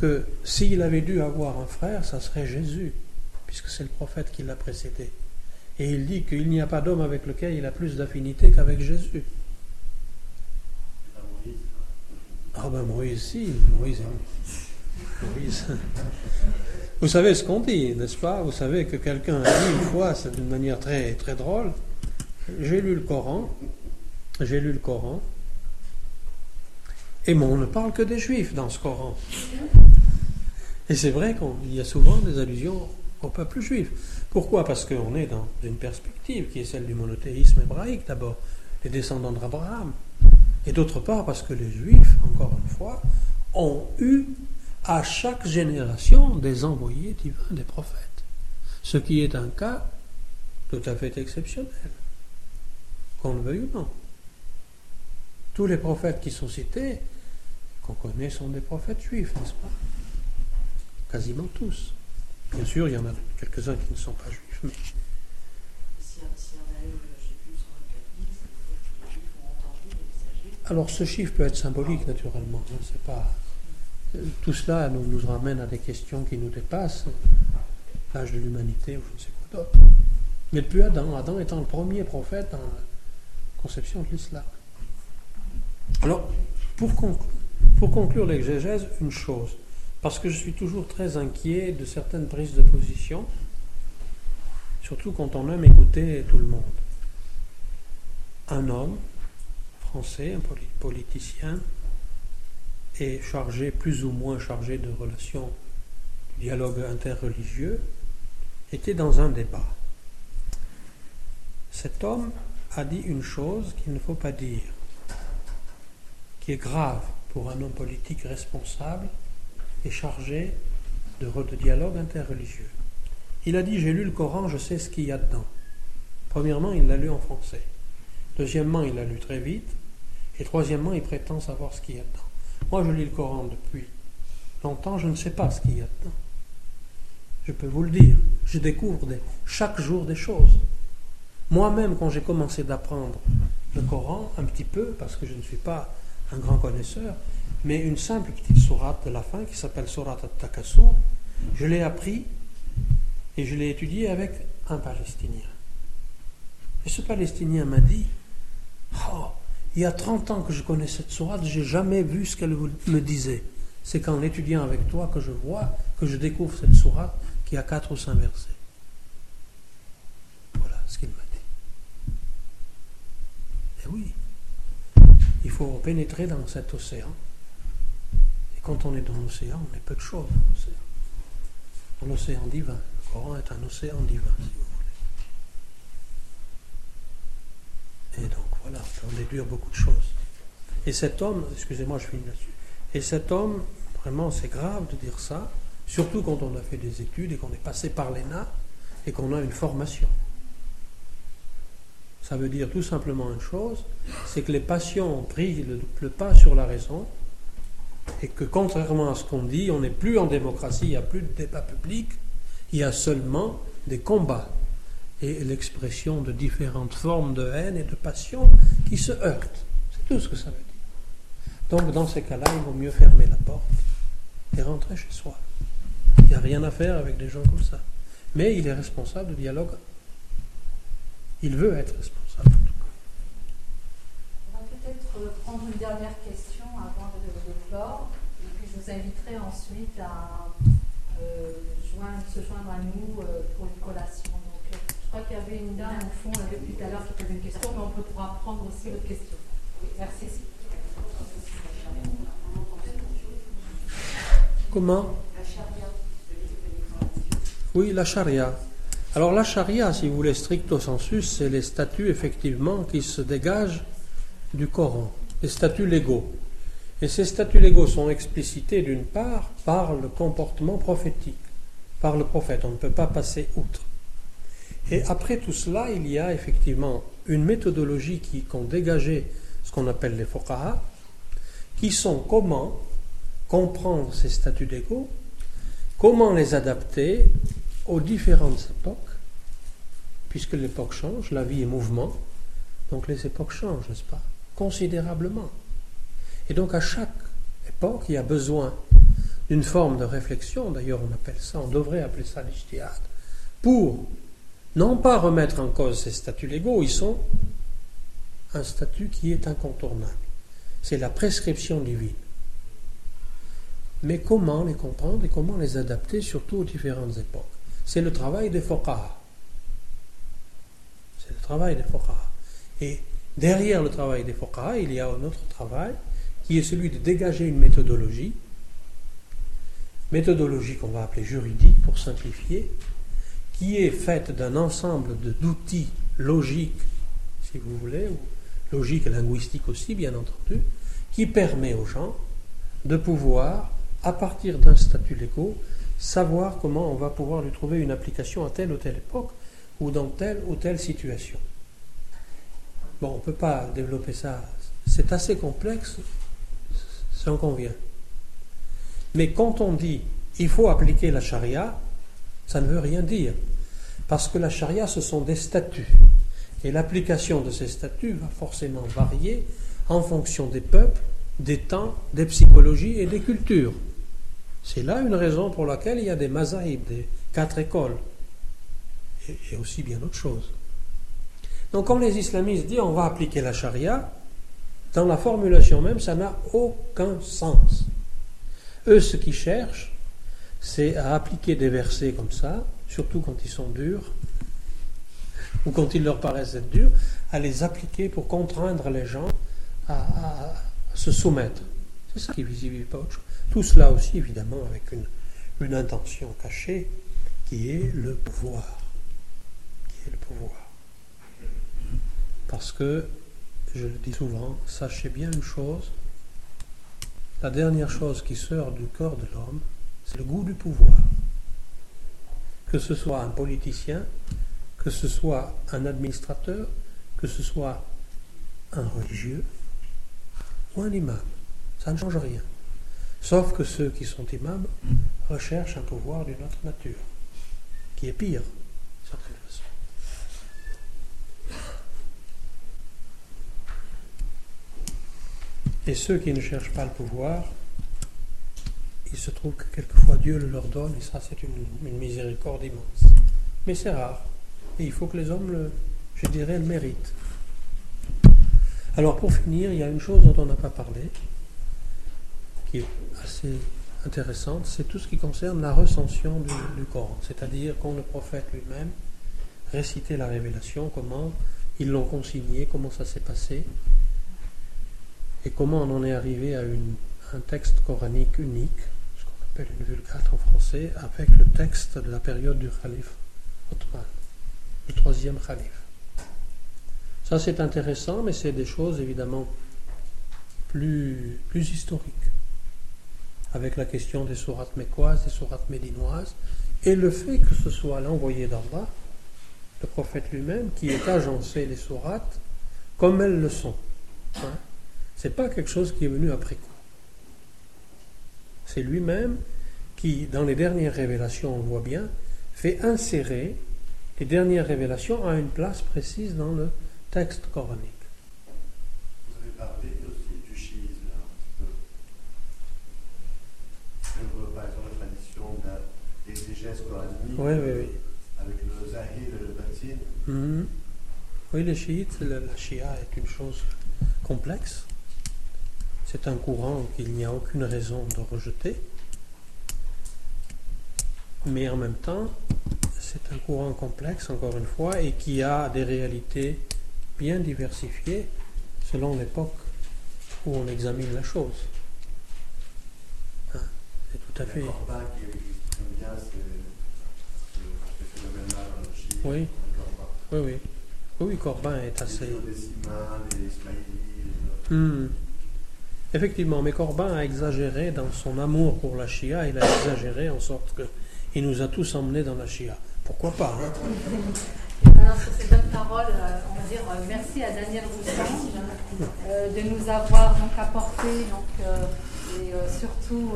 que s'il avait dû avoir un frère, ça serait Jésus, puisque c'est le prophète qui l'a précédé. Et il dit qu'il n'y a pas d'homme avec lequel il a plus d'affinité qu'avec Jésus. Ah ben Moïse, si, Moïse. Vous savez ce qu'on dit, n'est-ce pas? Vous savez que quelqu'un a dit une fois, c'est d'une manière très, très drôle, j'ai lu le Coran, et on ne parle que des Juifs dans ce Coran. Et c'est vrai qu'il y a souvent des allusions au peuple juif. Pourquoi? Parce qu'on est dans une perspective qui est celle du monothéisme hébraïque, d'abord, les descendants d'Abraham. Et d'autre part, parce que les Juifs, encore une fois, ont eu à chaque génération des envoyés divins, des prophètes. Ce qui est un cas tout à fait exceptionnel, qu'on le veuille ou non. Tous les prophètes qui sont cités, qu'on connaît, sont des prophètes juifs, n'est-ce pas? Quasiment tous. Bien sûr, il y en a quelques-uns qui ne sont pas juifs, mais... Alors ce chiffre peut être symbolique, naturellement. C'est pas... Tout cela nous ramène à des questions qui nous dépassent, l'âge de l'humanité ou je ne sais quoi d'autre. Mais depuis Adam, Adam étant le premier prophète dans la conception de l'islam. Alors, pour conclure l'exégèse, une chose, parce que je suis toujours très inquiet de certaines prises de position, surtout quand on aime écouter tout le monde. Un homme français, un politicien, est chargé, plus ou moins chargé de relations, de dialogue interreligieux, était dans un débat. Cet homme a dit une chose qu'il ne faut pas dire, qui est grave pour un homme politique responsable et chargé de dialogue interreligieux. Il a dit « J'ai lu le Coran, je sais ce qu'il y a dedans ». Premièrement, il l'a lu en français. Deuxièmement, il l'a lu très vite. Et troisièmement, il prétend savoir ce qu'il y a dedans. Moi, je lis le Coran depuis longtemps, je ne sais pas ce qu'il y a dedans. Je peux vous le dire, je découvre chaque jour des choses. Moi-même, quand j'ai commencé d'apprendre le Coran, un petit peu, parce que je ne suis pas un grand connaisseur, mais une simple petite sourate de la fin, qui s'appelle sourate at-Takassur, je l'ai appris et je l'ai étudié avec un Palestinien. Et ce Palestinien m'a dit, oh, il y a 30 ans que je connais cette sourate, je n'ai jamais vu ce qu'elle me disait. C'est qu'en l'étudiant avec toi que je vois, que je découvre cette sourate qui a 4 ou 5 versets. Voilà ce qu'il m'a dit. Et oui, il faut pénétrer dans cet océan. Et quand on est dans l'océan, on est peu de choses dans l'océan. Dans l'océan divin. Le Coran est un océan divin, si vous voulez. Et donc voilà, on peut en déduire beaucoup de choses. Et cet homme, excusez-moi, je finis là-dessus. Et cet homme, vraiment c'est grave de dire ça, surtout quand on a fait des études et qu'on est passé par l'ENA et qu'on a une formation. Ça veut dire tout simplement une chose, c'est que les passions ont pris le pas sur la raison et que contrairement à ce qu'on dit, on n'est plus en démocratie, il n'y a plus de débat public, il y a seulement des combats. Et l'expression de différentes formes de haine et de passion qui se heurtent. C'est tout ce que ça veut dire. Donc dans ces cas-là, il vaut mieux fermer la porte et rentrer chez soi. Il n'y a rien à faire avec des gens comme ça. Mais il est responsable du dialogue. Il veut être responsable. On va peut-être prendre une dernière question avant de clore. Et puis je vous inviterai ensuite à se joindre à nous pour une collation. Je crois qu'il y avait une dame au fond depuis tout à l'heure qui posait une question, mais on pourra prendre aussi votre question. Oui, merci. Comment? La charia. Oui, la charia. Alors la charia, si vous voulez, stricto sensu, c'est les statuts effectivement qui se dégagent du Coran, les statuts légaux. Et ces statuts légaux sont explicités d'une part par le comportement prophétique, par le prophète. On ne peut pas passer outre. Et après tout cela, il y a effectivement une méthodologie qu'ont dégagé ce qu'on appelle les fuqaha, qui sont comment comprendre ces statuts légaux, comment les adapter aux différentes époques, puisque l'époque change, la vie est mouvement, donc les époques changent, n'est-ce pas? considérablement. Et donc à chaque époque, il y a besoin d'une forme de réflexion, d'ailleurs on appelle ça, on devrait appeler ça l'ijtihad, pour non pas remettre en cause ces statuts légaux, ils sont un statut qui est incontournable. C'est la prescription divine. Mais comment les comprendre et comment les adapter, surtout aux différentes époques? C'est le travail des fuqaha. C'est le travail des fuqaha. Et derrière le travail des fuqaha, il y a un autre travail qui est celui de dégager une méthodologie qu'on va appeler juridique pour simplifier, qui est faite d'un ensemble d'outils logiques, si vous voulez, ou logiques et linguistiques aussi, bien entendu, qui permet aux gens de pouvoir, à partir d'un statut légal, savoir comment on va pouvoir lui trouver une application à telle ou telle époque, ou dans telle ou telle situation. Bon, on ne peut pas développer ça, c'est assez complexe, j'en conviens. Mais quand on dit il faut appliquer la charia, ça ne veut rien dire, parce que la charia, ce sont des statuts, et l'application de ces statuts va forcément varier en fonction des peuples, des temps, des psychologies et des cultures. C'est là une raison pour laquelle il y a des mazahib, des quatre écoles, et aussi bien autre chose. Donc quand les islamistes disent on va appliquer la charia, dans la formulation même, ça n'a aucun sens. Eux, ce qu'ils cherchent, c'est à appliquer des versets comme ça, surtout quand ils sont durs, ou quand ils leur paraissent être durs, à les appliquer pour contraindre les gens à se soumettre. C'est ça qui ne visite pas autre chose. Tout cela aussi, évidemment, avec une intention cachée, qui est le pouvoir. Qui est le pouvoir. Parce que, je le dis souvent, sachez bien une chose, la dernière chose qui sort du corps de l'homme, c'est le goût du pouvoir. Que ce soit un politicien, que ce soit un administrateur, que ce soit un religieux ou un imam, ça ne change rien. Sauf que ceux qui sont imams recherchent un pouvoir d'une autre nature, qui est pire, d'une certaine façon. Et ceux qui ne cherchent pas le pouvoir, il se trouve que quelquefois Dieu le leur donne, et ça c'est une miséricorde immense. Mais c'est rare, et il faut que les hommes, le méritent. Alors pour finir, il y a une chose dont on n'a pas parlé, qui est assez intéressante, c'est tout ce qui concerne la recension du Coran, c'est-à-dire quand le prophète lui-même récitait la révélation, comment ils l'ont consignée, comment ça s'est passé, et comment on en est arrivé à un texte coranique unique, ce qu'on appelle une vulgate en français, avec le texte de la période du Khalife Othman, le troisième Khalife. Ça c'est intéressant, mais c'est des choses évidemment plus historiques, avec la question des sourates mecquoises, des sourates médinoises, et le fait que ce soit l'envoyé d'Allah, le prophète lui-même, qui ait agencé les sourates comme elles le sont. Hein? C'est pas quelque chose qui est venu après coup. C'est lui-même qui, dans les dernières révélations, on le voit bien, fait insérer les dernières révélations à une place précise dans le texte coranique. Vous avez parlé aussi du chiisme, un petit peu. Par exemple, la tradition d'exégèse coranique, avec le zahir et le batin. Oui, les chiites, la Shia est une chose complexe. C'est un courant qu'il n'y a aucune raison de rejeter, mais en même temps c'est un courant complexe, encore une fois, et qui a des réalités bien diversifiées selon l'époque où on examine la chose. Hein? C'est tout à fait... Oui, Corbin est assez... Effectivement, mais Corbin a exagéré dans son amour pour la Shia, il a exagéré en sorte qu'il nous a tous emmenés dans la Shia. Pourquoi pas, hein? Alors, sur ces bonnes paroles, on va dire merci à Daniel Roussan de nous avoir donc apporté et surtout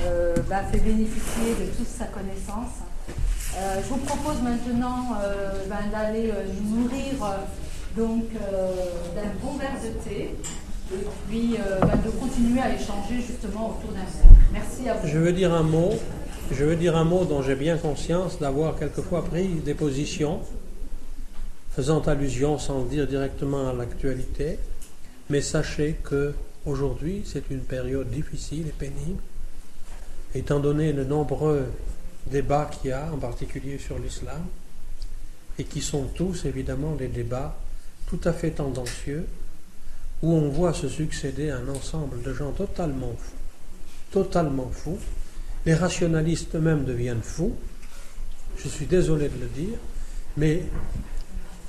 fait bénéficier de toute sa connaissance. Je vous propose maintenant d'aller nous nourrir donc d'un bon verre de thé, et puis de continuer à échanger justement autour d'un verre. Merci à vous. Je veux dire un mot dont j'ai bien conscience d'avoir quelquefois pris des positions, faisant allusion sans dire directement à l'actualité, mais sachez que aujourd'hui c'est une période difficile et pénible, étant donné le nombreux débats qu'il y a, en particulier sur l'islam, et qui sont tous évidemment des débats tout à fait tendancieux, où on voit se succéder un ensemble de gens totalement fous. Les rationalistes eux-mêmes deviennent fous, je suis désolé de le dire, mais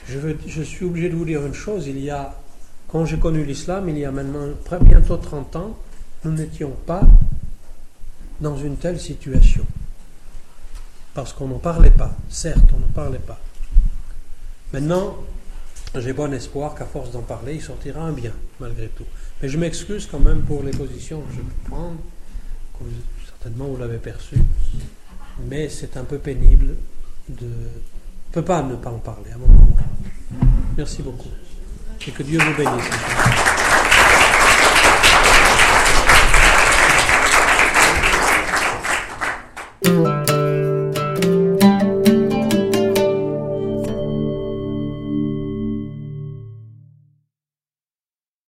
je suis obligé de vous dire une chose, quand j'ai connu l'islam, il y a maintenant bientôt 30 ans, nous n'étions pas dans une telle situation, parce qu'on n'en parlait pas, certes on n'en parlait pas. Maintenant, j'ai bon espoir qu'à force d'en parler, il sortira un bien, malgré tout. Mais je m'excuse quand même pour les positions que je peux prendre, que certainement vous l'avez perçu, mais c'est un peu pénible de... On ne peut pas ne pas en parler à un moment. Merci beaucoup. Et que Dieu vous bénisse.